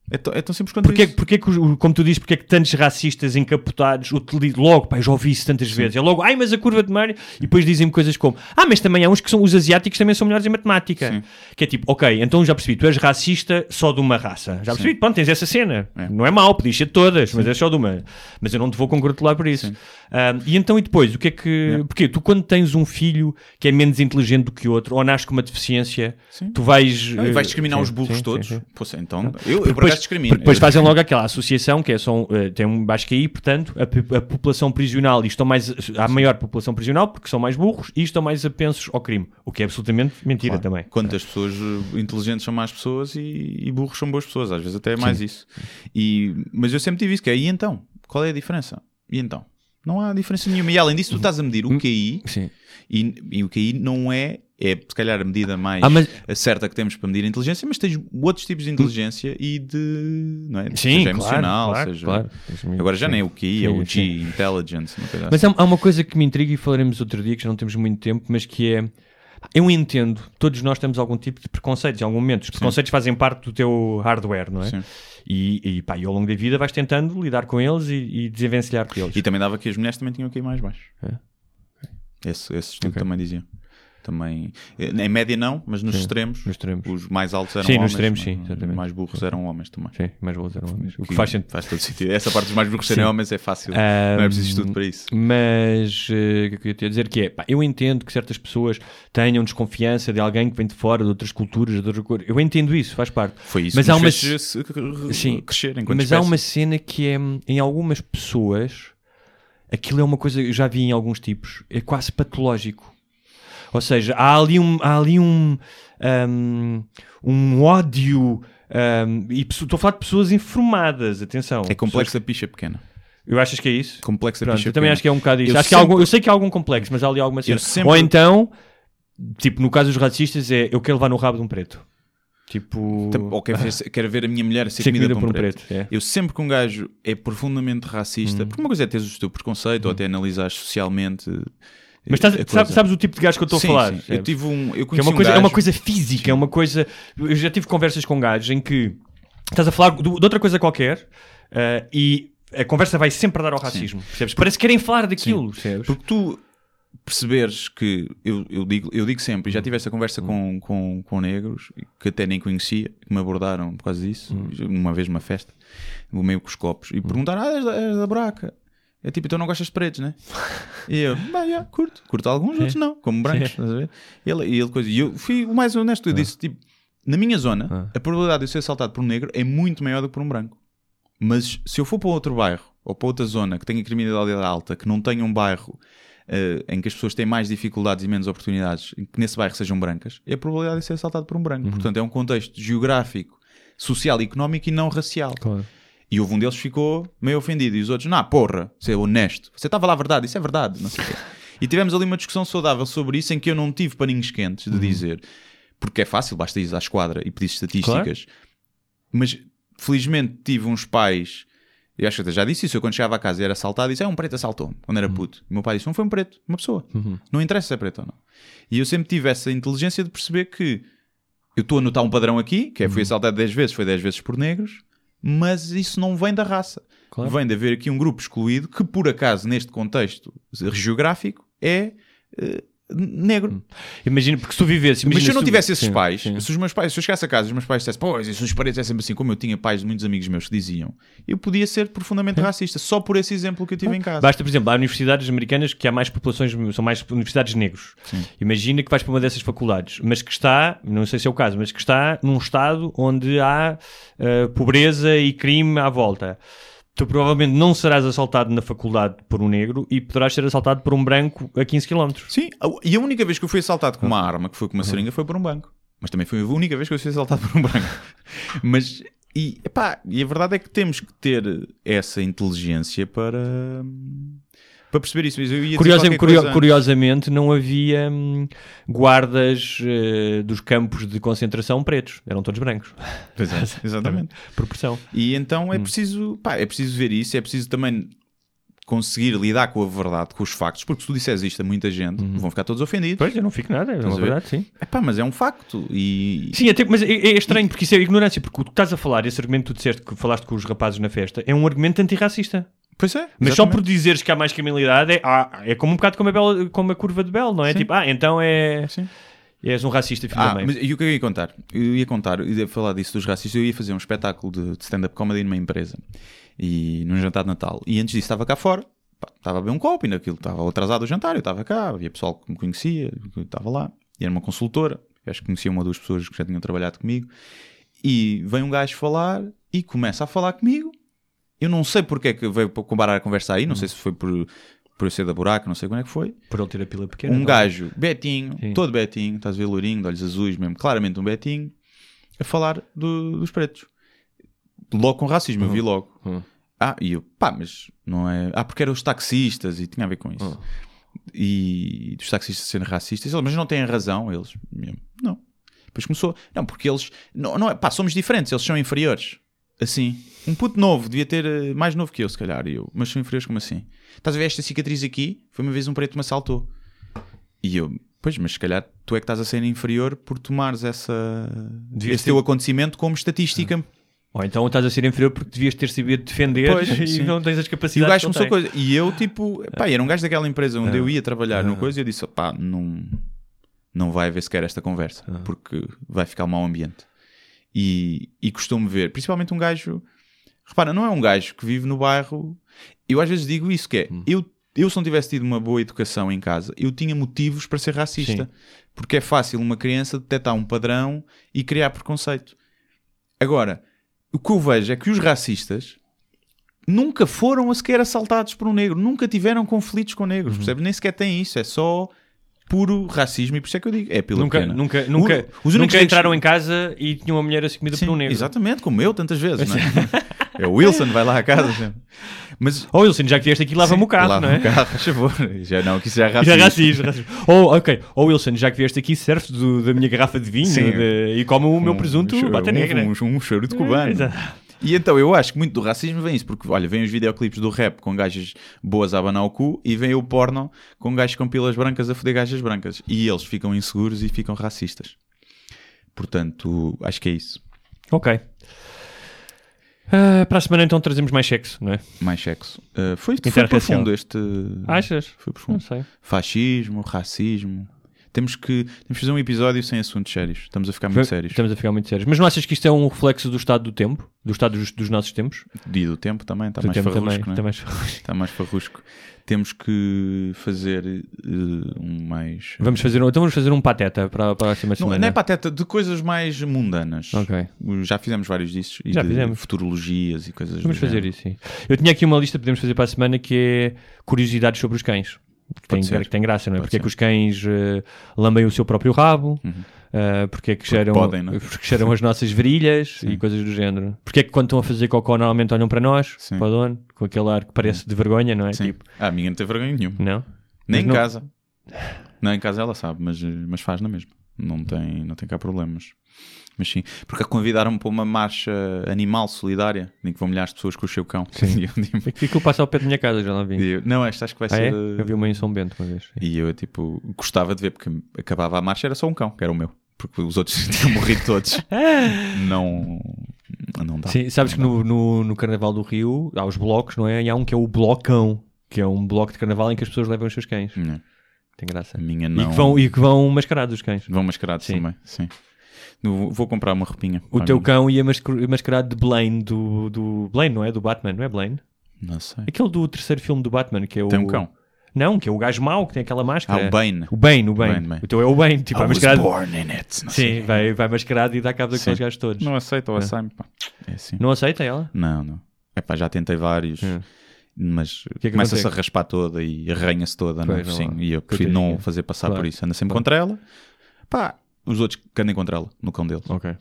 É tão, é tão simples quanto porque, isso. Porque, como tu dizes, porque é que tantos racistas encapotados utilizam logo, pá, eu já ouvi isso tantas Sim. vezes, é logo, ai, mas a curva de Mário, e depois dizem-me coisas como, ah, mas também há uns que são, os asiáticos também são melhores em matemática. Sim. Que é tipo, ok, então já percebi, tu és racista só de uma raça. Já percebi, Sim. pronto, tens essa cena. É. Não é mau, podias ser de todas, Sim. mas é só de uma. Mas eu não te vou congratular por isso. Um, e então, e depois, o que é que... Não. Porque tu, quando tens um filho que é menos inteligente do que outro, ou nasce com uma deficiência, Sim. tu vais... Não, e vais discriminar Sim. os burros Sim. todos. Sim. Sim. Poxa, então, eu, eu por Porque depois fazem logo aquela associação que é só, uh, tem um baixo que aí, portanto, a, a população prisional, e estão mais, há maior população prisional porque são mais burros e estão mais apensos ao crime, o que é absolutamente mentira claro. Também. Quantas é. pessoas inteligentes são más pessoas e, e burros são boas pessoas, às vezes até é mais Sim. isso. E, mas eu sempre tive isso, que é, e então? Qual é a diferença? E então? Não há diferença nenhuma. E além disso, tu estás a medir o Q I Sim. E, e o Q I não é... É, se calhar, a medida mais ah, mas... certa que temos para medir a inteligência, mas tens outros tipos de inteligência e de... Não é? Sim, seja claro, emocional, claro, seja... Claro. Agora já nem é o Q I, é o G, Intelligence. Uma coisa mas assim. Há uma coisa que me intriga e falaremos outro dia, que já não temos muito tempo, mas que é... Eu entendo, todos nós temos algum tipo de preconceitos em algum momento. Os preconceitos Sim. fazem parte do teu hardware, não é? Sim. E, e, pá, e ao longo da vida vais tentando lidar com eles e, e desenvencilhar com eles. E também dava que as mulheres também tinham o Q I mais baixo. É. Esse, esse estudo okay. também dizia. Também, em média não, mas nos, sim, extremos, nos extremos os mais altos eram sim, homens, nos extremos, sim, os mais burros eram homens também. Sim, mais burros eram homens. O que, que faz, faz todo sentido. Essa parte dos mais burros serem homens é fácil, um, não é preciso estudo para isso. Mas o uh, que eu queria dizer que é, pá, eu entendo que certas pessoas tenham desconfiança de alguém que vem de fora, de outras culturas, de outras cores. Eu entendo isso, faz parte. Foi isso mas que há uma... sim, crescer enquanto Mas espécie. Há uma cena que é, em algumas pessoas, aquilo é uma coisa que eu já vi em alguns tipos, é quase patológico. Ou seja, há ali um, há ali um, um, um ódio, um, e estou a falar de pessoas informadas, atenção. É complexo da pessoas... picha pequena. Eu achas que é isso? Complexo da picha pequena. Eu também acho que é um bocado isso. Eu, acho sempre... que algum, eu sei que há algum complexo, mas há ali alguma cena. Sempre... Ou então, tipo, no caso dos racistas é, eu quero levar no rabo de um preto. Tipo... Ou quero ver, quero ver a minha mulher a ser, ser comida, comida por um preto, preto. É. Eu sempre que um gajo é profundamente racista, hum. porque uma coisa é teres o teu preconceito, hum. ou até analisares socialmente... Mas estás, sabes, sabes o tipo de gajo que eu estou a falar? Sim. Eu tive um, eu conheci é uma um coisa, gajo. É uma coisa física, sim. é uma coisa... Eu já tive conversas com gajos em que estás a falar de, de outra coisa qualquer uh, e a conversa vai sempre a dar ao racismo. Percebes? Parece que querem falar daquilo. Porque tu perceberes que... Eu, eu, digo, eu digo sempre, já tive essa conversa hum. com, com, com negros que até nem conhecia, que me abordaram por causa disso, hum. uma vez numa festa, meio com os copos, e perguntaram, ah, és da, és da buraca. É tipo, então não gostas de pretos, né? E eu, bem, yeah, curto. Curto alguns, outros não. Como brancos, estás a ver? E ele, ele coisa, e eu fui o mais honesto. Eu disse, ah. tipo, na minha zona, ah. a probabilidade de eu ser assaltado por um negro é muito maior do que por um branco. Mas se eu for para outro bairro, ou para outra zona que tenha criminalidade alta, que não tenha um bairro uh, em que as pessoas têm mais dificuldades e menos oportunidades, que nesse bairro sejam brancas, é a probabilidade de ser assaltado por um branco. Uhum. Portanto, é um contexto geográfico, social, económico e não racial. Claro. E houve um deles que ficou meio ofendido. E os outros, não, nah, porra, você é honesto. Você estava lá a verdade, isso é verdade. Não sei o quê. E tivemos ali uma discussão saudável sobre isso em que eu não tive paninhos quentes de uhum. dizer. Porque é fácil, basta ir à esquadra e pedir estatísticas. Claro. Mas, felizmente, tive uns pais... Eu acho que eu já disse isso. Eu, quando chegava a casa e era assaltado, disse, é ah, um preto assaltou-me, quando era puto. E o meu pai disse, não foi um preto, uma pessoa. Uhum. Não interessa se é preto ou não. E eu sempre tive essa inteligência de perceber que eu estou a notar um padrão aqui, que é fui assaltado dez vezes, foi dez vezes por negros. Mas isso não vem da raça. Claro. Vem de haver aqui um grupo excluído que, por acaso, neste contexto geográfico, é negro. Hum. Imagina, porque se tu vivesse... Mas se eu não tivesse tu... esses sim, pais, sim. se os meus pais, se eu chegasse a casa e os meus pais dissessem, pois, e se os parentes é sempre assim, como eu tinha pais de muitos amigos meus que diziam, eu podia ser profundamente é. racista, só por esse exemplo que eu tive é. em casa. Basta, por exemplo, há universidades americanas que há mais populações, são mais universidades negros. Sim. Imagina que vais para uma dessas faculdades, mas que está, não sei se é o caso, mas que está num estado onde há uh, pobreza e crime à volta. Tu provavelmente não serás assaltado na faculdade por um negro e poderás ser assaltado por um branco a quinze quilómetros. Sim, e a única vez que eu fui assaltado com uma arma, que foi com uma seringa, foi por um branco. Mas também foi a única vez que eu fui assaltado por um branco. Mas, e, epá, e a verdade é que temos que ter essa inteligência para, para perceber isso. Eu ia curiosamente, curio, curiosamente, não havia hum, guardas uh, dos campos de concentração pretos. Eram todos brancos. Pois é, exatamente. Proporção. E então é preciso, hum. pá, é preciso ver isso, é preciso também conseguir lidar com a verdade, com os factos, porque se tu disseres isto a muita gente, uhum. vão ficar todos ofendidos. Pois, eu não fico nada, é uma verdade, sim. Epá, mas é um facto. E... Sim, até, mas é, é estranho, e... porque isso é ignorância, porque o que estás a falar, esse argumento que tu disseste, que falaste com os rapazes na festa, é um argumento antirracista. Pois é, mas exatamente. Só por dizeres que há mais criminalidade é, ah, é como um bocado como a, Bela, como a curva de Bell, não é? Sim. Tipo, ah, então é... Sim. És um racista, filho ah, da mãe. Mas, e o que eu ia contar? Eu ia contar, eu ia falar disso dos racistas, eu ia fazer um espetáculo de, de stand-up comedy numa empresa, e num jantar de Natal. E antes disso estava cá fora, pá, estava a beber um copo e naquilo estava atrasado o jantar, eu estava cá, havia pessoal que me conhecia, eu estava lá, e era uma consultora, eu acho que conhecia uma ou duas pessoas que já tinham trabalhado comigo, e vem um gajo falar e começa a falar comigo. Eu não sei porque é que veio comparar a conversa aí, não hum. sei se foi por... por eu ser da buraca, não sei quando é que foi. Por ele ter a pila pequena. Um não. gajo, betinho, Sim. todo betinho, estás a ver, lourinho, de olhos azuis mesmo, claramente um betinho, a falar do, dos pretos. Logo com racismo, uhum. eu vi logo. Uhum. Ah, e eu, pá, mas não é... Ah, porque eram os taxistas e tinha a ver com isso. Uhum. E dos taxistas sendo racistas, eles, mas não têm razão, eles mesmo. Não. Depois começou, não, porque eles... Não, não é, pá, somos diferentes, eles são inferiores. Assim, um puto novo, devia ter mais novo que eu, se calhar, eu, mas são inferiores como assim? Estás a ver esta cicatriz aqui? Foi uma vez um preto que me assaltou. E eu, pois, mas se calhar tu é que estás a ser inferior por tomares essa, esse ter... teu acontecimento como estatística. Ah. Ou então estás a ser inferior porque devias ter sabido defender pois, e sim. não tens as capacidades. E o gajo começou coisa. E eu, tipo, pá, era um gajo daquela empresa onde ah. eu ia trabalhar ah. no coisa e eu disse, pá, não, não vai haver sequer esta conversa, ah. porque vai ficar um mau ambiente. E, e costumo ver, principalmente um gajo, repara, não é um gajo que vive no bairro, eu às vezes digo isso, que é, hum. eu, eu se não tivesse tido uma boa educação em casa, eu tinha motivos para ser racista, Sim. porque é fácil uma criança detectar um padrão e criar preconceito. Agora, o que eu vejo é que os racistas nunca foram sequer assaltados por um negro, nunca tiveram conflitos com negros, hum. percebe? Nem sequer têm isso, é só... puro racismo, e por isso é que eu digo, é pela nunca, pena. Nunca, nunca, os únicos nunca entraram que... em casa e tinham uma mulher assumida Sim, por um negro. Exatamente, como eu tantas vezes, não é? É o Wilson, vai lá à casa sempre. Mas... Oh Wilson, já que vieste aqui, lava-me o carro, lava não é? Lava-me o carro, por favor. Já não, que isso já é racismo. Já é racismo, racismo. Oh, ok. Oh Wilson, já que vieste aqui, serve-te do, da minha garrafa de vinho Sim, de, e come o um, meu presunto um, bata negra. Um, um, um charuto cubano. É, exato. E então eu acho que muito do racismo vem isso, porque olha, vem os videoclipes do rap com gajas boas a abanar o cu e vem o porno com gajos com pilas brancas a foder gajas brancas. E eles ficam inseguros e ficam racistas. Portanto, acho que é isso. Ok. Uh, para a semana então trazemos mais sexo, não é? Mais sexo. Uh, foi, foi profundo este... Achas? Foi profundo. Não sei. Fascismo, racismo... Temos que, temos que fazer um episódio sem assuntos sérios. Estamos a ficar muito sérios. Estamos a ficar muito sérios. Mas não achas que isto é um reflexo do estado do tempo? Do estado dos, dos nossos tempos? E do tempo também. Está do mais farrusco. Também, né? Está mais farrusco. Está mais farrusco. Temos que fazer uh, um mais... Vamos fazer, então vamos fazer um pateta para, para a próxima semana. Não, não é pateta, de coisas mais mundanas. Okay. Já fizemos vários disso. E já de fizemos. Futurologias e coisas... Vamos fazer género. Isso, sim. Eu tinha aqui uma lista que podemos fazer para a semana que é curiosidades sobre os cães. Tem, tem graça, não é? Pode porque ser. É que os cães uh, lambem o seu próprio rabo, uhum. uh, porque é que cheiram, porque podem, porque cheiram as nossas virilhas Sim. e coisas do género. Porque é que quando estão a fazer cocô normalmente olham para nós, Sim. para o dono, com aquele ar que parece Sim. de vergonha, não é? Tipo... Ah, a minha não tem vergonha nenhuma. Não? Nem mas em não... casa. Não, em casa ela sabe, mas, mas faz na mesma. Não tem, não tem cá problemas. Mas sim, porque convidaram-me para uma marcha animal solidária, em que vão milhares de pessoas com o seu cão. Sim. É que fico passar ao pé da minha casa, já lá vim. Eu, não, esta acho que vai ah, ser... É? De... Eu vi uma em São Bento uma vez. E eu, tipo, gostava de ver, porque acabava a marcha, era só um cão, que era o meu. Porque os outros tinham morrido todos. Não... Não dá. Sim, sabes não que no, no, no Carnaval do Rio há os blocos, não é? E há um que é o blocão, que é um bloco de carnaval em que as pessoas levam os seus cães. Não. Tem graça. A minha não. E que vão, e que vão mascarados os cães. Vão mascarados sim. também, sim. No, vou comprar uma roupinha. O teu mim. Cão ia mascarado de Blaine, do, do Blaine, não é? Do Batman, não é Blaine? Não sei. Aquele do terceiro filme do Batman, que é o... Tem um cão? Não, que é o gajo mau, que tem aquela máscara. Ah, o Bane. O Bane, o Bane. Bane, Bane. O teu é o Bane, tipo, I vai mascarado. Born in it. Não Sim, vai, vai mascarado e dá cabo daqueles gajos todos. Não aceita o Assaim, pá. É assim. Não aceita ela? Não, não. É pá, já tentei vários... Hum. Mas é começa-se a raspar toda e arranha-se toda, pois, não, sim, não. E eu prefiro não é. fazer passar claro. por isso. Anda sempre claro. contra ela, pá, os outros que andem contra ela, no cão deles. Ok.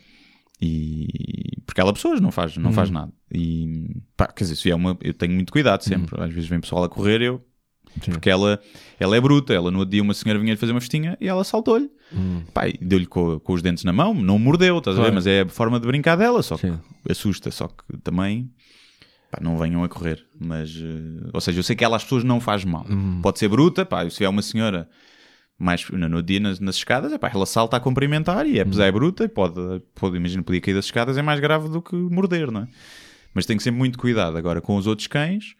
E porque ela pessoas não faz, não hum. faz nada. E pá, quer dizer, é uma... eu tenho muito cuidado sempre. Hum. Às vezes vem pessoal a correr, eu. Sim. Porque ela, ela é bruta. Ela no outro dia uma senhora vinha-lhe fazer uma festinha e ela saltou-lhe. Hum. Pá, e deu-lhe com, com os dentes na mão, não mordeu, estás claro. a ver? Mas é a forma de brincar dela, só que sim. assusta, só que também. Pá, não venham a correr, mas uh, ou seja, eu sei que ela às pessoas não faz mal, uhum. pode ser bruta, pá, se é uma senhora mais no, no dia nas, nas escadas, é, pá, ela salta a cumprimentar e apesar uhum. é bruta e pode, pode, imagino, podia cair das escadas, é mais grave do que morder, não é? Mas tenho sempre muito cuidado. Agora com os outros cães,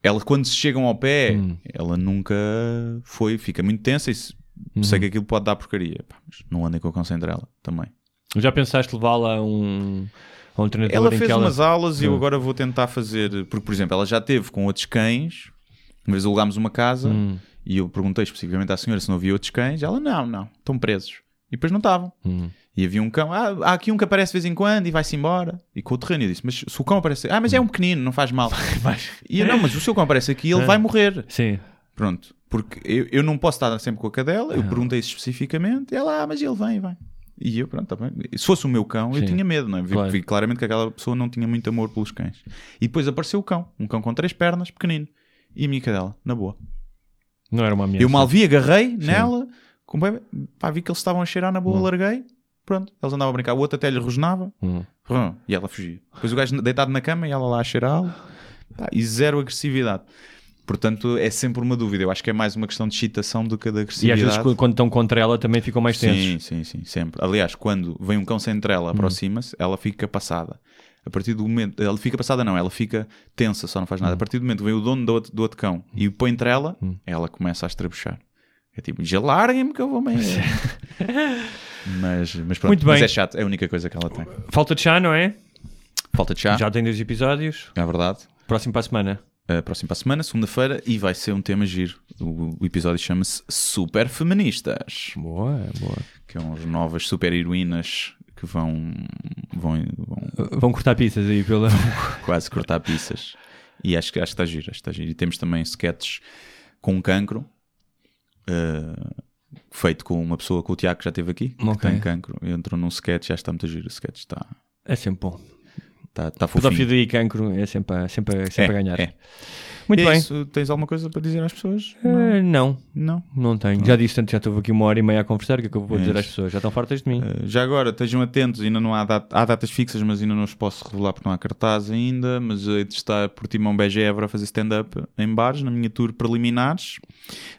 ela quando se chegam ao pé, uhum. ela nunca foi, fica muito tensa e se, uhum. sei que aquilo pode dar porcaria, pá, mas não andem com a concentra ela também. Já pensaste levá-la a um... Um ela fez ela... umas aulas e eu agora vou tentar fazer, porque, por exemplo, ela já teve com outros cães. Uma vez alugámos uma casa hum. e eu perguntei especificamente à senhora se não havia outros cães. Ela, não, não, estão presos. E depois não estavam. Hum. E havia um cão, ah, há aqui um que aparece de vez em quando e vai-se embora. E com o terreno eu disse, mas se o cão aparece, ah, mas é um pequenino, não faz mal. E eu, não, mas o seu cão aparece aqui, ele ah. vai morrer. Sim. Pronto, porque eu, eu não posso estar sempre com a cadela. Eu ah. perguntei especificamente. E ela, ah, mas ele vem e vai. E eu, pronto, tá bem. Se fosse o meu cão, sim. eu tinha medo, não é? Vi, claro. vi claramente que aquela pessoa não tinha muito amor pelos cães. E depois apareceu o cão, um cão com três pernas, pequenino, e a minha cadela, na boa. Não era uma ameaça. Eu mal vi, agarrei sim. nela, com bem, pá, vi que eles estavam a cheirar na boa, hum. larguei, pronto, eles andavam a brincar. O outro até lhe rosnava, hum. rum, e ela fugia. Depois o gajo deitado na cama e ela lá a cheirá-lo, pá, e zero agressividade. Portanto, é sempre uma dúvida. Eu acho que é mais uma questão de excitação do que de agressividade. E às vezes, quando estão contra ela, também ficam mais tensos. Sim, sim, sim, sempre. Aliás, quando vem um cão sem trela, aproxima-se, ela fica passada. A partir do momento... Ela fica passada, não. Ela fica tensa, só não faz nada. A partir do momento que vem o dono do outro, do outro cão e o põe entre ela, ela começa a estrebuchar. É tipo, já larguem-me que eu vou bem. mas, mas pronto. Muito bem. Mas é chato. É a única coisa que ela tem. Falta de chá, não é? Falta de chá. Já tem dois episódios. É verdade. Próximo para a semana. Uh, próximo para a semana, segunda-feira, e vai ser um tema giro. O, o episódio chama-se Super Feministas. Boa, boa. Que são as novas super heroínas que vão... Vão, vão... Uh, vão cortar pizzas aí pela... Quase cortar pizzas. E acho, acho que está giro, acho que está giro. E temos também sketches com cancro, uh, feito com uma pessoa, com o Tiago que já esteve aqui, okay. que tem cancro. Entrou num sketch, já está muito giro. O sketch está... É sempre bom. Tá, tá pedofilia e cancro é sempre a, sempre a, sempre é, a ganhar. É. Muito e bem. Isso, tens alguma coisa para dizer às pessoas? Não, uh, não. não. Não tenho. Não. Já disse tanto, já estou aqui uma hora e meia a conversar, que é que eu vou é dizer isso. às pessoas? Já estão fartas de mim. Uh, já agora, estejam atentos, ainda não há, dat- há datas fixas, mas ainda não os posso revelar porque não há cartaz ainda, mas uh, está Portimão B G Évora a fazer stand-up em bares, na minha tour preliminares.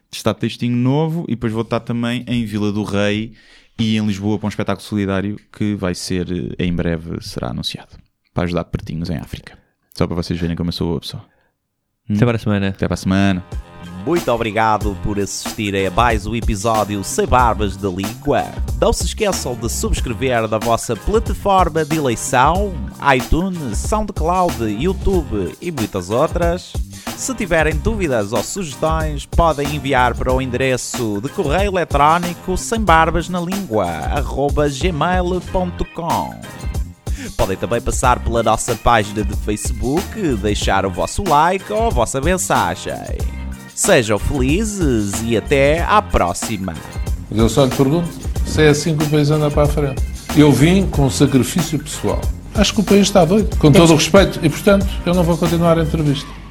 Está textinho novo e depois vou estar também em Vila do Rei e em Lisboa para um espetáculo solidário que vai ser, uh, em breve, será anunciado. Para ajudar pertinhos em África. Só para vocês verem como eu sou a pessoa. Hum. Até para a semana. Até para a semana. Muito obrigado por assistirem a mais um episódio Sem Barbas da Língua. Não se esqueçam de subscrever na vossa plataforma de eleição, iTunes, SoundCloud, YouTube e muitas outras. Se tiverem dúvidas ou sugestões, podem enviar para o endereço de correio eletrónico sembarbasnalingua arroba gmail ponto com. Podem também passar pela nossa página de Facebook, deixar o vosso like ou a vossa mensagem. Sejam felizes e até à próxima. Mas eu só lhe pergunto se é assim que o país anda para a frente. Eu vim com sacrifício pessoal. Acho que o país está doido, com todo o respeito, e portanto eu não vou continuar a entrevista.